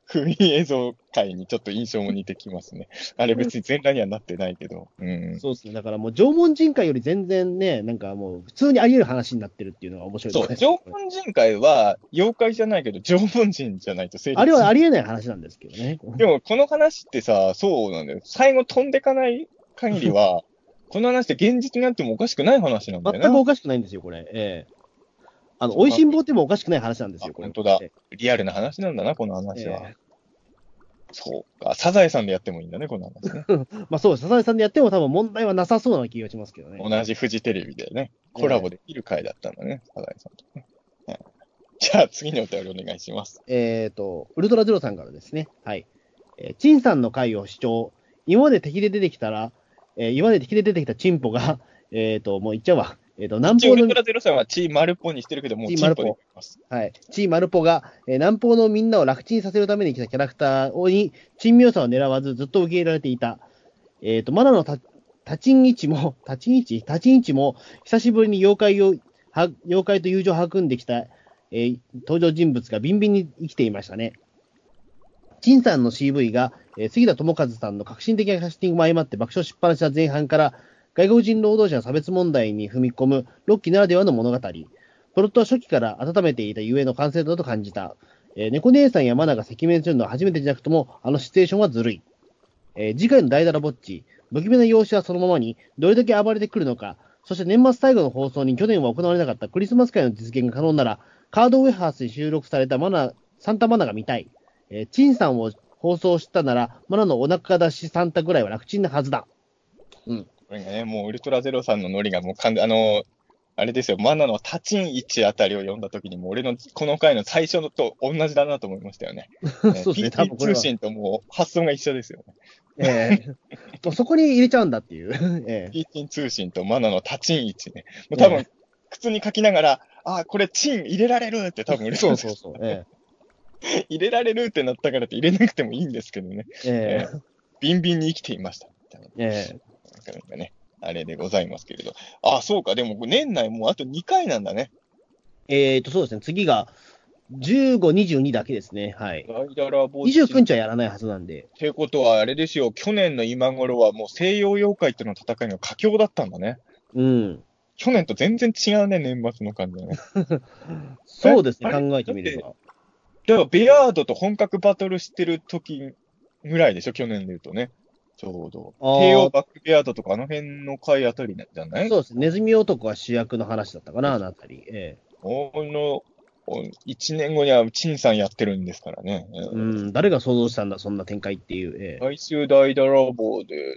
封印映像界にちょっと印象も似てきますね。あれ別に全裸にはなってないけど。うん、そうですね。だからもう縄文人会より全然ね、なんかもう普通にあり得る話になってるっていうのが面白いですね。そう、縄文人会は妖怪じゃないけど、縄文人じゃないと成立する。あれはあり得ない話なんですけどね。でもこの話ってさ、そうなんだよ。最後飛んでかない限りは、この話って現実になってもおかしくない話なんだよな。全くおかしくないんですよ、これ。ええーあの、おいしんぼってもおかしくない話なんですよ、これ。本当だ。リアルな話なんだな、この話は。えー、そうか。サザエさんでやってもいいんだね、この話ね。まあそう、サザエさんでやっても多分問題はなさそうな気がしますけどね。同じフジテレビでね、コラボできる回だったんだね、えー、サザエさんとね、はい。じゃあ次のお便りお願いします。えっ、ー、と、ウルトラゼロさんからですね。はい。えー、チンさんの回を視聴。今まで敵で出てきたら、えー、今まで敵で出てきたチンポが、えっ、ー、と、もう言っちゃうわ。えっ、ー、と、南方の。ウルトラゼロさんはチーマルポにしてるけど、もうチンポでいます。はい。チーマルポが、えー、南方のみんなを楽ちんさせるために来たキャラクターに、珍妙さを狙わずずっと受け入れられていた。えっ、ー、と、マナのた立ち位置も、立ち位置立ち位置も、久しぶりに妖怪を、妖怪と友情を育んできた、えー、登場人物がビンビンに生きていましたね。チンさんの シーブイ が、えー、杉田智和さんの革新的なキャスティングも相まって爆笑しっぱなしな前半から、外国人労働者の差別問題に踏み込むロッキーならではの物語。プロットは初期から温めていたゆえの完成度だと感じた。えー、猫姉さんやマナが赤面するのは初めてじゃなくとも、あのシチュエーションはずるい。えー、次回の大だらぼっち、不気味な様子はそのままに、どれだけ暴れてくるのか、そして年末最後の放送に去年は行われなかったクリスマス会の実現が可能なら、カードウェハースに収録されたマナ、サンタマナが見たい。えー、チンさんを放送したなら、マナのお腹出しサンタぐらいは楽ちんなはずだ。うん。これがね、もうウルトラゼロさんのノリがもう完全、あの、あれですよ、マナの立ち位置あたりを読んだときにも、俺のこの回の最初のと同じだなと思いましたよね。そうですね、ピーティー 通信ともう発想が一緒ですよね。ええー。そこに入れちゃうんだっていう。えー、ピーティー 通信とマナの立ち位置ね。もう多分、靴に書きながら、えー、あ、これチン入れられるって多分、ね、そうそうそう。えー、入れられるってなったからって入れなくてもいいんですけどね。えーえー、ビンビンに生きていました。えーなんかね、あれでございますけれど。ああ、そうか。でも、年内もうあとにかいなんだね。えーと、そうですね。次が、じゅうご、にじゅうにだけですね。はい。にじゅうくにちはやらないはずなんで。ってことは、あれですよ。去年の今頃は、もう西洋妖怪との戦いが佳境だったんだね。うん。去年と全然違うね、年末の感じね。そうですね、考えてみれば。では、ベアードと本格バトルしてる時ぐらいでしょ、去年で言うとね。ちょうど。帝王バックベアードとかあの辺の回あたりじゃない？そうです。ネズミ男は主役の話だったかな、あのあたり。ええ。この、いちねんごには陳さんやってるんですからね。うん、誰が想像したんだ、そんな展開っていう。ええ、最終大だらぼで、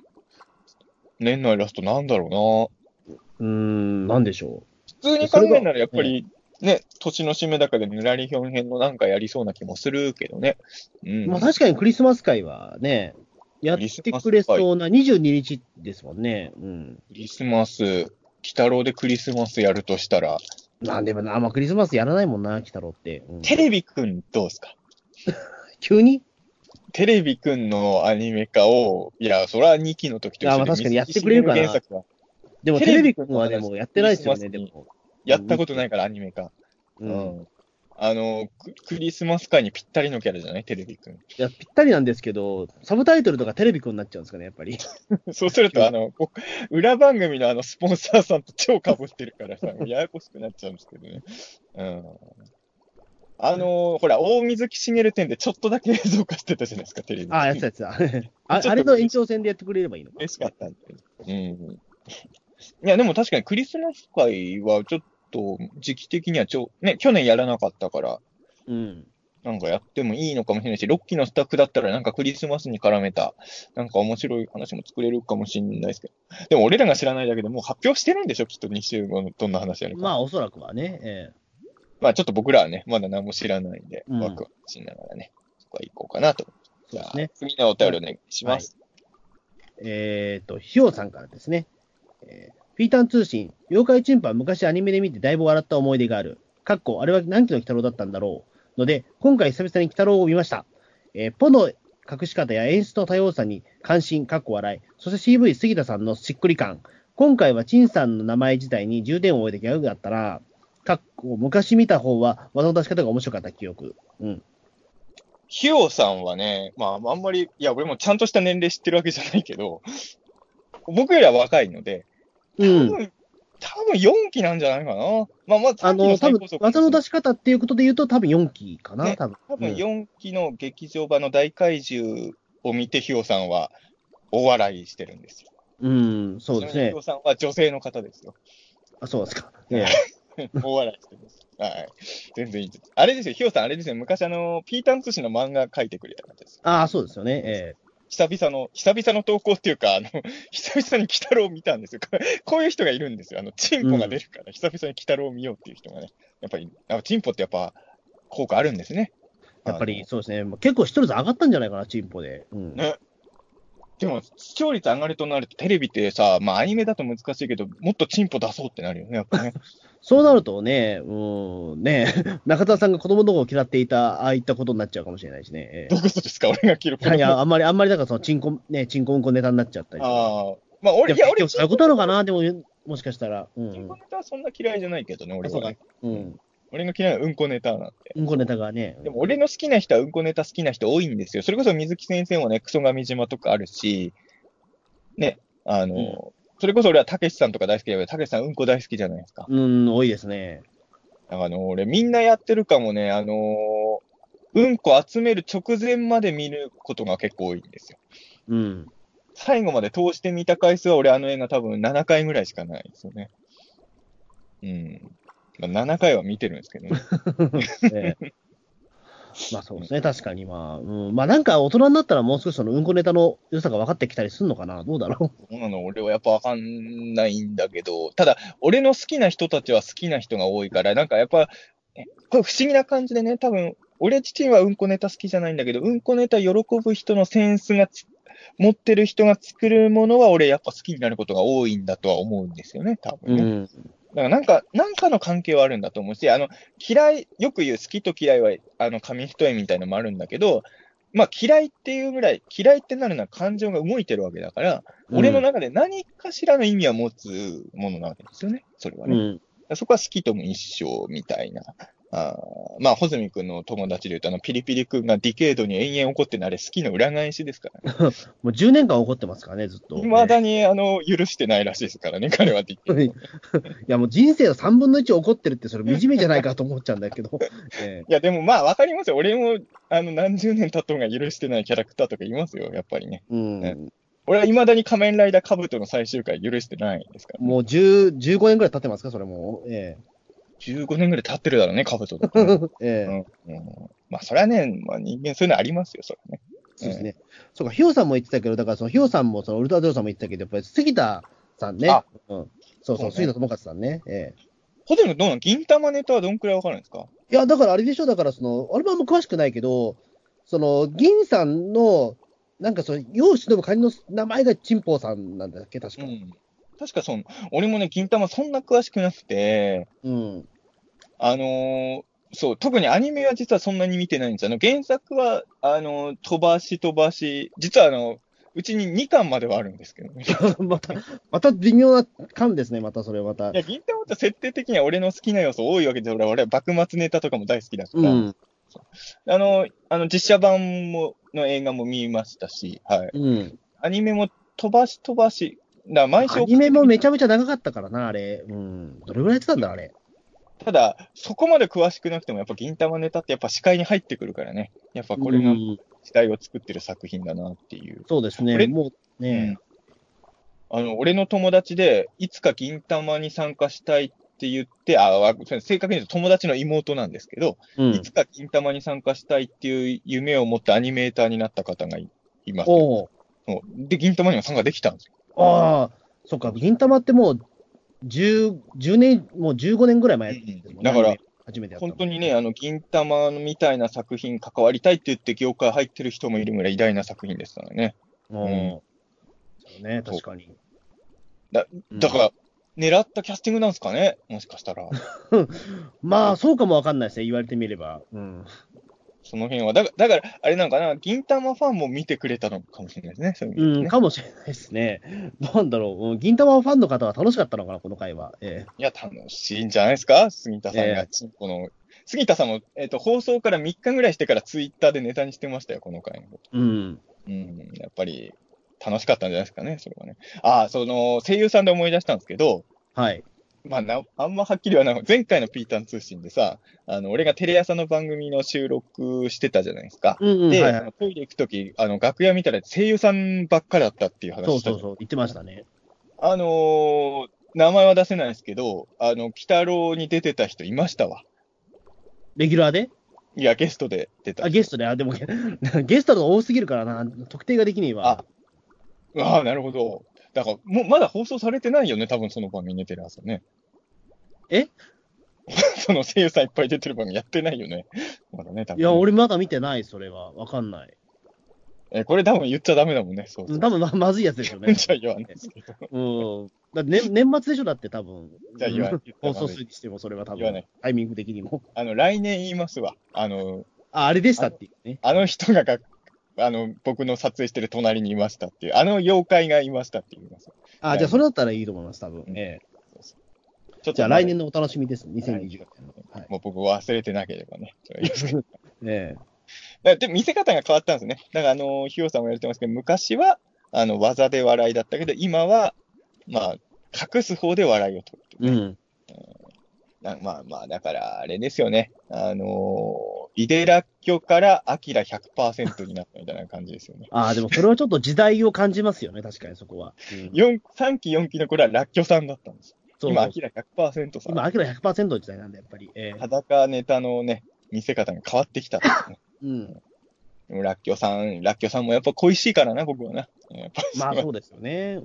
年内ラストなんだろうな。うーん、なんでしょう。普通に考えならやっぱり、ね、年の締めだかでぬらりひょん編のなんかやりそうな気もするけどね。うん、まあ確かにクリスマス会はね、やってくれそうなにじゅうににちですもんね。うん。クリスマス、鬼太郎でクリスマスやるとしたら。なんでもな、まあ、クリスマスやらないもんな、鬼太郎って。うん、テレビくんどうすか急にテレビくんのアニメ化を、いや、それはにきの時と一緒で。あ、確かにやってくれるかな。でもテレビくんはでもやってないですよね、でも。やったことないから、アニメ化。うん、あのクリスマス会にぴったりのキャラじゃないテレビくん。いやぴったりなんですけど、サブタイトルとかテレビくんになっちゃうんですかねやっぱり。そうするとあの裏番組のあのスポンサーさんと超かぶってるからさ、ややこしくなっちゃうんですけどね。うん。あのー、ほら大水木しげる展でちょっとだけ映像化してたじゃないですかテレビ。ああやつやつだ。あれの延長線でやってくれればいいのか。嬉しかったんで。うん。いやでも確かにクリスマス会はちょっと時期的にはちょ、ね、去年やらなかったから、うん、なんかやってもいいのかもしれないし、ろっきのスタッフだったらなんかクリスマスに絡めたなんか面白い話も作れるかもしれないですけど、でも俺らが知らないだけでもう発表してるんでしょきっとにしゅうごのどんな話やるか。まあおそらくはね、えー、まあちょっと僕らはねまだ何も知らないんで、うん、ワクワクしながらねそこは行こうかなと。じゃあ、ね、次のお便りお願いします。はい、えっ、ー、とひよさんからですね。えー、フィータン通信、妖怪チンパは昔アニメで見てだいぶ笑った思い出がある。かっこあれは何期の鬼太郎だったんだろう。ので、今回久々に鬼太郎を見ました。えー、ポの隠し方や演出の多様さに関心、かっこ笑い。そして シーブイ 杉田さんのしっくり感。今回はチンさんの名前自体に重点を置いてギャグだったな。かっこ昔見た方は技の出し方が面白かった記憶。うん。ひよさんはね、まああんまり、いや俺もちゃんとした年齢知ってるわけじゃないけど、僕よりは若いので、うん、多分、多分よんきなんじゃないかな。まあ、まず、あの、多分、技の出し方っていうことで言うと、多分よんきかな、ね、多分。多分よんきの劇場版の大怪獣を見て、ひよさんは大笑いしてるんですよ。うん、そうですね。ひよさんは女性の方ですよ。あ、そうですか。ね、大笑いしてます。はい。全然いいです。あれですよ、ひよさん、あれですよ、昔、あの、ピータン寿司の漫画描いてくれたんです。ああ、そうですよね。えー久々の、久々の投稿っていうか、あの、久々に鬼太郎を見たんですよ。こういう人がいるんですよ。あの、チンポが出るから、うん、久々に鬼太郎を見ようっていう人がね。やっぱり、あチンポってやっぱ、効果あるんですね。やっぱり、そうですね。結構視聴率上がったんじゃないかな、チンポで。うん、ね。でも、視聴率上がるとなると、テレビってさ、まあ、アニメだと難しいけど、もっとチンポ出そうってなるよね、やっぱね。そうなるとね、うん、ね、中澤さんが子供の頃を嫌っていた、ああいったことになっちゃうかもしれないしね。どういうことですか、俺が嫌っていた。いや、あんまり、あんまりだからその、チンコ、ね、チンコうんこネタになっちゃったりとか。ああ、まあ、俺、いや、俺、そういうことなのかな、でも、もしかしたら。うん、チンコネタはそんな嫌いじゃないけどね、俺は、ね。そうだ。うん。俺の嫌いはうんこネタなんて。うんこネタがね。でも俺の好きな人はうんこネタ好きな人多いんですよ。それこそ水木先生もね、クソ神島とかあるし、ね、あの、うん、それこそ俺はたけしさんとか大好きだけど、たけしさんうんこ大好きじゃないですか。うん、多いですね。あの、俺みんなやってるかもね、あの、うんこ集める直前まで見ることが結構多いんですよ。うん。最後まで通して見た回数は俺あの映画多分ななかいぐらいしかないですよね。うん。まあ、ななかいは見てるんですけど ね, ねまあそうですね、確かに、まあ、うん、まあなんか大人になったらもう少しそのうんこネタの良さが分かってきたりするのかな、どうだろう。そうなの、俺はやっぱ分かんないんだけど、ただ俺の好きな人たちは好きな人が多いから、なんかやっぱこれ不思議な感じでね、多分俺父はうんこネタ好きじゃないんだけど、うんこネタ喜ぶ人のセンスが持ってる人が作るものは俺やっぱ好きになることが多いんだとは思うんですよね、多分ね。うん、だからなんか、なんかの関係はあるんだと思うし、あの、嫌い、よく言う好きと嫌いは、あの、紙一重みたいなのもあるんだけど、まあ嫌いっていうぐらい、嫌いってなるのは感情が動いてるわけだから、うん、俺の中で何かしらの意味は持つものなわけですよね、それはね。うん、そこは好きとも一緒みたいな。あまあ、穂積君の友達で言うと、あの、ピリピリ君がディケードに延々怒ってるのあれ、好きの裏返しですからね。もうじゅうねんかん怒ってますからね、ずっと、ね。いまだに、あの、許してないらしいですからね、彼はディケード。いや、もう人生のさんぶんのいち怒ってるって、それ惨めじゃないかと思っちゃうんだけど。えー、いや、でもまあ、わかりますよ。俺も、あの、何十年経った方が許してないキャラクターとかいますよ、やっぱりね。うん。ね、俺はいまだに仮面ライダーカブトの最終回許してないですから、ね。もうじゅう、じゅうごねんぐらい経ってますか、それも。ええーじゅうごねんぐらい経ってるだろうね、カブトとか、ね。ええ、うんうん。まあ、それはね、まあ、人間そういうのありますよ、それね。そうですね。ええ、そうか、ヒヨさんも言ってたけど、だからそのヒヨさんも、そのウルトラドロさんも言ってたけど、やっぱり杉田さんね。あ、うん。そうそう、そうね、杉田智和さんね。ええ。ホテルのどうなの、銀玉ネタはどんくらいわかるんですか？いや、だからあれでしょ、だからその、俺もあんま詳しくないけど、その、銀さんの、なんかその、世を忍ぶ仮の名前がチンポーさんなんだっけ、確か。うん確かその、俺もね、銀魂そんな詳しくなくて、うん。あのー、そう、特にアニメは実はそんなに見てないんですよ。あの、原作は、あのー、飛ばし飛ばし、実はあの、うちににかんまではあるんですけどね。また、また微妙な感ですね、またそれまた。いや、銀魂って設定的には俺の好きな要素多いわけで、俺は幕末ネタとかも大好きだから、うん、あの、あの実写版もの映画も見ましたし、はい。うん、アニメも飛ばし飛ばし、だ毎週アニメもめちゃめちゃ長かったからな、あれ。うん。どれぐらいやってたんだ、あれ。ただ、そこまで詳しくなくても、やっぱ銀魂ネタってやっぱ視界に入ってくるからね。やっぱこれが時代を作ってる作品だなっていう。うん、そうですね。もうね、うん、あの、俺の友達で、いつか銀魂に参加したいって言って、あ、正確に言うと友達の妹なんですけど、うん、いつか銀魂に参加したいっていう夢を持ってアニメーターになった方が い, います。おで、銀魂にも参加できたんですよ。ああ、そっか、銀魂ってもう、10, 10年、もうじゅうごねんぐらい前やってるんですもんね。だから、初めてやった本当にね、あの、銀魂みたいな作品関わりたいって言って業界入ってる人もいるぐらい偉大な作品ですからね。うん。そうね、確かに。だ、だから、うん、狙ったキャスティングなんですかね、もしかしたら。まあ、そうかもわかんないですね、言われてみれば。うん。その辺は、だから、だからあれなんかな、銀魂ファンも見てくれたのかもしれないですね、そういう意味でね。うん、かもしれないですね。なんだろう、銀魂ファンの方は楽しかったのかな、この回は。えー、いや、楽しいんじゃないですか、杉田さんが、ちんこの、杉田さんも、えーと、放送からみっかぐらいしてからツイッターでネタにしてましたよ、この回のこと。うん。うん、やっぱり、楽しかったんじゃないですかね、それはね。ああ、その、声優さんで思い出したんですけど、はい。まあな、あんまはっきりはない。前回のピータン通信でさ、あの、俺がテレ朝の番組の収録してたじゃないですか。うんうん、で、はいはい、トイレ行くとき、あの、楽屋見たら声優さんばっかりだったっていう話。そうそうそう、言ってましたね。あのー、名前は出せないですけど、あの、鬼太郎に出てた人いましたわ。レギュラーで？いや、ゲストで出た。あ、ゲストで、あ、でも、ゲストが多すぎるからな、特定ができねえわ。あ、ああ、なるほど。だから、もうまだ放送されてないよね、多分その番組にテレ朝ね。えその声優さんいっぱい出てる番組やってないよね。まだね、多分。いや、俺まだ見てない、それは。わかんない。え、これ多分言っちゃダメだもんね、そうそう。多分 ま, まずいやつですよね。じゃあ言わないですけど。うん。だって、ね、年末でしょ、だって多分。じゃあ言わない。放送するにしても、それは多分。言わない。タイミング的にも。あの、来年言いますわ。あの、あ、あれでしたっていうね。あの人が学校あの、僕の撮影してる隣にいましたっていう、あの妖怪がいましたって言います。あ、はい、じゃあそれだったらいいと思います、多分。うん、ええ。そうそうちょっとじゃあ来年のお楽しみです、にせんにじゅうねん。はいはい、もう僕忘れてなければね。ええ。で、見せ方が変わったんですね。だから、あの、ひよさんも言われてますけど、昔は、あの、技で笑いだったけど、今は、まあ、隠す方で笑いを取る、ね。うん、うん。まあまあ、だから、あれですよね。あのー、イデラッキョからアキラ ひゃくパーセント になったみたいな感じですよね。ああ、でもそれはちょっと時代を感じますよね、確かにそこは。うん、さんき、よんきの頃はラッキョさんだったんですよ。そうそう今、アキラ ひゃくパーセント さん。今、アキラ ひゃくパーセント の時代なんだ、やっぱり。えー、裸ネタのね、見せ方が変わってきたんですね。うん。でもラッキョさん、ラッキョさんもやっぱ恋しいからな、僕はな。やっぱまあそうですよね。うん。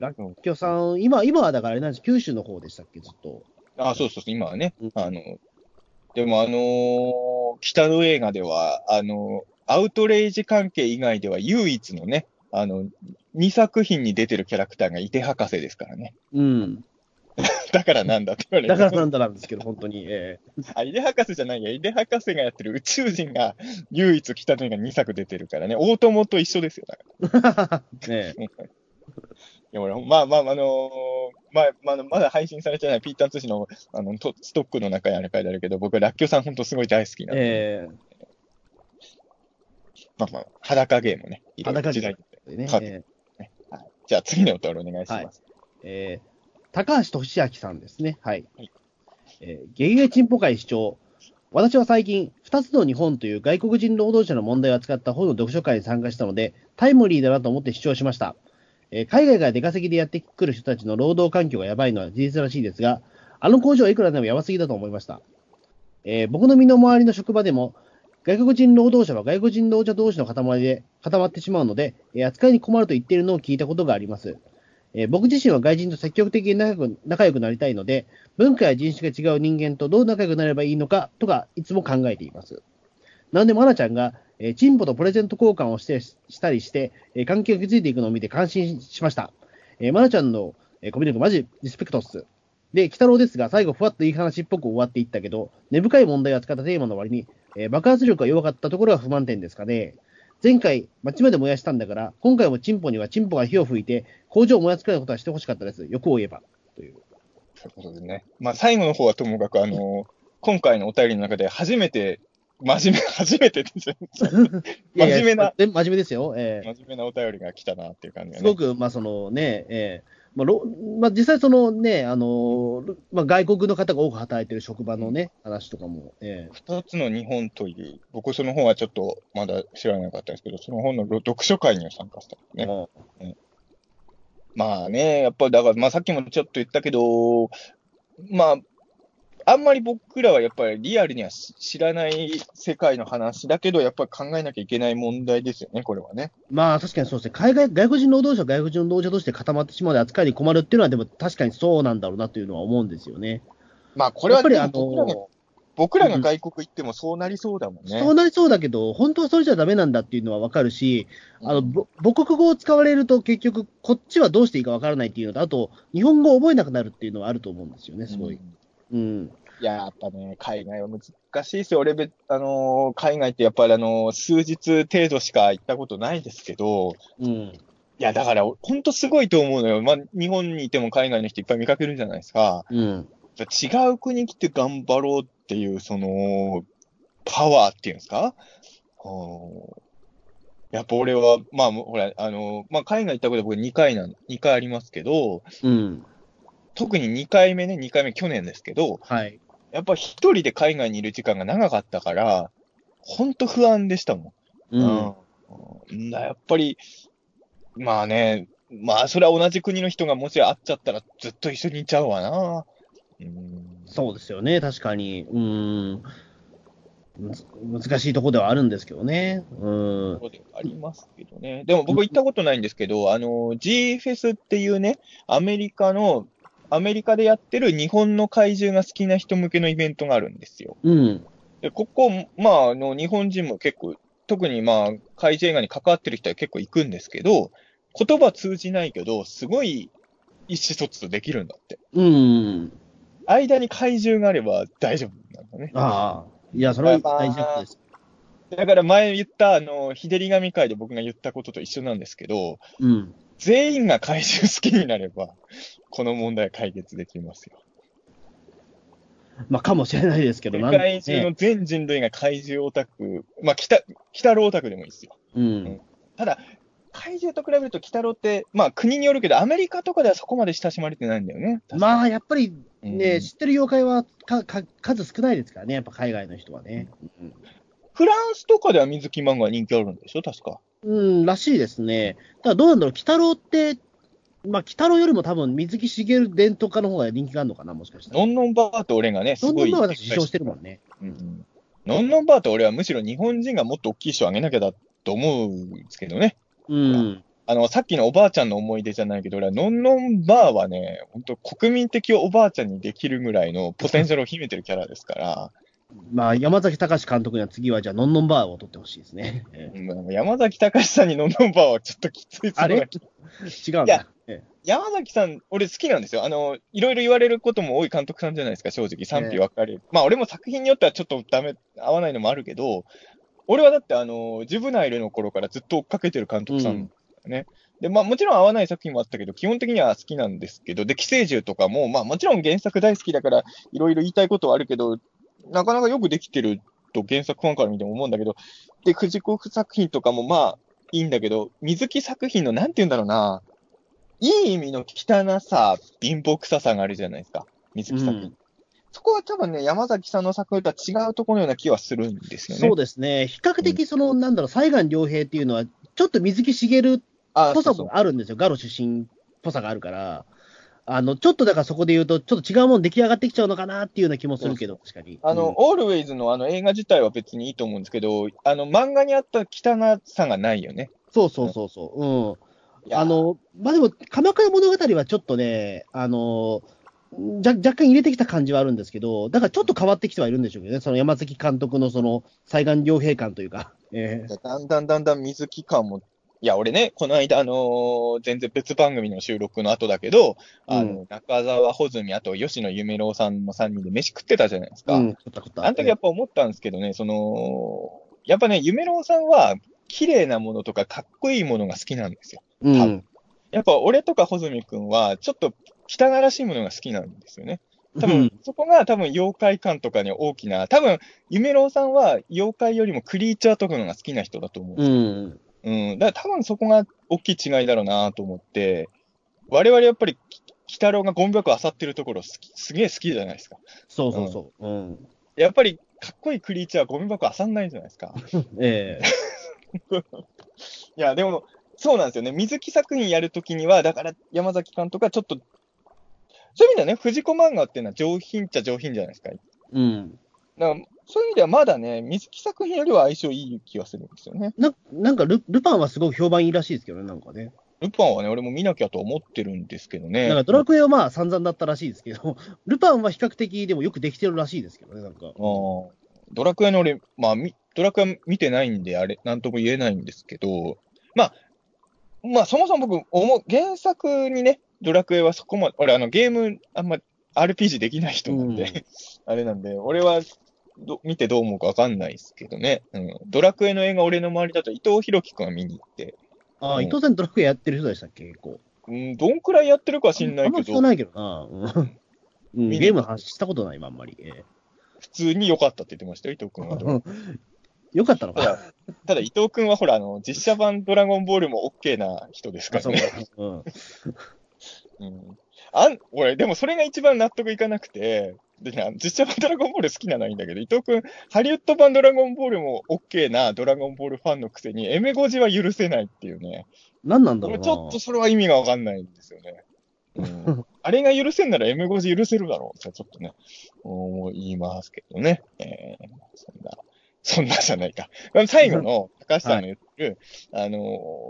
ラッキョさん、今、今はだからあれなんです、九州の方でしたっけ、ずっと。ああ、そうそうそう、今はね。うん、あのでもあのー、北の映画では、あのー、アウトレイジ関係以外では唯一のね、あの、にさく品に出てるキャラクターがいて博士ですからね。うん。だからなんだって言われる。だからなんだなんですけど、本当に。えー、あ、いで博士じゃないや、いで博士がやってる宇宙人が唯一北の映画にさく出てるからね、大友と一緒ですよ、だから。ねえ。いや俺まあまあ、あのー、まあ、まあ、まだ配信されてないピーター通信の、あの、ストックの中にある回であるけど、僕はラッキョさんほんとすごい大好きなんで。えー、まあまあ、裸芸もね、いろいろ時代にね。えー、じゃあ次のお便りお願いします。はい、えー、高橋俊明さんですね。はい。はい、えー、ゲゲゲチンポ会主張。私は最近、二つの日本という外国人労働者の問題を扱った本の読書会に参加したので、タイムリーだなと思って主張しました。海外から出稼ぎでやってくる人たちの労働環境がやばいのは事実らしいですが、あの工場はいくらでもやばすぎだと思いました。えー、僕の身の回りの職場でも、外国人労働者は外国人労働者同士の塊で固まってしまうので、えー、扱いに困ると言っているのを聞いたことがあります。えー、僕自身は外人と積極的に仲良く、仲良くなりたいので、文化や人種が違う人間とどう仲良くなればいいのかとかいつも考えています。なので、まなちゃんが、えー、チンポとプレゼント交換をしてしたりして、えー、関係を築いていくのを見て感心しました。えー、まなちゃんの、えー、コミュ力マジリスペクトっす。で、鬼太郎ですが、最後ふわっといい話っぽく終わっていったけど、根深い問題を扱ったテーマの割に、えー、爆発力が弱かったところが不満点ですかね。前回町まで燃やしたんだから今回もチンポにはチンポが火を吹いて工場を燃やすくらいのことはしてほしかったです、欲を言えばということですね。まあ、最後の方はともかくあの今回のお便りの中で初めて真面目初めてですよ真面目な、いやいや真面目ですよ、えー、真面目なお便りが来たなっていう感じが、ね、すごくまあそのね、えーまあまあ、実際そのねあの、まあ、外国の方が多く働いてる職場のね、うん、話とかも、えー、ふたつの日本という僕その本はちょっとまだ知らなかったんですけどその本の読書会には参加したんですね、うんうん、まあねやっぱりだから、まあ、さっきもちょっと言ったけどまああんまり僕らはやっぱりリアルには知らない世界の話だけどやっぱり考えなきゃいけない問題ですよねこれはね。まあ確かにそうですね。海外外国人労働者は外国人労働者として固まってしまうので扱いに困るっていうのはでも確かにそうなんだろうなというのは思うんですよね。まあこれはやっぱりあの僕らが、僕らが外国行ってもそうなりそうだもんね、うん、そうなりそうだけど本当はそれじゃダメなんだっていうのはわかるし、あのぼ母国語を使われると結局こっちはどうしていいかわからないっていうのとあと日本語を覚えなくなるっていうのはあると思うんですよねすごい、うんうん、いや、やっぱね、海外は難しいですよ。俺、あのー、海外ってやっぱり、あのー、数日程度しか行ったことないですけど、うん、いや、だから、ほんとすごいと思うのよ。まあ、日本にいても海外の人いっぱい見かけるじゃないですか。うん、違う国来て頑張ろうっていう、その、パワーっていうんですか？やっぱ俺は、まあ、ほら、あのー、まあ、海外行ったことは僕にかいなん、にかいありますけど、うん特ににかいめね、にかいめ去年ですけど、はい、やっぱ一人で海外にいる時間が長かったから、ほんと不安でしたもん。うん。うん、やっぱり、まあね、まあそれは同じ国の人がもし会っちゃったらずっと一緒にいちゃうわな。うん、そうですよね、確かに。うん。難しいところではあるんですけどね。うん。ありますけどね。でも僕行ったことないんですけど、あの、G フェスっていうね、アメリカの、アメリカでやってる日本の怪獣が好きな人向けのイベントがあるんですよ。うん、でここ、まあ、あの日本人も結構、特に、まあ、怪獣映画に関わってる人は結構行くんですけど、言葉通じないけど、すごい意思疎通できるんだって。うん、間に怪獣があれば大丈夫なんだね。ああ、いや、それは大丈夫です。だから前言った、あの、日照り神会で僕が言ったことと一緒なんですけど、うん全員が怪獣好きになれば、この問題解決できますよ。まあ、かもしれないですけど、世界中の全人類が怪獣オタク、まあ、北、北郎オタクでもいいですよ。うんうん、ただ、怪獣と比べると北郎って、まあ、国によるけど、アメリカとかではそこまで親しまれてないんだよね。まあ、やっぱりね、うん、知ってる妖怪はかか数少ないですからね、やっぱ海外の人はね。うん、フランスとかでは水木漫画人気あるんでしょ、確か。うん、らしいですね。ただどうなんだろう、鬼太郎って、まあ、鬼太郎よりも多分水木しげる伝統家の方が人気があるのかな、もしかしたら。のんのんばーと俺がね、すごい。のんのんばーは私、受賞してるもんね。うん。のんのんばーと俺はむしろ日本人がもっと大きい賞あげなきゃだと思うんですけどね。うん。あの、さっきのおばあちゃんの思い出じゃないけど、俺はのんのんばーはね、本当国民的おばあちゃんにできるぐらいのポテンシャルを秘めてるキャラですから。まあ、山崎隆監督には次はじゃあのんのんバーを取ってほしいですね。山崎隆さんにのんのんバーはちょっときついですね。あれ違うんだ。いや、ええ、山崎さん俺好きなんですよ。あのいろいろ言われることも多い監督さんじゃないですか。正直賛否分かれる、ええ、まあ俺も作品によってはちょっとダメ合わないのもあるけど、俺はだってあのジブナイルの頃からずっと追っかけてる監督さんね、うん、でまあもちろん合わない作品もあったけど基本的には好きなんですけど、で寄生獣とかもまあもちろん原作大好きだからいろいろ言いたいことはあるけどなかなかよくできてると原作ファンから見ても思うんだけど、で、藤子作品とかもまあいいんだけど、水木作品のなんて言うんだろうな、いい意味の汚さ、貧乏臭さがあるじゃないですか、水木作品。うん、そこは多分ね、山崎さんの作品とは違うところのような気はするんですよね。そうですね。比較的その、うん、なんだろう、西岸良平っていうのは、ちょっと水木しげるっぽさもあるんですよ。そうそうガロ出身っぽさがあるから。あのちょっとだからそこで言うと、ちょっと違うもん出来上がってきちゃうのかなっていうような気もするけど、確かに。あの、オールウェイズのあの映画自体は別にいいと思うんですけど、あの漫画にあった汚さがないよね。そうそうそうそう。うん。あの、まあでも、鎌倉物語はちょっとね、あの、じゃ若干入れてきた感じはあるんですけど、だからちょっと変わってきてはいるんでしょうけどね、その山崎監督のその、西岸良平感というか。えー、だんだんだんだん水木感も。いや、俺ね、この間、あのー、全然別番組の収録の後だけど、うん、あの、中澤穂積、あと吉野夢郎さんのさんにんで飯食ってたじゃないですか。うん、食った食った。あの時やっぱ思ったんですけどね、その、やっぱね、夢郎さんは、綺麗なものとかかっこいいものが好きなんですよ。うん、やっぱ俺とか穂積君はちょっと汚らしいものが好きなんですよね。多分そこが多分妖怪感とかに大きな、多分夢郎さんは妖怪よりもクリーチャーとかのが好きな人だと思うんですよ。うん。うん、だから多分そこが大きい違いだろうなと思って、我々やっぱり鬼太郎がゴミ箱漁ってるところ好き、すげえ好きじゃないですか。そうそうそう。うんうん、やっぱりかっこいいクリーチャーはゴミ箱漁んないじゃないですか。ええー。いやでもそうなんですよね。水木作品やるときにはだから山崎監督はちょっとそういう意味ではね、藤子漫画っていうのは上品っちゃ上品じゃないですか。うん。だからそういう意味ではまだね、水木作品よりは相性いい気はするんですよね。な, なんか ル, ルパンはすごく評判いいらしいですけどね、なんかね。ルパンはね、俺も見なきゃと思ってるんですけどね。だからドラクエはまあ散々だったらしいですけど、ルパンは比較的でもよくできてるらしいですけどね、なんか。あドラクエの俺、まあ、ドラクエ見てないんで、あれ、なんとも言えないんですけど、まあ、まあ、そもそも僕思う、原作にね、ドラクエはそこまで、俺あのゲームあんま アールピージー できない人なんで、うん、あれなんで、俺はど見てどう思うかわかんないですけどね、うん。ドラクエの映画俺の周りだと伊藤博樹くんが見に行って。ああ、うん、伊藤さんドラクエやってる人でしたっけ結構。うん、どんくらいやってるかは知んないけど。あんま聞かないけどな。うん、ゲームの話したことない今あんまり。普通に良かったって言ってましたよ、伊藤くんは。よかったのかな。ただ伊藤くんはほらあの実写版ドラゴンボールも OK な人ですからね。そううん、あん俺、でもそれが一番納得いかなくて、で実写版ドラゴンボール好きなのはいいんだけど、伊藤君、ハリウッド版ドラゴンボールも OK なドラゴンボールファンのくせに、エメゴジは許せないっていうね、なんなんだろうな、ちょっとそれは意味が分かんないんですよね。うん、あれが許せんならエメゴジ許せるだろうってちょっとね、思いますけどね、えー、そんな、そんなじゃないか。最後の高橋さんの言ってる、はい、あのー、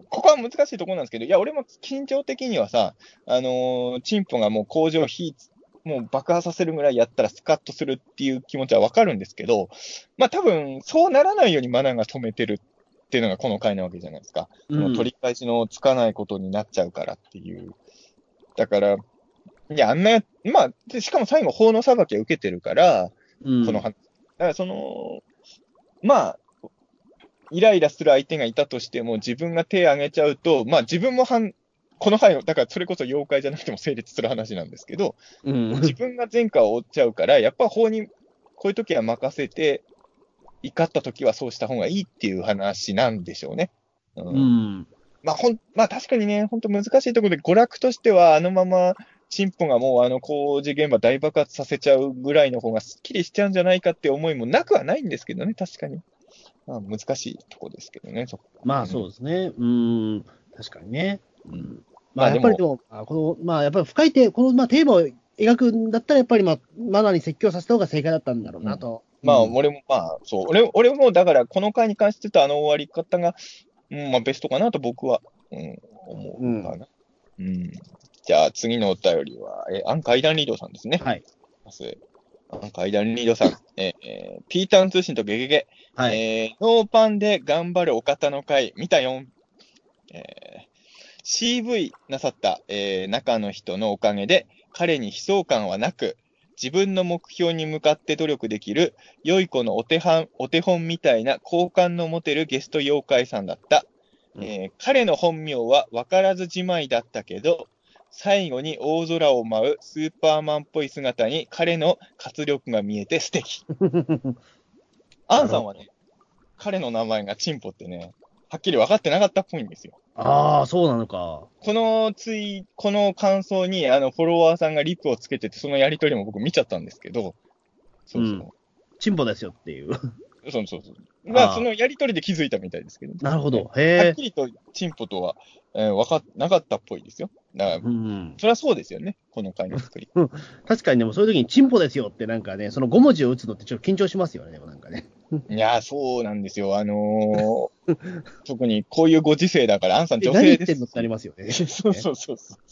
ここは難しいところなんですけど、いや、俺も緊張的にはさ、あのー、チンポがもう工場火、もう爆破させるぐらいやったらスカッとするっていう気持ちはわかるんですけど、まあ多分、そうならないようにマナーが止めてるっていうのがこの回なわけじゃないですか。うん、取り返しのつかないことになっちゃうからっていう。だから、いや、あんな、まあ、でしかも最後法の裁きを受けてるから、うん、この話。だからその、まあ、イライラする相手がいたとしても、自分が手を挙げちゃうと、まあ自分も反、この範囲の、だからそれこそ妖怪じゃなくても成立する話なんですけど、うん、自分が前科を負っちゃうから、やっぱ法に、こういう時は任せて、怒った時はそうした方がいいっていう話なんでしょうね。うん。うん、まあほん、まあ確かにね、本当難しいところで、娯楽としてはあのまま、チンポがもうあの工事現場大爆発させちゃうぐらいの方がスッキリしちゃうんじゃないかって思いもなくはないんですけどね、確かに。まあ、難しいとこですけどね、そこ、ね。まあそうですね、うん、確かにね。うん、まあやっぱりでも、まあ、この、まあやっぱり深いテーマ、このまあテーマを描くんだったら、やっぱり、まあ、マナーに説教させた方が正解だったんだろうなと。うん、まあ俺も、まあそう、俺、俺もだからこの回に関してとあの終わり方が、うん、まあベストかなと僕は、うん、思うかな。うん、うんじゃあ次のお便りは、えアンカイダンリードさんですね。はい。アンカイダンリードさん、ええー、ピーターン通信とゲゲゲ、はいえー、ノーパンで頑張るお方の会見たよん、えー。シーブイ なさった、えー、中の人のおかげで彼に悲壮感はなく自分の目標に向かって努力できる良い子のお手本、お手本みたいな好感の持てるゲスト妖怪さんだった。うんえー、彼の本名は分からずじまいだったけど。最後に大空を舞うスーパーマンっぽい姿に彼の活力が見えて素敵。アンさんはね、彼の名前がチンポってね、はっきり分かってなかったっぽいんですよ。ああ、そうなのか。このツイ、この感想にあのフォロワーさんがリプをつけてて、そのやりとりも僕見ちゃったんですけど、そうそう。うん、チンポですよっていう。そうそうそう。まあ、そのやりとりで気づいたみたいですけど、ね。なるほど。へえ。はっきりとチンポとは、えー、分かっなかったっぽいですよ。だから、うん、そりゃそうですよね、この回の作り。確かに、でもそういう時にチンポですよって、なんかね、そのご文字を打つのってちょっと緊張しますよね、でもなんかね。いや、そうなんですよ。あのー、特にこういうご時世だから、アンさん女性です。何言ってんのってなりますよね。そうそうそうそう。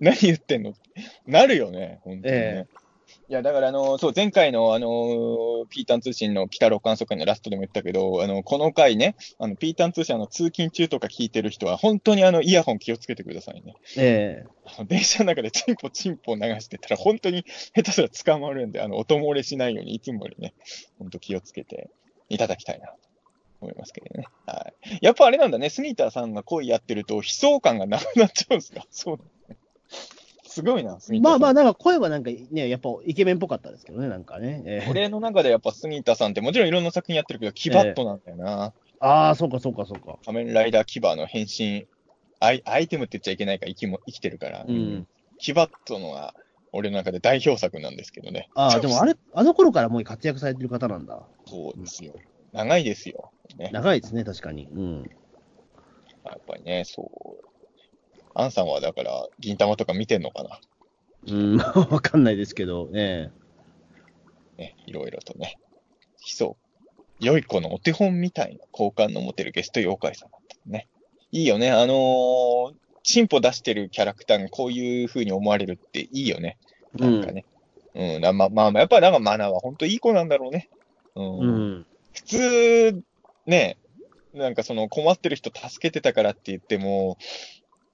何言ってんのってなるよね、本当に、ね。えーいやだからあのそう前回のあのピーターン通信の鬼太郎観測会のラストでも言ったけどあのこの回ねあのピーターン通信あの通勤中とか聞いてる人は本当にあのイヤホン気をつけてくださいね。ええ。電車の中でチンポチンポ流してたら本当に下手すら捕まるんであの音漏れしないようにいつもよりね本当気をつけていただきたいなと思いますけどね。はい。やっぱあれなんだね、スニーターさんが恋やってると悲壮感がなくなっちゃうんですか。そうですね。すごいな、スニーターさん。まあまあ、なんか声はなんかね、やっぱイケメンっぽかったですけどね、なんかね。えー、俺の中でやっぱスニーターさんってもちろんいろんな作品やってるけど、キバットなんだよな。えー、ああ、そうかそうかそうか。仮面ライダーキバーの変身アイ、アイテムって言っちゃいけないから生きも生きてるから。うん。キバットのは俺の中で代表作なんですけどね。ああ、でもあれ、あの頃からもう活躍されてる方なんだ。そうですよ。長いですよ、ね。長いですね、確かに。うん。やっぱりね、そう。アンさんはだから、銀玉とか見てんのかな。うん、わかんないですけど、ね。ね、いろいろとね。そう。良い子のお手本みたいな好感の持てるゲスト妖怪さんだったね。いいよね、あのー、進歩出してるキャラクターがこういう風に思われるっていいよね。なんかね。うん。うん、まあまあ、やっぱなんかマナは本当いい子なんだろうね。うん。うん、普通、ね、なんかその困ってる人助けてたからって言っても、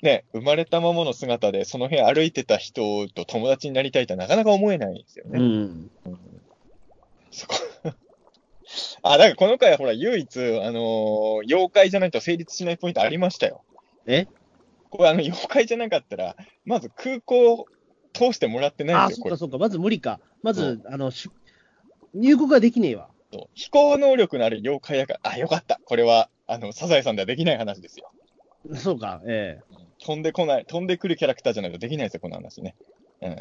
ね、生まれたままの姿でその辺歩いてた人と友達になりたいとはなかなか思えないんですよね。うん。うん、そこ。あ、だからこの回はほら、唯一、あのー、妖怪じゃないと成立しないポイントありましたよ。え？これあの妖怪じゃなかったら、まず空港通してもらってないんですよ。あ、そうかそうか、まず無理か。まず、うん、あの入国ができねえわ。そう、飛行能力のある妖怪だから、あ、よかった。これはあのサザエさんではできない話ですよ。そうか、ええ。飛んでこない、飛んでくるキャラクターじゃないとできないですよ、この話ね。うん。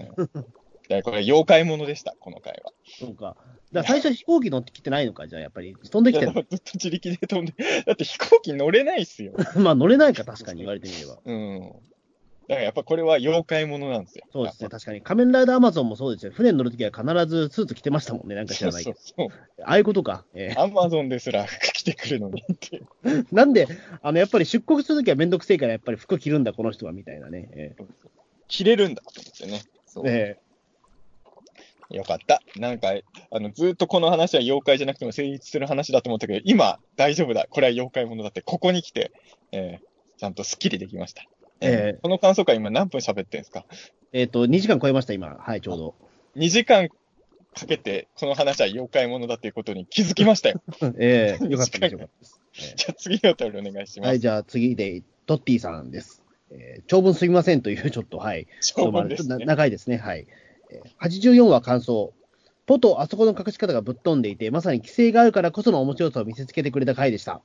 だからこれ妖怪ものでした、この回は。そうか。だから最初飛行機乗ってきてないのか、じゃあやっぱり飛んできてる。ずっと自力で飛んで、だって飛行機乗れないっすよ。まあ乗れないか、確かに言われてみれば。うん。だからやっぱこれは妖怪ものなんですよ。そうですね、確かに。仮面ライダーアマゾンもそうですよ。船に乗るときは必ずスーツ着てましたもんね、なんか知らないけど。そうそうそう。ああいうことか。えー、アマゾンですら服着てくるのにって。なんで、あの、やっぱり出国するときはめんどくせえから、やっぱり服着るんだ、この人は、みたいなね。えー、そうそう着れるんだと思ってね。そう。えーよかった。なんか、あの、ずっとこの話は妖怪じゃなくても成立する話だと思ったけど、今、大丈夫だ。これは妖怪ものだって、ここに来て、えー、ちゃんとスッキリできました。えー、この感想会今何分喋ってるんですか？えっと、にじかん超えました、今。はい、ちょうど。にじかんかけて、この話は妖怪ものだっていうことに気づきましたよ。ええー、よかったです。じゃあ次のお便りお願いします。はい、じゃあ次で、トッティさんです。えー、長文すみませんという、ちょっと、はい。長文ですね。ちょっと長いですね、はい。はちじゅうよんわ感想。ポとあそこの隠し方がぶっ飛んでいて、まさに規制があるからこその面白さを見せつけてくれた回でした。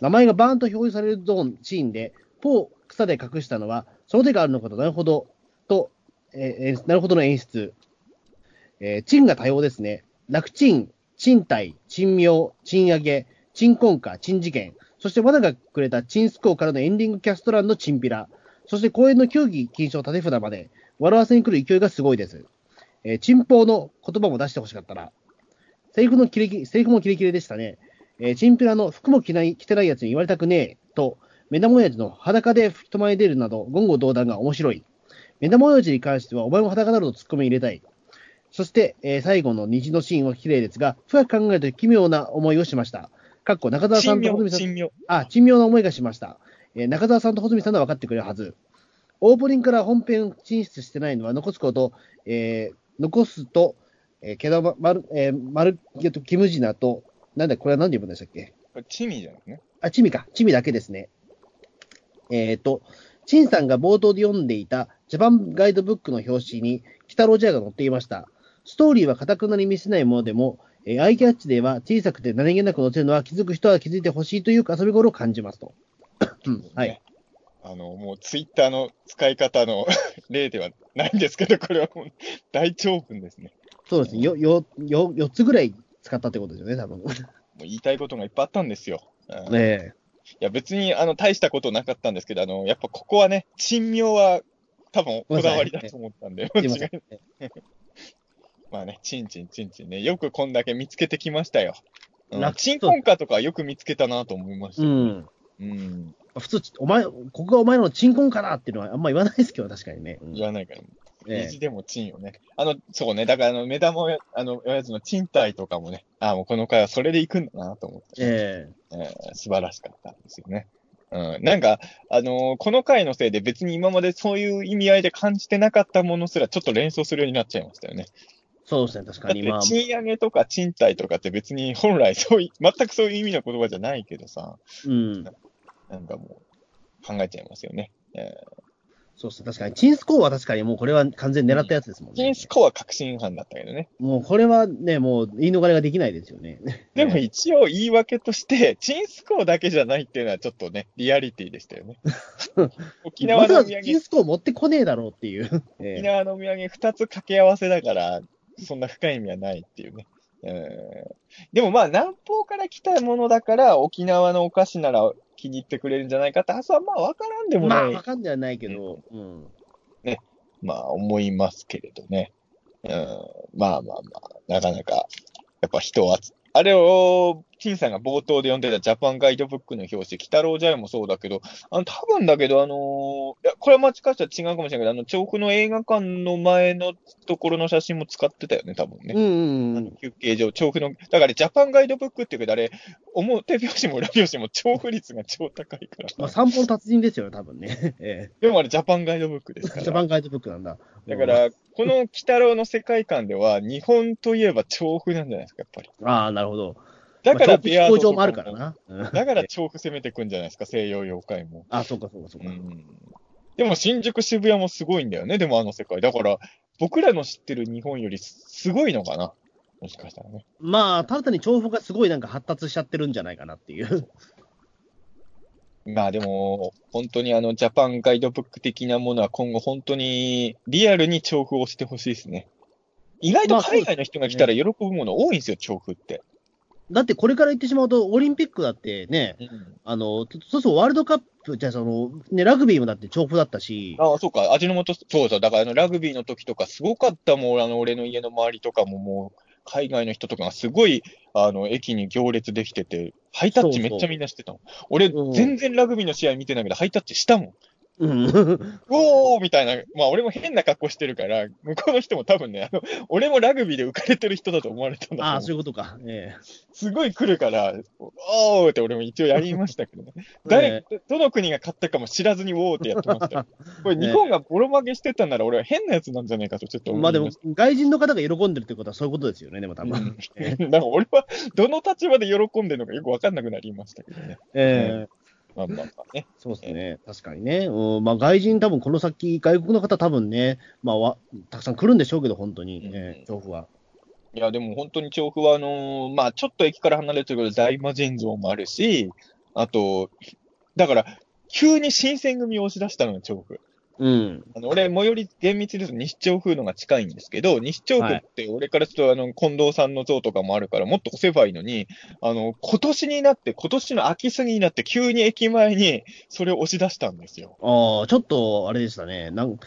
名前がバーンと表示されるゾーン、シーンで、ポを草で隠したのは、その手があるのかと、なるほど、と、えー、なるほどの演出。えー、チンが多様ですね。楽チン、賃貸、賃名、賃上げ、賃婚家、賃事件、そして罠がくれたチンスコーからのエンディングキャスト欄のチンピラ、そして公演の競技禁止の立て札まで、笑わせに来る勢いがすごいです。えー、チンポーの言葉も出してほしかったな。セリフのキレキ、セリフもキレキレでしたね。えー、チンピラの服も着ない、着てないやつに言われたくねえと、目玉親父の裸で人前に出るなど、言語道断が面白い。目玉親父に関しては、お前も裸だろうとツッコミ入れたい。そして、えー、最後の虹のシーンは綺麗ですが、深く考えると奇妙な思いをしました。かっこ中澤さんと穂積さん。珍妙。あ、珍妙な思いがしました。えー、中澤さんと穂積さんは分かってくれるはず。オープニングから本編進出してないのは残すこと、えー残すと、えー、けど、まる、えー、まる、えっと、キムジナと、なんだ、これは何で読むんでしたっけ？これ、チミじゃないね。あ、チミか。チミだけですね。えっと、チンさんが冒頭で読んでいたジャパンガイドブックの表紙に、北ロジャーが載っていました。ストーリーはかたくなに見せないものでも、えー、アイキャッチでは小さくて何気なく載せるのは気づく人は気づいてほしいという遊び心を感じますと。ね、はい。あの、もうツイッターの使い方の例ではないんですけど、これはもう大長文ですね。そうですね。よ、よ、よ、よっつぐらい使ったってことですよね、多分。もう言いたいことがいっぱいあったんですよ。うん、ねえ。いや、別に、あの、大したことなかったんですけど、あの、やっぱここはね、珍妙は多分こだわりだと思ったんで、間違いない。まあね、チンチンチンチンね、よくこんだけ見つけてきましたよ。うん、チンコンカとかよく見つけたなと思いました。うん。うん普通、お前、ここがお前のチンコンかなっていうのはあんま言わないですけど、確かにね。うん、言わないから。意地でもチンをね。あの、そうね。だから、あの、目玉や、あの、やつの賃貸とかもね、ああ、もうこの回はそれで行くんだなと思って、ね。えー、えー。素晴らしかったんですよね。うん。なんか、あのー、この回のせいで別に今までそういう意味合いで感じてなかったものすらちょっと連想するようになっちゃいましたよね。そうですね、確かに。まあ、賃上げとか賃貸とかって別に本来そうい、全くそういう意味の言葉じゃないけどさ、うん、な, なんかもう考えちゃいますよね。えー、そうですね、確かに。チンスコーは確かにもうこれは完全に狙ったやつですもんね。チンスコーは確信違反だったけどね。もうこれはね、もう言い逃れができないですよね。でも一応言い訳として、チンスコーだけじゃないっていうのはちょっとね、リアリティでしたよね。沖縄のお土産。チンスコー持ってこねえだろうっていう。沖縄のお土産ふたつ掛け合わせだから、そんな深い意味はないっていうね。えー、でもまあ南方から来たものだから沖縄のお菓子なら気に入ってくれるんじゃないかって、あそはまあ分からんでもない。まあ分かんではないけど、うん、ね、まあ思いますけれどね。うん、まあまあまあなかなかやっぱ人はあれを陳さんが冒頭で読んでたジャパンガイドブックの表紙、鬼太郎ジャイもそうだけど、あの多分だけど、あのー、いやこれは間違ったら違うかもしれないけど、あの調布の映画館の前のところの写真も使ってたよね、多分ね。うんうんうん、休憩所、調布の、だからジャパンガイドブックっていうけど、あれ、表表紙も裏表紙も調布率が超高いから。まあ、散歩の達人ですよね、多分ね。ええ、でもあれ、ジャパンガイドブックですから。ジャパンガイドブックなんだ。だから、この鬼太郎の世界観では、日本といえば調布なんじゃないですか、やっぱり。ああ、なるほど。だからベアードもあるからな。だから調布攻めてくんじゃないですか、西洋妖怪も。あ、そうかそうかそうか。うん、でも新宿渋谷もすごいんだよね、でもあの世界。だから僕らの知ってる日本よりすごいのかな、もしかしたらね。まあ、ただ単に調布がすごいなんか発達しちゃってるんじゃないかなっていう。まあでも、本当にあのジャパンガイドブック的なものは今後本当にリアルに調布をしてほしいですね。意外と海外の人が来たら喜ぶもの多いんですよ、調布って。だってこれから言ってしまうと、オリンピックだってね、うん、あの、そうそう、ワールドカップ、じゃあその、ね、ラグビーもだって調布だったし。ああ、そうか、味の素、そうそう、だからあのラグビーの時とかすごかったもん、あの、俺の家の周りとかももう、海外の人とかがすごい、あの、駅に行列できてて、ハイタッチめっちゃみんなしてたもん。そうそう、俺、うん、全然ラグビーの試合見てないけど、ハイタッチしたもん。うん、おーみたいな、まあ俺も変な格好してるから、向こうの人も多分ね、あの俺もラグビーで浮かれてる人だと思われたんだ。ああ、そういうことか。ええ、すごい来るから、おーって俺も一応やりましたけどね。誰、ええ、どの国が勝ったかも知らずにおーってやってましたよ。これ日本がボロ負けしてたなら俺は変なやつなんじゃないかとちょっと思いました。まあでも外人の方が喜んでるってことはそういうことですよね、でも多分。ええ、だから俺はどの立場で喜んでるのかよくわかんなくなりましたけどね。ええ、まあまあまあね、そうですね、確かにね、うん、まあ、外人、多分この先、外国の方、多分ね、まあわ、たくさん来るんでしょうけど、本当に、ね、うん、調布は。いや、でも本当に調布は、あのーまあ、ちょっと駅から離れてるけど、大魔神像もあるし、あと、だから、急に新選組を押し出したのが調布。うん、あの俺、最寄り、厳密に言うと西調布のが近いんですけど、西調布って、俺からすると、あの、近藤さんの像とかもあるから、もっと押せばいいのに、あの、今年になって、今年の秋過ぎになって、急に駅前に、それを押し出したんですよ。ああ、ちょっと、あれでしたね。なん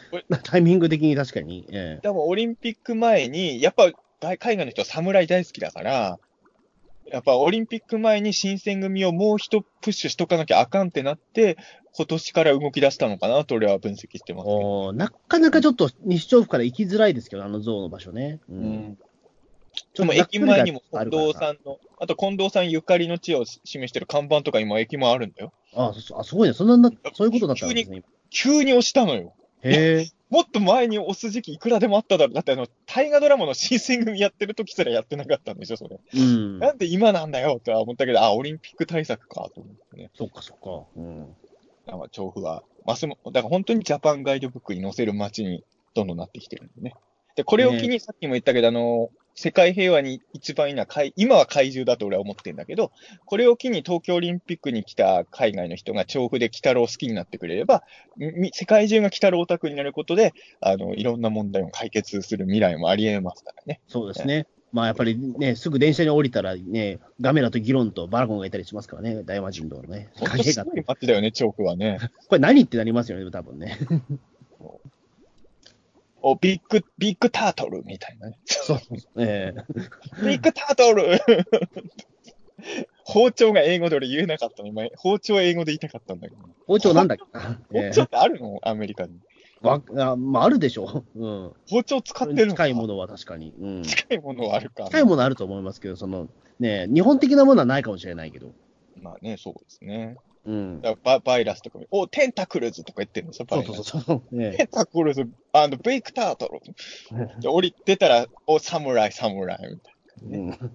タイミング的に確かに。ええ、でも、オリンピック前に、やっぱ、海外の人は侍大好きだから、やっぱオリンピック前に新選組をもう一プッシュしとかなきゃあかんってなって、今年から動き出したのかなと俺は分析してます、ね。お、なかなかちょっと西調布から行きづらいですけど、あの像の場所ね。うんうん、でも駅前にも近藤さんの、あと近藤さんゆかりの地を示してる看板とか今駅前あるんだよ。ああ、すごいね。そんな、そういうことだったんですね。急に、急に押したのよ。へえ。もっと前に押す時期いくらでもあっただろう。だってあの、大河ドラマの新選組やってる時すらやってなかったんでしょ、それ。うん、なんで今なんだよって思ったけど、あ、オリンピック対策か、と思ってね。そっかそっか。うん。だから調布は、ますも、だから本当にジャパンガイドブックに載せる街にどんどんなってきてるんでね。で、これを機にさっきも言ったけど、あの、世界平和に一番いいのは、今は怪獣だと俺は思ってるんだけど、これを機に東京オリンピックに来た海外の人が調布で鬼太郎好きになってくれれば、世界中が鬼太郎オタクになることで、あの、いろんな問題を解決する未来もあり得ますからね。そうですね。まあやっぱりね、すぐ電車に降りたらね、ガメラと議論とバラゴンがいたりしますからね、大魔神堂のね。本当すごい街だよね、調布はね。これ何ってなりますよね、多分ね。お、ビッグ、ビッグタートルみたいなね。そうえー、ビッグタートル包丁が英語で俺言えなかったの。今、包丁英語で言いたかったんだけど。包丁なんだっけな、包丁ってあるの、アメリカに。わあ、まあ、あるでしょう。うん。包丁使ってるのか。近いものは確かに。うん、近いものはあるか。近いものはあると思いますけど、その、ね、日本的なものはないかもしれないけど。まあね、そうですね。うん、だバ, バイラスとかも、おテンタクルズとか言ってるんですよ、バイラス。そうそうそう、ね、テンタクルズ、あの、ベイクタートル。で、降りてたら、お、サムライ、サムライ、みたいな、ね。うん。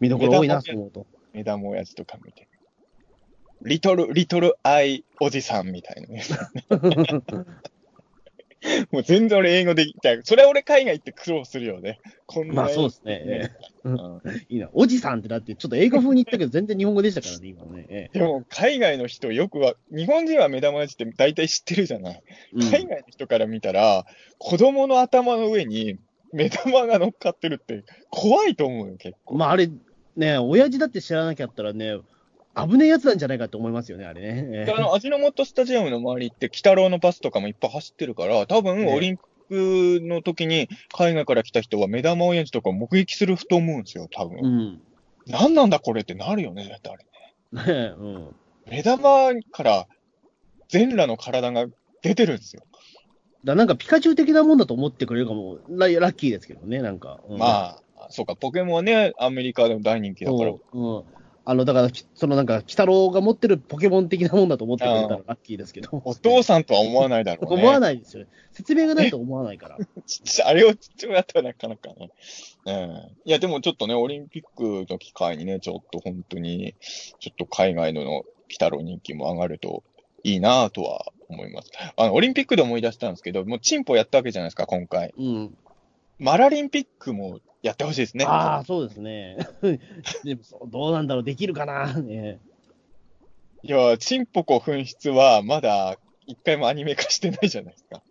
見どころ多いな、そう思うと。目玉おやじとか見て。リトル、リトルアイおじさんみたいなね。もう全然俺英語できない。それは俺海外行って苦労するよね。こんなまあそうですね。うん、いいな。おじさんってだってちょっと英語風に言ったけど全然日本語でしたからね、今ね。でも海外の人よくは、日本人は目玉味って大体知ってるじゃない。海外の人から見たら、うん、子供の頭の上に目玉が乗っかってるって怖いと思うよ、結構。まああれ、ね、親父だって知らなきゃったらね、危ねえやつなんじゃないかと思いますよね、あれね。あの味の素スタジアムの周りって、鬼太郎のバスとかもいっぱい走ってるから、多分オリンピックの時に海外から来た人は目玉親父とか目撃すると思うんですよ、多分。うん。なんなんだこれってなるよね、だってあれね。ね、うん。目玉から全裸の体が出てるんですよ。だなんかピカチュウ的なもんだと思ってくれるかも、ラッキーですけどね、なんか。うん、まあ、そうか、ポケモンはね、アメリカでも大人気だから。うん。あの、だから、そのなんか、鬼太郎が持ってるポケモン的なもんだと思ってくれたらラッキーですけど。お父さんとは思わないだろうね。思わないですよね。説明がないと思わないから。あれを父親とはなかなかね。うん。いや、でもちょっとね、オリンピックの機会にね、ちょっと本当に、ちょっと海外の鬼太郎人気も上がるといいなぁとは思います。あの、オリンピックで思い出したんですけど、もうチンポやったわけじゃないですか、今回。うん。マラリンピックも、やってほしいですね。ああ、そうですね。でもどうなんだろう、できるかな。ね、いや、チンポコ紛失はまだ一回もアニメ化してないじゃないですか。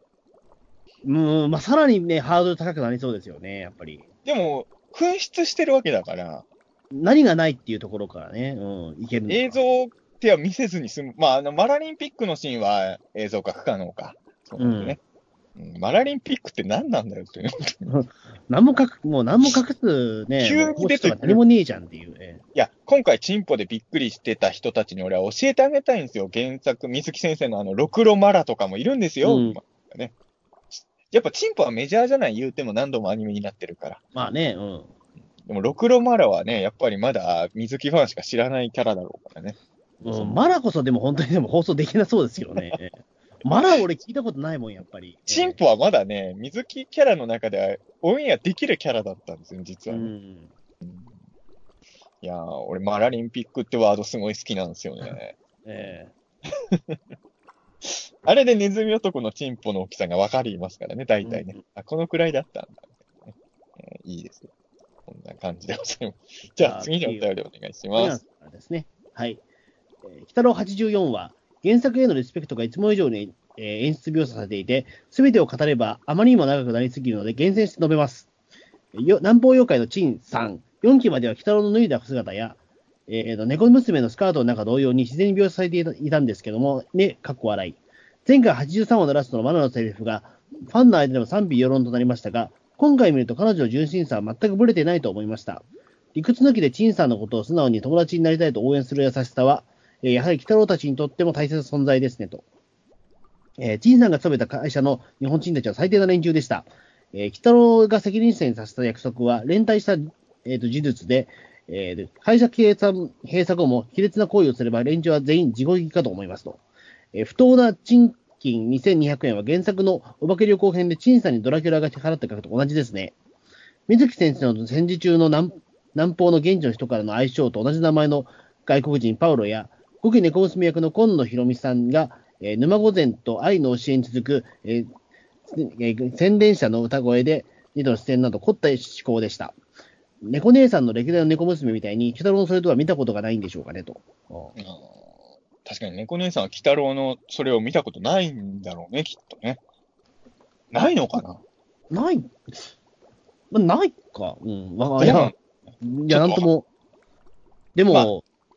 うん、まあ、さらにね、ハードル高くなりそうですよね、やっぱり。でも、紛失してるわけだから。何がないっていうところからね、うん、いける。映像では見せずに済む。まあ、あの、マラリンピックのシーンは映像化不可能か。そうですね。うんマラリンピックって何なんだよって。何もかく、もう何も隠すね。急に出てくる。何もねえじゃんっていう、ね。いや、今回チンポでびっくりしてた人たちに俺は教えてあげたいんですよ。原作、水木先生のあの、ろくろマラとかもいるんですよ。うんね、やっぱチンポはメジャーじゃない言うても何度もアニメになってるから。まあね、うん。でもろくろマラはね、やっぱりまだ水木ファンしか知らないキャラだろうからね。うん、マラこそでも本当にでも放送できなそうですよね。まだ俺聞いたことないもん、やっぱり。チンポはまだね、水木キャラの中ではオンエアできるキャラだったんですよ、実は、ねうん。いやー、俺、マラリンピックってワードすごい好きなんですよね。ええー。あれでネズミ男のチンポの大きさが分かりますからね、大体ね。うん、あ、このくらいだったんだ、ねえー。いいですよ。こんな感じでございます。じゃあ、次のお便りお願いします。そうですね。はい。鬼太郎はちじゅうよんは、原作へのリスペクトがいつも以上に、えー、演出描写されていて、すべてを語ればあまりにも長くなりすぎるので厳選して述べます。よ南方妖怪の陳さん、よんきまでは鬼太郎の脱いだ姿や、えー、の猫娘のスカートの中同様に自然に描写されていたんですけども、ね、かっこ笑い。前回はちじゅうさんわのラストのマナのセリフが、ファンの間でも賛否両論となりましたが、今回見ると彼女の純真さは全くブレてないと思いました。理屈抜きで陳さんのことを素直に友達になりたいと応援する優しさは、やはり鬼太郎たちにとっても大切な存在ですねと、えー、陳さんが勤めた会社の日本人たちは最低な連中でした、えー、鬼太郎が責任者にさせた約束は連帯した、えー、と事実で、えー、会社閉鎖後も卑劣な行為をすれば連中は全員地獄かと思いますと、えー、不当な賃金にせんにひゃくえんは原作のお化け旅行編で陳さんにドラキュラが払った額と同じですね。水木先生の戦時中の 南, 南方の現地の人からの愛称と同じ名前の外国人パウロやごき猫娘役の今野博美さんが、えー、沼御前と愛の教えに続く、えーえー、洗練者の歌声でにどの出演など凝った思考でした。猫姉さんの歴代の猫娘みたいに、鬼太郎のそれとは見たことがないんでしょうかねと。あ確かに猫姉さんは鬼太郎のそれを見たことないんだろうね、きっとね。ないのかなない、ま、ないか。うん。いや、いやなんとも。でも、まあ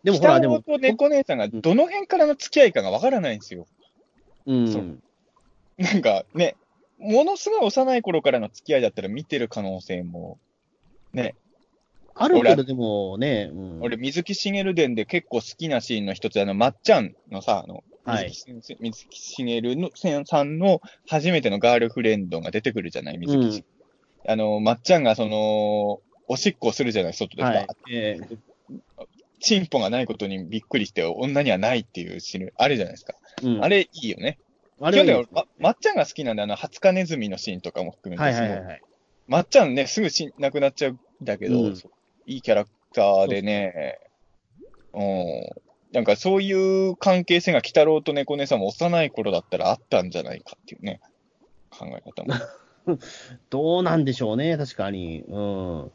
でもほら、でも。北野と猫姉さんがどの辺からの付き合いかがわからないんですよ。うんそう。なんかね、ものすごい幼い頃からの付き合いだったら見てる可能性も、ね。あるけどでもね、うん、俺、水木しげる伝で結構好きなシーンの一つ、あの、まっちゃんのさ、あの、はい、水木しげるのさんの初めてのガールフレンドが出てくるじゃない、水木し、うん、あの、まっちゃんがその、おしっこするじゃない、外でさ。はいえーチンポがないことにびっくりして女にはないっていうシーンあるじゃないですか、うん、あれいいよね。あれいいですね。今日ね、まっちゃんが好きなんで、あのハツカネズミのシーンとかも含めて、はいはいはい、まっちゃんねすぐ死なくなっちゃうんだけど、うん、いいキャラクターでね、うん、なんかそういう関係性が鬼太郎と猫姉さんも幼い頃だったらあったんじゃないかっていうね考え方もどうなんでしょうね、確かに、うん、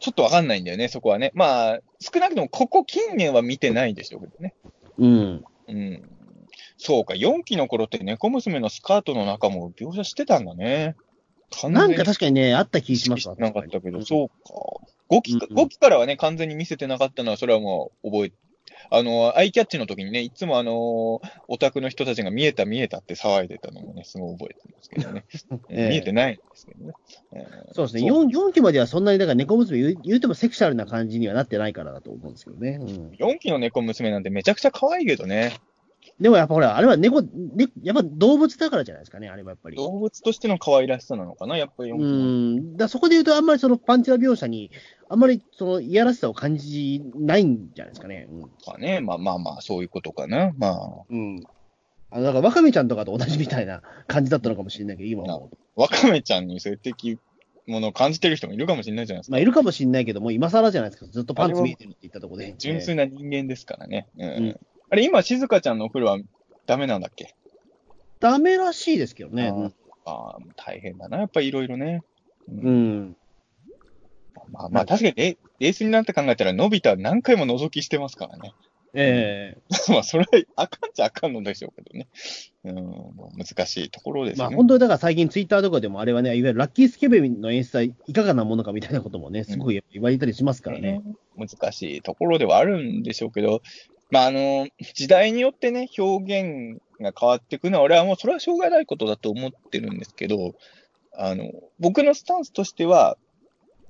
ちょっとわかんないんだよねそこはね。まあ少なくともここ近年は見てないでしょうけどね、うん、うん、そうかよんきの頃って猫娘のスカートの中も描写してたんだね。なんか確かにねあった気しますわ。なかったけど、うん、そうかごきか、うんうん、ごきからはね完全に見せてなかったのはそれはもう覚えて、あのアイキャッチの時にねいつもあのオタクの人たちが見えた見えたって騒いでたのもねすごい覚えてますけどね、えー、見えてないんですけどね、えー、そうですね。 4, よんきまではそんなにだから猫娘言 う, 言うてもセクシャルな感じにはなってないからだと思うんですけどね、うん、よんきの猫娘なんてめちゃくちゃ可愛いけどね。でもやっぱほらあれは猫、ね、やっぱ動物だからじゃないですかね。あれはやっぱり動物としての可愛らしさなのかなやっぱり。うんだそこで言うとあんまりそのパンチラ描写にあんまりそのいやらしさを感じないんじゃないですかね。うん、かねまあまあまあそういうことかなまあ。うん。あのだからワカメちゃんとかと同じみたいな感じだったのかもしれないけど今は。ワカメちゃんに性的ものを感じてる人もいるかもしれないじゃないですか。まあいるかもしれないけどもう今更じゃないですか。ずっとパンツ見えてるって言ったところで。純粋な人間ですからね。うん。うんあれ今静香ちゃんのお風呂はダメなんだっけ？ダメらしいですけどね。ああ大変だなやっぱりいろいろね。うん。まあまあ確かにレースになって考えたらのび太は何回も覗きしてますからね。ええー。まあそれはあかんじゃあかんのでしょうけどね。うん難しいところですね。まあ本当にだから最近ツイッターとかでもあれはねいわゆるラッキースケベの演出はいかがなものかみたいなこともねすごい言われたりしますからね。うんえー、難しいところではあるんでしょうけど。まああの時代によってね表現が変わっていくのは俺はもうそれはしょうがないことだと思ってるんですけど、あの僕のスタンスとしては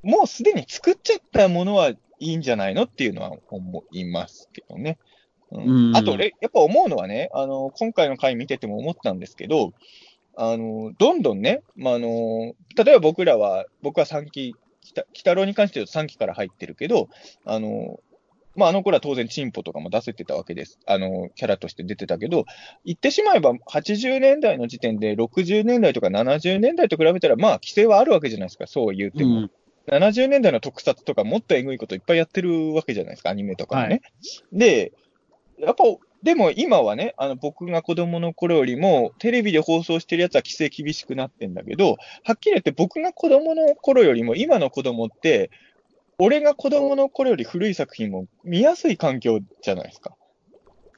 もうすでに作っちゃったものはいいんじゃないのっていうのは思いますけどね、うんうん、あと俺やっぱ思うのはねあの今回の回見てても思ったんですけどあのどんどんね、まあ、あの例えば僕らは僕はさんき鬼太郎に関して言うとさんきから入ってるけどあのまあ、あの頃は当然チンポとかも出せてたわけです。あの、キャラとして出てたけど、言ってしまえばはちじゅうねんだいの時点でろくじゅうねんだいとかななじゅうねんだいと比べたら、まあ、規制はあるわけじゃないですか、そう言っても。うん、ななじゅうねんだいの特撮とかもっとエグいこといっぱいやってるわけじゃないですか、アニメとかもね。はい、で、やっぱ、でも今はね、あの、僕が子供の頃よりも、テレビで放送してるやつは規制厳しくなってんだけど、はっきり言って僕が子供の頃よりも今の子供って、俺が子供の頃より古い作品も見やすい環境じゃないですか。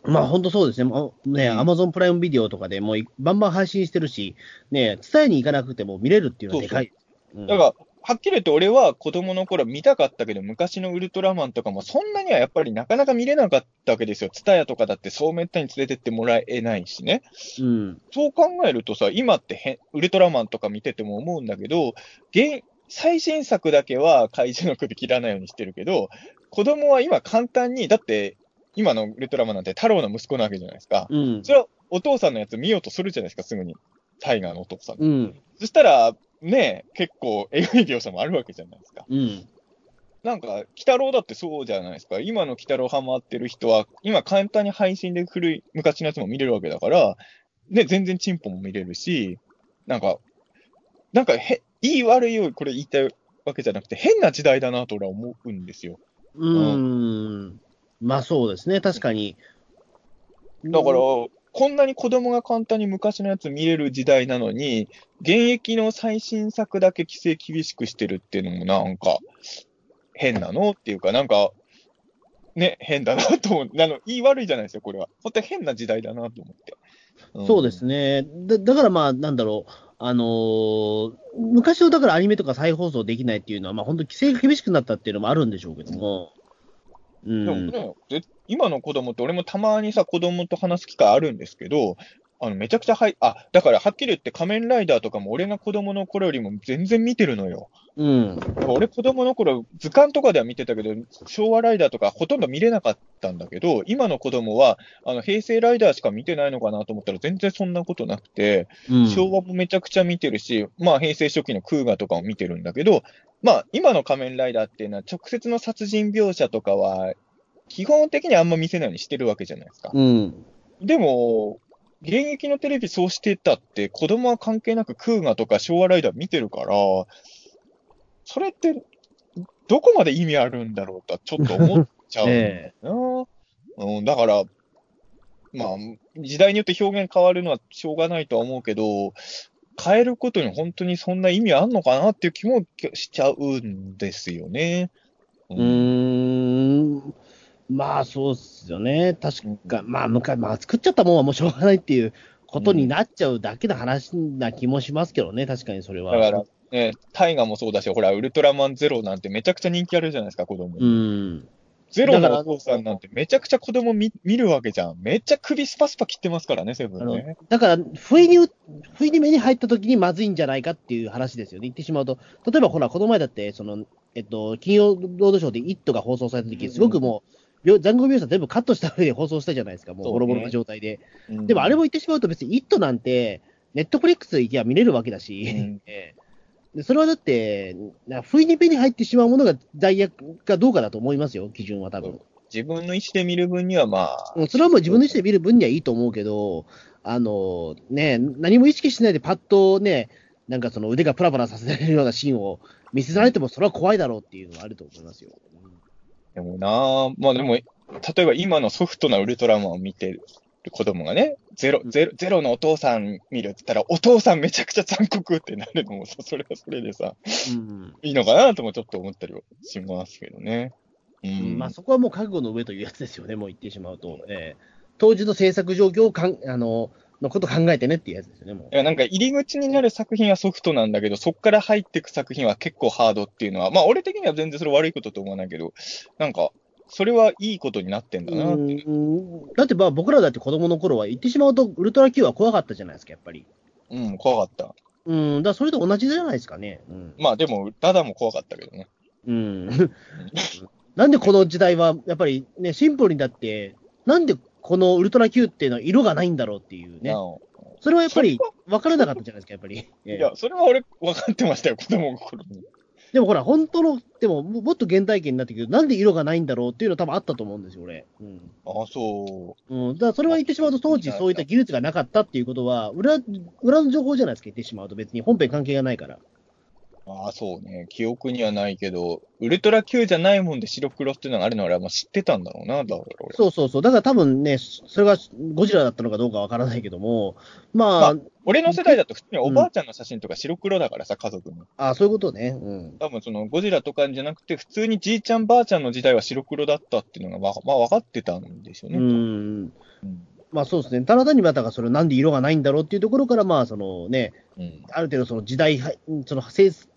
まあ本当そうですね。ね、アマゾンプライムビデオとかでもうバンバン配信してるし、ね、伝えに行かなくても見れるっていうのはでかい。そうそう、うん、だからはっきり言って俺は子供の頃見たかったけど昔のウルトラマンとかもそんなにはやっぱりなかなか見れなかったわけですよ。ツタヤとかだってそうめったに連れてってもらえないしね、うん、そう考えるとさ今ってへウルトラマンとか見てても思うんだけど現最新作だけは怪獣の首切らないようにしてるけど、子供は今簡単に、だって今のウルトラマンなんて太郎の息子なわけじゃないですか、うん、それはお父さんのやつ見ようとするじゃないですか、すぐにタイガーのお父さん、うん、そしたらね結構エグい描写もあるわけじゃないですか、うん、なんか鬼太郎だってそうじゃないですか。今の鬼太郎ハマってる人は今簡単に配信で古い昔のやつも見れるわけだからね、全然チンポも見れるし、なんかなんかへいい悪いをこれ言いたいわけじゃなくて変な時代だなと俺は思うんですよ。うーん、うん、まあそうですね確かに。だから、うん、こんなに子供が簡単に昔のやつ見れる時代なのに現役の最新作だけ規制厳しくしてるっていうのもなんか変なのっていうかなんかね変だなと思う。あのいい悪いじゃないですよこれは。本当に変な時代だなと思って、うん、そうですね。 だ, だからまあなんだろうあのー、昔のだからアニメとか再放送できないっていうのは、まあ、本当規制が厳しくなったっていうのもあるんでしょうけども、うん、でもねで今の子供って俺もたまにさ子供と話す機会あるんですけどあのめちゃくちゃはいあだからはっきり言って仮面ライダーとかも俺が子供の頃よりも全然見てるのよ、うん、俺子供の頃図鑑とかでは見てたけど昭和ライダーとかほとんど見れなかったんだけど今の子供はあの平成ライダーしか見てないのかなと思ったら全然そんなことなくて、うん、昭和もめちゃくちゃ見てるしまあ平成初期のクーガとかも見てるんだけどまあ今の仮面ライダーっていうのは直接の殺人描写とかは基本的にあんま見せないようにしてるわけじゃないですか。うん、でも、現役のテレビそうしてたって、子供は関係なくクーガとか昭和ライダー見てるから、それって、どこまで意味あるんだろうとはちょっと思っちゃうんだよな。うん、だから、まあ、時代によって表現変わるのはしょうがないとは思うけど、変えることに本当にそんな意味あんのかなっていう気もしちゃうんですよね。うん、うーん、まあそうっすよね。確か、まあ昔、まあ作っちゃったもんはもうしょうがないっていうことになっちゃうだけの話な気もしますけどね、確かにそれは。だから、ね、タイガもそうだし、ほら、ウルトラマンゼロなんてめちゃくちゃ人気あるじゃないですか、子供。うん。ゼロのお父さんなんてめちゃくちゃ子供 見, 見るわけじゃん。めっちゃ首スパスパ切ってますからね、セブンね。だから不意に、不意に目に入った時にまずいんじゃないかっていう話ですよね。言ってしまうと。例えばほら、この前だって、その、えっと、金曜ロードショーでイットが放送された時、すごくもう、うん、残酷描写全部カットした上で放送したじゃないですか、もうボロボロの状態で。ね、うん、でもあれも言ってしまうと別にイットなんて、ネットフリックスいや見れるわけだし、うんそれはだって、不意に目に入ってしまうものが罪悪かどうかだと思いますよ、基準は多分。自分の意思で見る分にはまあ。それはもう自分の意思で見る分にはいいと思うけど、あの、ね、何も意識しないでパッとね、なんかその腕がプラプラさせられるようなシーンを見せられても、それは怖いだろうっていうのはあると思いますよ。でもなぁ、まあでも、例えば今のソフトなウルトラマンを見てる。子供がね、ゼロ、ゼロ、ゼロのお父さん見るって言ったら、お父さんめちゃくちゃ残酷ってなるのも、それはそれでさ、うん、いいのかなともちょっと思ったりはしますけどね。うん、まあそこはもう覚悟の上というやつですよね、もう言ってしまうと。えー、当時の制作状況をかんあののことを考えてねっていうやつですよね、もう。いや、なんか入り口になる作品はソフトなんだけど、そこから入っていく作品は結構ハードっていうのは、まあ俺的には全然それ悪いことと思わないけど、なんか、それはいいことになってんだなっていう。うん。だってまあ僕らだって子供の頃は言ってしまうとウルトラ Q は怖かったじゃないですか、やっぱり。うん、怖かった。うん、だからそれと同じじゃないですかね。うん、まあでも、ダダも怖かったけどね。うん。なんでこの時代は、やっぱりね、シンプルにだって、なんでこのウルトラ Q っていうのは色がないんだろうっていうね。それはやっぱり分からなかったじゃないですか、やっぱり。いや、それは俺分かってましたよ、子供の頃に。でもほら、本当の、でも、もっと原体験になってくる、なんで色がないんだろうっていうのは多分あったと思うんですよ、俺。うん、ああ、そう。うん。だからそれは言ってしまうと、当時そういった技術がなかったっていうことは、裏、裏の情報じゃないですか、言ってしまうと。別に本編関係がないから。ああ、そうね。記憶にはないけど、ウルトラ Q じゃないもんで白黒っていうのがあるのは、俺はもう知ってたんだろうな、だから俺。そうそうそう。だから多分ね、それがゴジラだったのかどうかわからないけども、まあ、まあ、俺の世代だと普通におばあちゃんの写真とか白黒だからさ、うん、家族の。ああ、そういうことね。うん。多分そのゴジラとかじゃなくて、普通にじいちゃんばあちゃんの時代は白黒だったっていうのが、まあ、まあ、分かってたんでしょうね。うん。うんまあそうですね。ただ単にまたがそれなんで色がないんだろうっていうところから、まあそのね、うん、ある程度その時代、その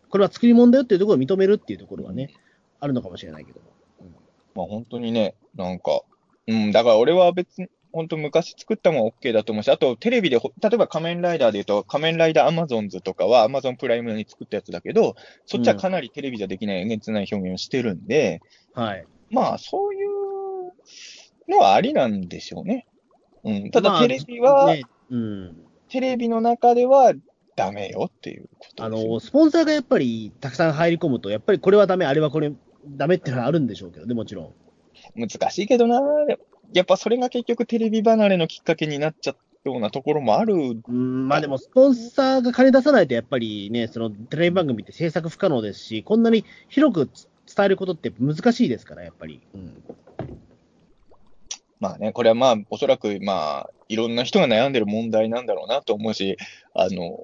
これは作り物だよっていうところを認めるっていうところはね、うん、あるのかもしれないけど。うん、まあ本当にね、なんか、うん、だから俺は別に、本当昔作ったもん OK だと思うし、あとテレビで、例えば仮面ライダーで言うと、仮面ライダーアマゾンズとかはアマゾンプライムに作ったやつだけど、そっちはかなりテレビじゃできない、えげつない表現をしてるんで、うん、はい。まあそういうのはありなんでしょうね。うん、ただテレビは、まあねうん、テレビの中ではダメよっていうことです、ね、あのスポンサーがやっぱりたくさん入り込むと、やっぱりこれはダメ、あれはこれダメってのはあるんでしょうけどね、もちろん。難しいけどな、やっぱそれが結局テレビ離れのきっかけになっちゃったようなところもある。うん、まあでもスポンサーが金出さないと、やっぱりね、そのテレビ番組って制作不可能ですし、こんなに広く伝えることって難しいですから、やっぱり。うんまあね、これはまあ、おそらく、まあ、いろんな人が悩んでる問題なんだろうなと思うし、あの、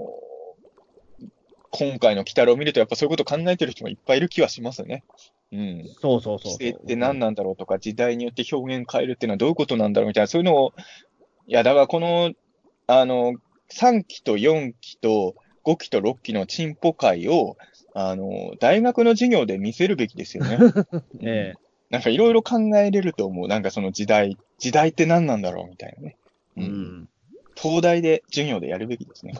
今回の鬼太郎を見ると、やっぱそういうことを考えてる人もいっぱいいる気はしますね。うん。そうそうそう。規制って何なんだろうとか、時代によって表現変えるっていうのはどういうことなんだろうみたいな、そういうのを、いや、だからこの、あの、さんきとよんきとごきとろっきのチンポ会を、あの、大学の授業で見せるべきですよね。ええ。なんかいろいろ考えれると思う。なんかその時代、時代って何なんだろうみたいなね。うん。うん、東大で授業でやるべきですね。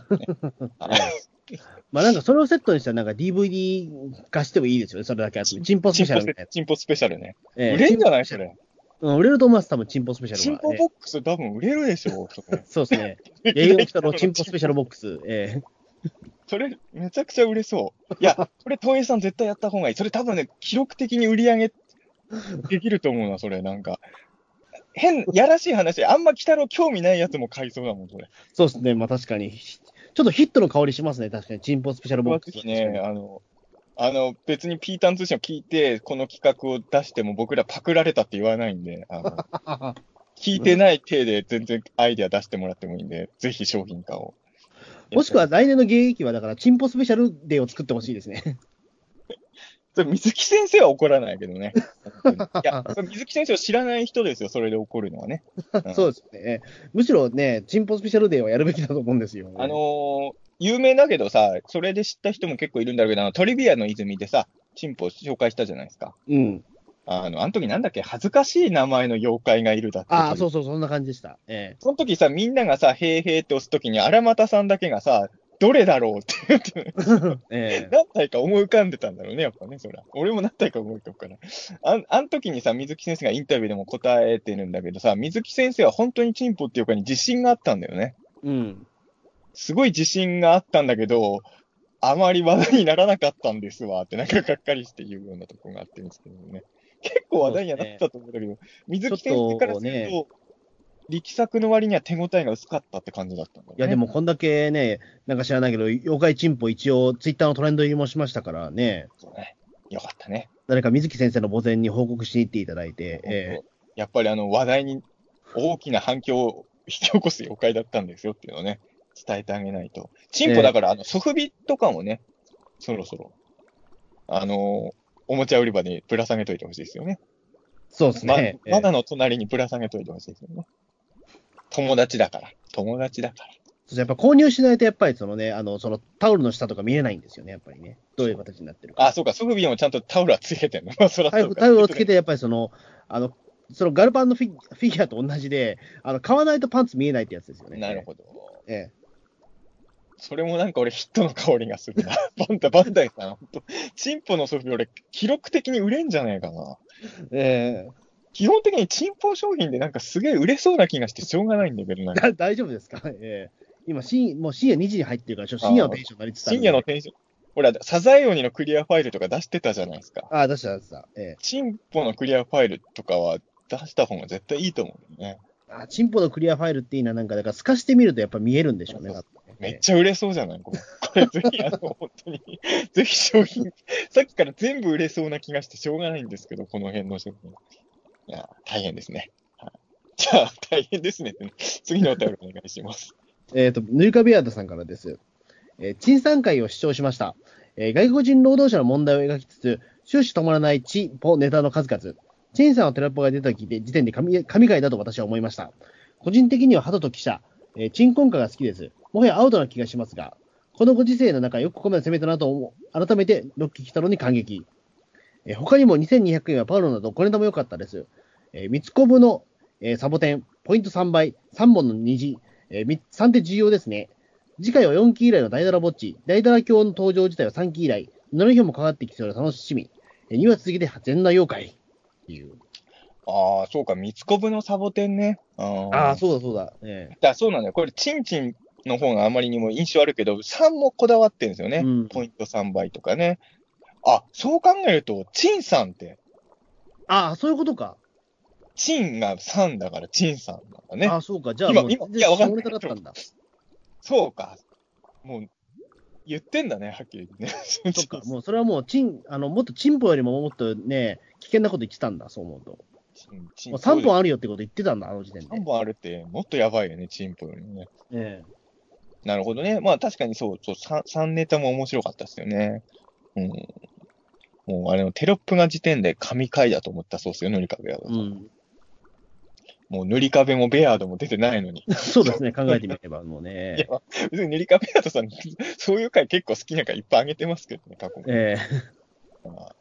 まあなんかそれをセットにしたらなんか ディーブイディー 化してもいいですよね。それだけあって。チンポスペシャルみたいな。チンポスペシャルね。えー、売れるんじゃないそれ。うん、売れると思います。多分チンポスペシャルは。チンポボックス多分売れるでしょ。そうですね。営業したのチンポスペシャルボックス。ええー。それ、めちゃくちゃ売れそう。いや、これ東映さん絶対やった方がいい。それ多分ね、記録的に売り上げ、できると思うな、それ。なんか変、やらしい話、あんま鬼太郎興味ないやつも買いそうだもん、それ。そうですね、まあ確かに。ちょっとヒットの香りしますね、確かに。チンポスペシャルボックス。ね、あの、あの、別にピータン通信を聞いて、この企画を出しても僕らパクられたって言わないんで、あの聞いてない体で全然アイデア出してもらってもいいんで、ぜひ商品化を。もしくは来年の現役は、だから、チンポスペシャルデーを作ってほしいですね。水木先生は怒らないけどね。いや、水木先生を知らない人ですよ、それで怒るのはね。うん、そうですね。むしろね、チンポスペシャルデーはやるべきだと思うんですよ、ね。あのー、有名だけどさ、それで知った人も結構いるんだろうけど、あのトリビアの泉でさ、チンポを紹介したじゃないですか。うん。あの、あの時なんだっけ、恥ずかしい名前の妖怪がいるだって。ああ、そうそう、そんな感じでした。ええ。その時さ、みんながさ、へーへーって押す時に、荒俣さんだけがさ、どれだろうって言って、えー、何体か思い浮かんでたんだろうね、やっぱね、そら。俺も何体か思い浮かぶから。あ、あの時にさ、水木先生がインタビューでも答えてるんだけどさ、水木先生は本当にチンポっていうかに自信があったんだよね。うん。すごい自信があったんだけど、あまり話題にならなかったんですわって、なんかがっかりして言うようなとこがあってるんですけどね。結構話題にはなったと思うんだけど、ね、水木先生からすると、力作の割には手応えが薄かったって感じだったんだ、ね、いやでもこんだけね、なんか知らないけど妖怪チンポ一応ツイッターのトレンド入りもしましたからね。そうね、よかったね。誰か水木先生の墓前に報告しに行っていただいて、えー、やっぱりあの話題に大きな反響を引き起こす妖怪だったんですよっていうのをね、伝えてあげないと。チンポだから、えー、あのソフビとかもね、そろそろあのー、おもちゃ売り場にぶら下げといてほしいですよね。そうですね、ま、まだの隣にぶら下げといてほしいですよね、えー友達だから、友達だから。やっぱ購入しないと、やっぱりそのね、あの、そのタオルの下とか見えないんですよね、やっぱりね。どういう形になってるか。あ、そうか、ソフビーもちゃんとタオルはつけてるの。そらそうか。タオルをつけて、やっぱりその、あの、そのガルパンのフィ、フィギュアと同じで、あの、買わないとパンツ見えないってやつですよね。なるほど。ええ。それもなんか俺ヒットの香りがするな。バンダ、バンダイさん、ほんと。チンポのソフビー俺、記録的に売れんじゃねえかな。ええー。基本的にチンポ商品でなんかすげえ売れそうな気がしてしょうがないんだけどなんか大丈夫ですか、えー、今深、もう深夜にじに入ってるから、ちょっと深夜のテンションになりつつある。深夜のテンション。ほら、サザエオニのクリアファイルとか出してたじゃないですか。ああ、出した出した。えー、チンポのクリアファイルとかは出した方が絶対いいと思うんだよね。ああ、チンポのクリアファイルっていいな、なんか、だから透かしてみるとやっぱ見えるんでしょうね。そうそうそう、めっちゃ売れそうじゃないこれ。これぜひ、あの、本当に、ぜひ商品、さっきから全部売れそうな気がしてしょうがないんですけど、この辺の商品。いや、大変ですね。はい、じゃあ、大変ですね。次のお便りお願いします。えっと、ヌイカビアードさんからです。えー、賃産会を視聴しました、えー。外国人労働者の問題を描きつつ、終始止まらないチンポネタの数々。陳さんのテラップが出た時で時点で神回だと私は思いました。個人的にはハトと記者、えー、チンコンカが好きです。もはやアウトな気がしますが、このご時世の中、よくここまで攻めたなと思う。改めて、ロッキー・キタロに感激。え他にもにせんにひゃくえんはパウロなど、これでも良かったです。え三つコブの、えー、サボテン、ポイントさんばい、さんぼんの虹、えー、さん手重要ですね。次回はよん期以来の大だらぼっち、大だら教の登場自体はさん期以来、乗る日もかかってきそうで楽しみ、えー、にわ続けて全裸妖怪っていう。ああ、そうか、三つコブのサボテンね。ああ、そうだそうだ。えー、だそうなんだよ、これ、チンチンの方があまりにも印象あるけど、さんもこだわってるんですよね、うん、ポイントさんばいとかね。あ、そう考えると、チンさんって。ああ、そういうことか。チンがさんだから、チンさんなんだね。ああ、そうか。じゃあ、今、今、いや、わかんない。そうか。もう、言ってんだね、はっきり言ってね。そっか。もう、それはもう、チン、あの、もっとチンポよりももっとね、危険なこと言ってたんだ、そう思うと。チンチンもうさんぼんあるよってこと言ってたんだ、あの時点で。さんぼんあるって、もっとやばいよね、チンポよりもね。ええ。なるほどね。まあ、確かにそう、そう、さん、さんネタも面白かったですよね。うん。もう、あれのテロップが時点で神回だと思ったそうですよ、塗り壁は。うん。もう塗り壁もベアードも出てないのに。そうですね、考えてみればもうね。いや、別に塗り壁ベアードさん、そういう回結構好きな回いっぱいあげてますけどね、過去も。ええーまあ。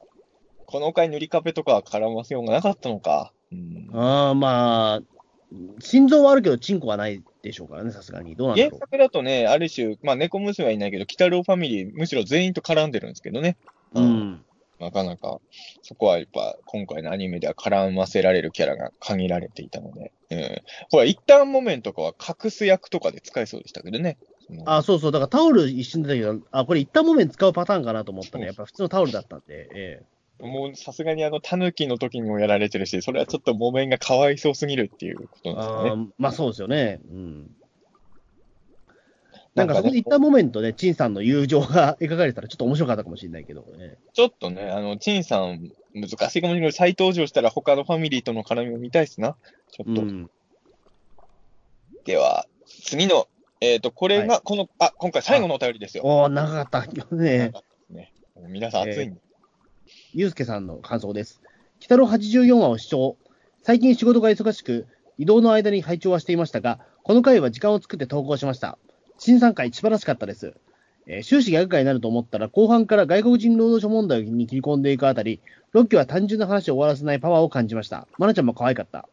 この回塗り壁とかは絡ませようがなかったのか。うん、ああ、まあ、心臓はあるけど、チンコはないでしょうからね、さすがに。どうなんだろう。原作だとね、ある種、まあ、猫娘はいないけど、鬼太郎ファミリー、むしろ全員と絡んでるんですけどね。うん。うんなかなか、そこはやっぱ、今回のアニメでは絡ませられるキャラが限られていたので、うん。ほら、一旦モメンとかは隠す役とかで使えそうでしたけどね。あ、そうそう。だからタオル一瞬出たけど、あ、これ一旦モメン使うパターンかなと思ったね。やっぱ普通のタオルだったんで、ええ。もうさすがにあのタヌキの時にもやられてるし、それはちょっとモメンがかわいそうすぎるっていうことなんですよね。あまあそうですよね。うん。なんかそこでいったモメンとね、陳さんの友情が描かれたらちょっと面白かったかもしれないけどね。ちょっとね、あの陳さん難しいかもしれないけど、再登場したら他のファミリーとの絡みを見たいっすな。ちょっと。うん、では次のえっ、ー、とこれがこの、はい、あ今回最後のお便りですよ。おー長かったね。ね皆さん熱いん、ね、で。えーゆうすけさんの感想です。鬼太郎はちじゅうよんわを視聴。最近仕事が忙しく、移動の間に拝聴はしていましたが、この回は時間を作って投稿しました。新さんかい、素晴らしかったです。えー、終始ギャグ回になると思ったら、後半から外国人労働者問題に切り込んでいくあたり、ろっきは単純な話を終わらせないパワーを感じました。まなちゃんも可愛かった。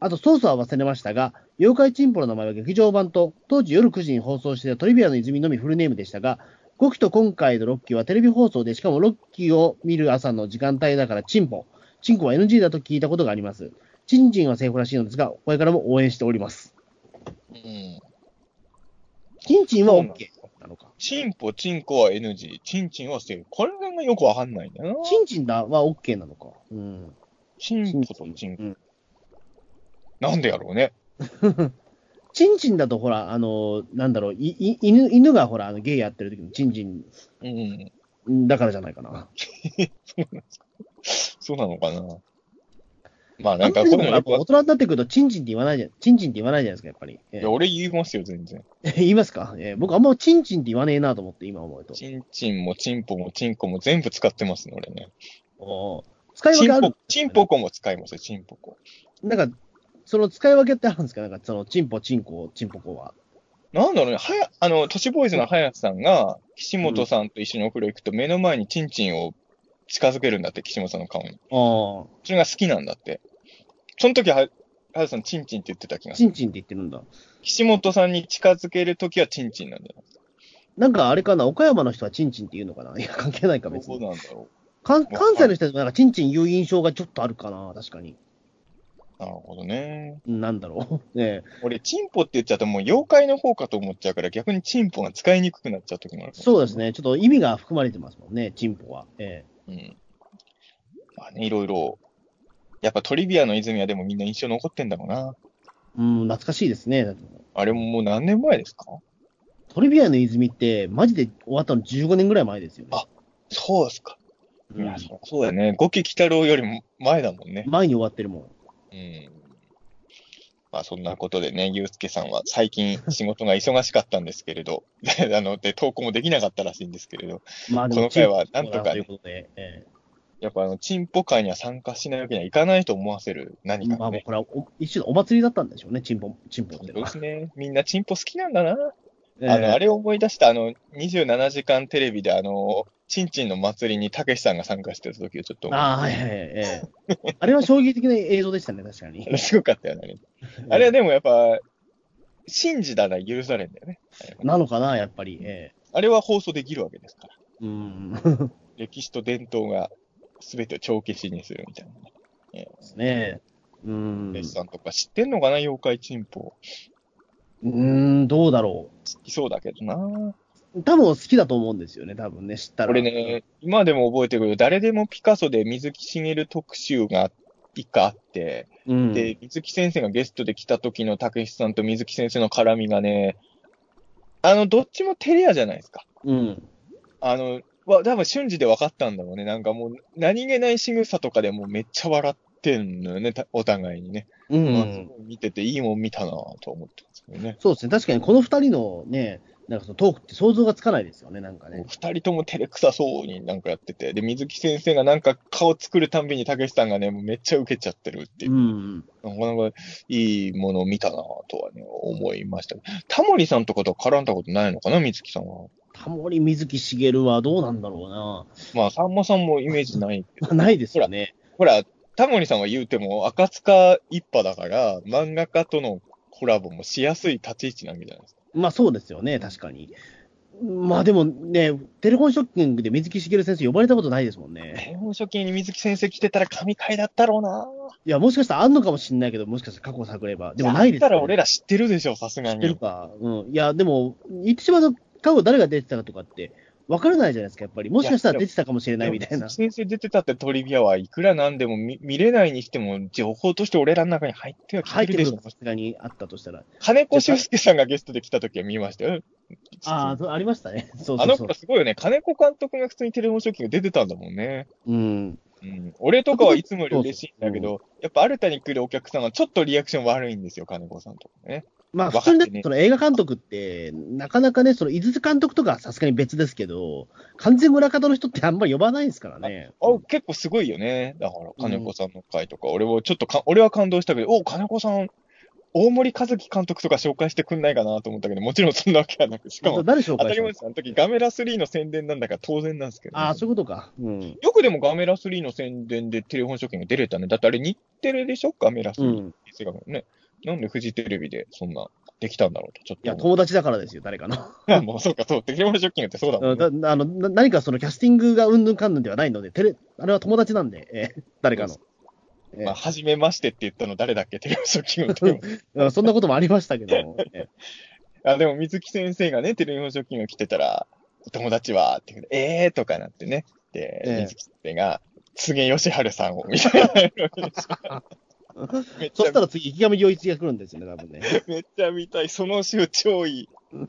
あと、ソースは忘れましたが、妖怪チンポの名前は劇場版と、当時夜くじに放送していたトリビアの泉のみフルネームでしたが、ごきと今回のろっきはテレビ放送で、しかもろっきを見る朝の時間帯だからチンポ。チンコは エヌジー だと聞いたことがあります。チンチンはセーフらしいのですが、これからも応援しております。うん、チンチンは OK なのか。チンポ、チンコは エヌジー、チンチンはセーフ。これがよくわかんないんだな。チンチンだは OK なのか。うん、チンポとチンコ。うん、なんでやろうね。チンチンだとほら、あのー、なんだろう、いい犬、犬がほら、あのゲイやってる時のチンチン、うん、だからじゃないかな。そうなのかな。まあなんか、そうなのかな。大人になってくると、チンチンって言わないじゃん、チンチンって言わないじゃないですか、やっぱり。えー、いや、俺言いますよ、全然。言いますか、えー、僕、あんまチンチンって言わねえなと思って、今思うと。チンチンもチンポもチンコも全部使ってますね、俺ね。お使い分けある、ね、チンポ、チンポコも使いますよ、チンポコ。なんかその使い分けってあるんですか、なんかそのチンポチンコチンポコは。なんだろうね、はやあの都市ボーイズの早瀬さんが岸本さんと一緒にお風呂行くと目の前にチンチンを近づけるんだって、岸本さんの顔に。ああ。それが好きなんだって。その時は早瀬さんチンチンって言ってた気がする。チンチンって言ってるんだ。岸本さんに近づける時はチンチンなんだよ。なんかあれかな、岡山の人はチンチンって言うのかな。いや関係ないか別に。そうなんだろう。関西の人はなんかチンチン言う印象がちょっとあるかな、確かに。なるほどね。なんだろう。ねえ、俺、チンポって言っちゃうと、もう妖怪の方かと思っちゃうから、逆にチンポが使いにくくなっちゃうときもある。そうですね。ちょっと意味が含まれてますもんね、チンポは。ええ。うん。まあね、いろいろ。やっぱトリビアの泉はでもみんな印象残ってんだろうな。うん、懐かしいですね。あれももう何年前ですか？トリビアの泉って、マジで終わったのじゅうごねんぐらい前ですよね。あ、そうですか。うん、いや、そうだね。五木喜多郎よりも前だもんね。前に終わってるもん。うん、まあそんなことでね、ゆうすけさんは最近仕事が忙しかったんですけれど、あので投稿もできなかったらしいんですけれど、まあ、この回はなんとか、ねとええ、やっぱあのチンポ会には参加しないわけにはいかないと思わせる何かね。まあこれは一種のお祭りだったんでしょうね、チンポチンポってのは。そうですね。みんなチンポ好きなんだな。えー、あのあれを思い出した、あのにじゅうななじかんテレビであのチンチンの祭りにたけしさんが参加してた時をちょっと思い出した。ああ、はいはいはい、えー、あれは衝撃的な映像でしたね、確かに。すごかったよね。あれはでもやっぱ信じたら許されんだよね。なのかな、やっぱり、えー。あれは放送できるわけですから。うん。歴史と伝統がすべてを帳消しにするみたいな、ね。えー、ですね。うん。レッさんとか知ってんのかな、妖怪チンポ。うーん、どうだろう。好きそうだけどな。多分好きだと思うんですよね、多分ね、知ったら。これね、今でも覚えてるけど、誰でもピカソで水木しげる特集が一回あって、うん、で、水木先生がゲストで来た時のたけしさんと水木先生の絡みがね、あの、どっちも照れ屋じゃないですか。うん。あの、わ、多分瞬時で分かったんだろうね。なんかもう、何気ない仕草とかでもうめっちゃ笑ってんのよね、お互いにね。うん、まあ。見てていいもん見たなぁと思ってますけどね。そうですね、確かにこの二人のね、なんかそのトークって想像がつかないですよね、なんかね。二人とも照れくさそうになんかやってて、で、水木先生がなんか顔作るたんびにたけしさんがね、もうめっちゃウケちゃってるっていう。うん、うん。なかなかいいものを見たなぁとはね、思いました。タモリさんとかとは絡んだことないのかな、水木さんは。タモリ、水木しげるはどうなんだろうな。まあ、さんまさんもイメージないけど。ないですよね。ほら、ほらタモリさんは言うても、赤塚一派だから、漫画家とのコラボもしやすい立ち位置なわけじゃないですか。まあそうですよね、確かに。まあでもね、テレフォンショッキングで水木しげる先生呼ばれたことないですもんね。テレフォンショッキングに水木先生来てたら神回だったろうな。いや、もしかしたらあんのかもしれないけど、もしかしたら過去探れば。でもないですよ、ね。だったら俺ら知ってるでしょ、さすがに。知ってるか。うん。いや、でも、言ってしまうと、過去誰が出てたかとかって、分からないじゃないですか、やっぱり。もしかしたら出てたかもしれないみたいな。先生出てたってトリビアはいくらなんでも 見, 見れないにしても、情報として俺らの中に入ってはきてるでしょ。入ってくるのさすがにあったとしたら。金子修介さんがゲストで来た時は見ましたよ。ああ、ありましたね。そうそうそう、あの頃すごいよね。金子監督が普通にテレビの初期が出てたんだもんね。うん。うん、俺とかはいつもより嬉しいんだけど、そうそうそう、うん、やっぱ新たに来るお客さんはちょっとリアクション悪いんですよ、金子さんとかね。まあ普通にだってその映画監督ってなかなかね、その井筒監督とかはさすがに別ですけど、完全村方の人ってあんまり呼ばないですからね。あ、あ、結構すごいよね。だから金子さんの回とか、うん、俺はちょっとか俺は感動したけど、お、金子さん大森和樹監督とか紹介してくんないかなと思ったけど、もちろんそんなわけはなく、しかも誰紹介したの？当たり前です。あの時ガメラスリーの宣伝なんだから当然なんですけど、ね。ああ、そういうことか、うん。よくでもガメラスリーの宣伝でテレフォンショッキング出れたね。だってあれ日テレでしょ？ガメラスリー、うん、ね。なんでフジテレビでそんなできたんだろうとちょっと。いや、友達だからですよ、誰かの。もうそうか、そう。テレフォンショッキングってそうだもん、ね、だあの。何かそのキャスティングがうんぬんかんぬんではないので、テレあれは友達なんで、えー、誰かの。まあ、初めましてって言ったの誰だっけ、テレビショッキングとそんなこともありましたけどあ、でも水木先生がね、テレビショッキング来てたら友達はって言う、えーとかなってね、で、えー、水木先生が菅義晴さんをみたいなそしたら次池上良一が来るんですよね、多分ね。めっちゃ見たい、その週超い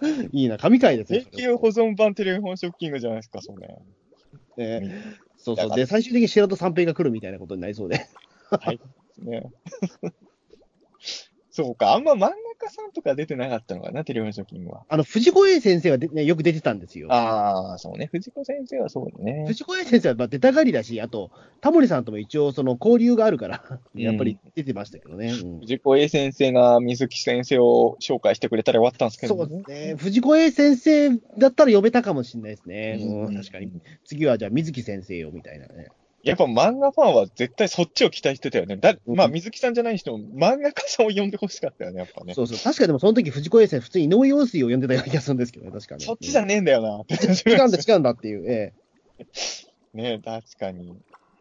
いいいな、神回ですね。永久保存版テレビショッキングじゃないですか、それ、えー、そうそう。で最終的に白戸三平が来るみたいなことになりそうではいね、そうか、あんま漫画家さんとか出てなかったのかな、テレビのショッキングは。あの藤子 A 先生は、ね、よく出てたんですよ。ああ、そうね、藤子先生はそうだね。藤子 A 先生はまあ出たがりだし、あとタモリさんとも一応その交流があるからやっぱり出てましたけどね、うんうん、藤子 A 先生が水木先生を紹介してくれたら終わったんですけど、ね、そうですね、藤子 A 先生だったら呼べたかもしれないですね、うんうん、確かに次はじゃあ水木先生よみたいなね。やっぱ漫画ファンは絶対そっちを期待してたよね。だ、まあ水木さんじゃない人も漫画家さんを呼んでほしかったよね、やっぱね。そうそう。確かでもその時藤子 A 先生普通井上陽水を呼んでたような気がするんですけどね、確かに。そっちじゃねえんだよな。違うんだ違うんだっていう。ええ、ねえ、確かに。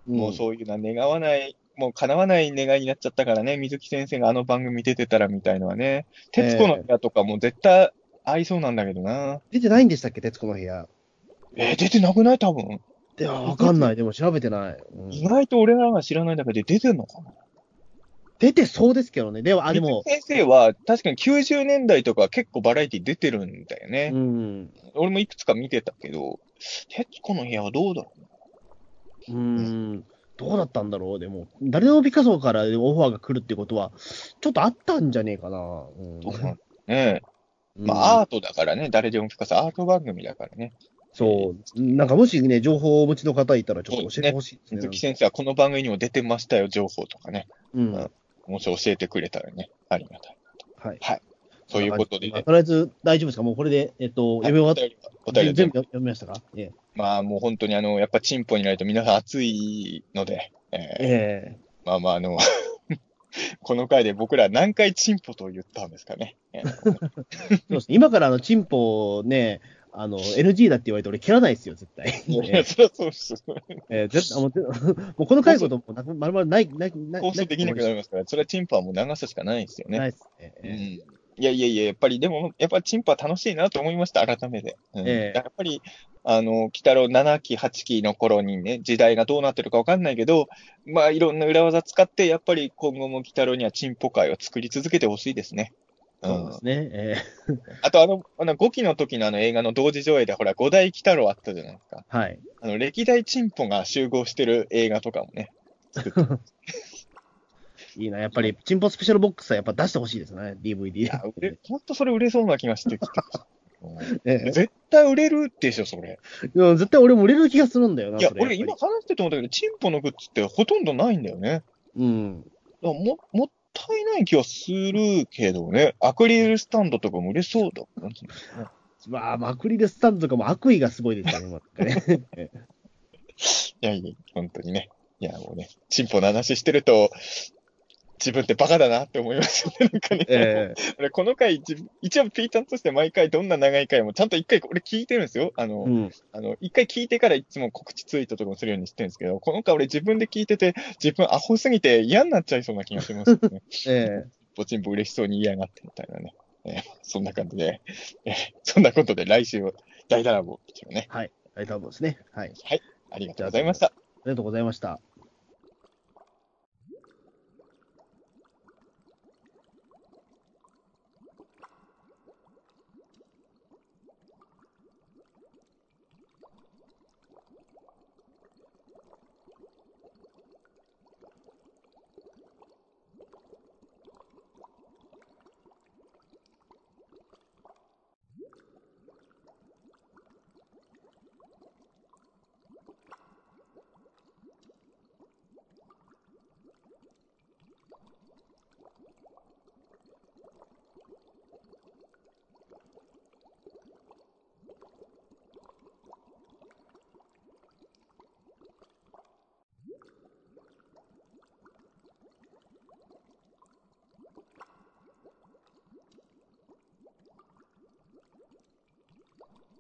もうそういうな願わない、うん、もう叶わない願いになっちゃったからね、水木先生があの番組出てたらみたいのはね。徹子の部屋とかも絶対合いそうなんだけどな。出てないんでしたっけ、徹子の部屋。えー、出てなくない多分。いや、わかんない。でも調べてない。うん、意外と俺らが知らないだけで出てんのかな。出てそうですけどね。でも、あ、でも。先生は、確かにきゅうじゅうねんだいとか結構バラエティ出てるんだよね。うん。俺もいくつか見てたけど、徹子の部屋はどうだろうな。うん、うん。どうだったんだろう。でも、誰でもピカソからオファーが来るってことは、ちょっとあったんじゃねえかな。うん。どうなんねえ。まあ、うん、アートだからね。誰でもピカソ、アート番組だからね。そう。なんかもしね、情報をお持ちの方いたらちょっと教えてほしいですね。鈴木先生はこの番組にも出てましたよ、情報とかね。うん。うん、もし教えてくれたらね、ありがたいなと。はい。はい。ということでね。とりあえず大丈夫ですか、もうこれで、えっと、読み終わった。お便り全部読みましたか、ええ、まあもう本当にあの、やっぱチンポになると皆さん熱いので、えー、えー、まあまああの、この回で僕ら何回チンポと言ったんですかね。そうですね。今からあの、チンポをね、あの エヌジー だって言われて俺蹴らないですよ絶対。いやそりゃそうです。えー、絶対もうこの回こともなまるまるないないない。放送できなくなりますから、それはチンパはもう流すしかないですよね。ないですね。うん、いやいやいや、やっぱりでもやっぱチンパ楽しいなと思いました改めて。うん、えー、やっぱりあの鬼太郎ななきはちきの頃にね、時代がどうなってるかわかんないけど、まあいろんな裏技使ってやっぱり今後も鬼太郎にはチンポ界を作り続けてほしいですね。そうですね。えー、あとあの、あのごきの時のあの映画の同時上映で、ほら、ごだい鬼太郎あったじゃないですか。はい。あの、歴代チンポが集合してる映画とかもね。いいな、やっぱり、チンポスペシャルボックスはやっぱ出してほしいですね、ディーブイディー。いや、ほんとそれ売れそうな気がしてきた。ええ、絶対売れるでしょ、それ。いや、絶対俺も売れる気がするんだよな。いや、俺今話してて思ったけど、チンポのグッズってほとんどないんだよね。うん。だからも、もっともったいない気はするけどね。アクリルスタンドとかも売れそうだ。まあ、アクリルスタンドとかも悪意がすごいですよね。いやいや、本当にね。いや、もうね、チンポの話してると、自分ってバカだなって思いますよね。なんかね、えー、俺この回、一応ピータンとして毎回どんな長い回もちゃんと一回俺聞いてるんですよ。あの、うん、あの一回聞いてからいつも告知ツイートとかもするようにしてるんですけど、この回俺自分で聞いてて、自分アホすぎて嫌になっちゃいそうな気がしますね。えー、ぼちんぼ嬉しそうに嫌がってみたいなね。えー、そんな感じで、えー、そんなことで来週は大ダラボですよね。はい。はい、多分ですね。はい。はい。ありがとうございました。ありがとうございました。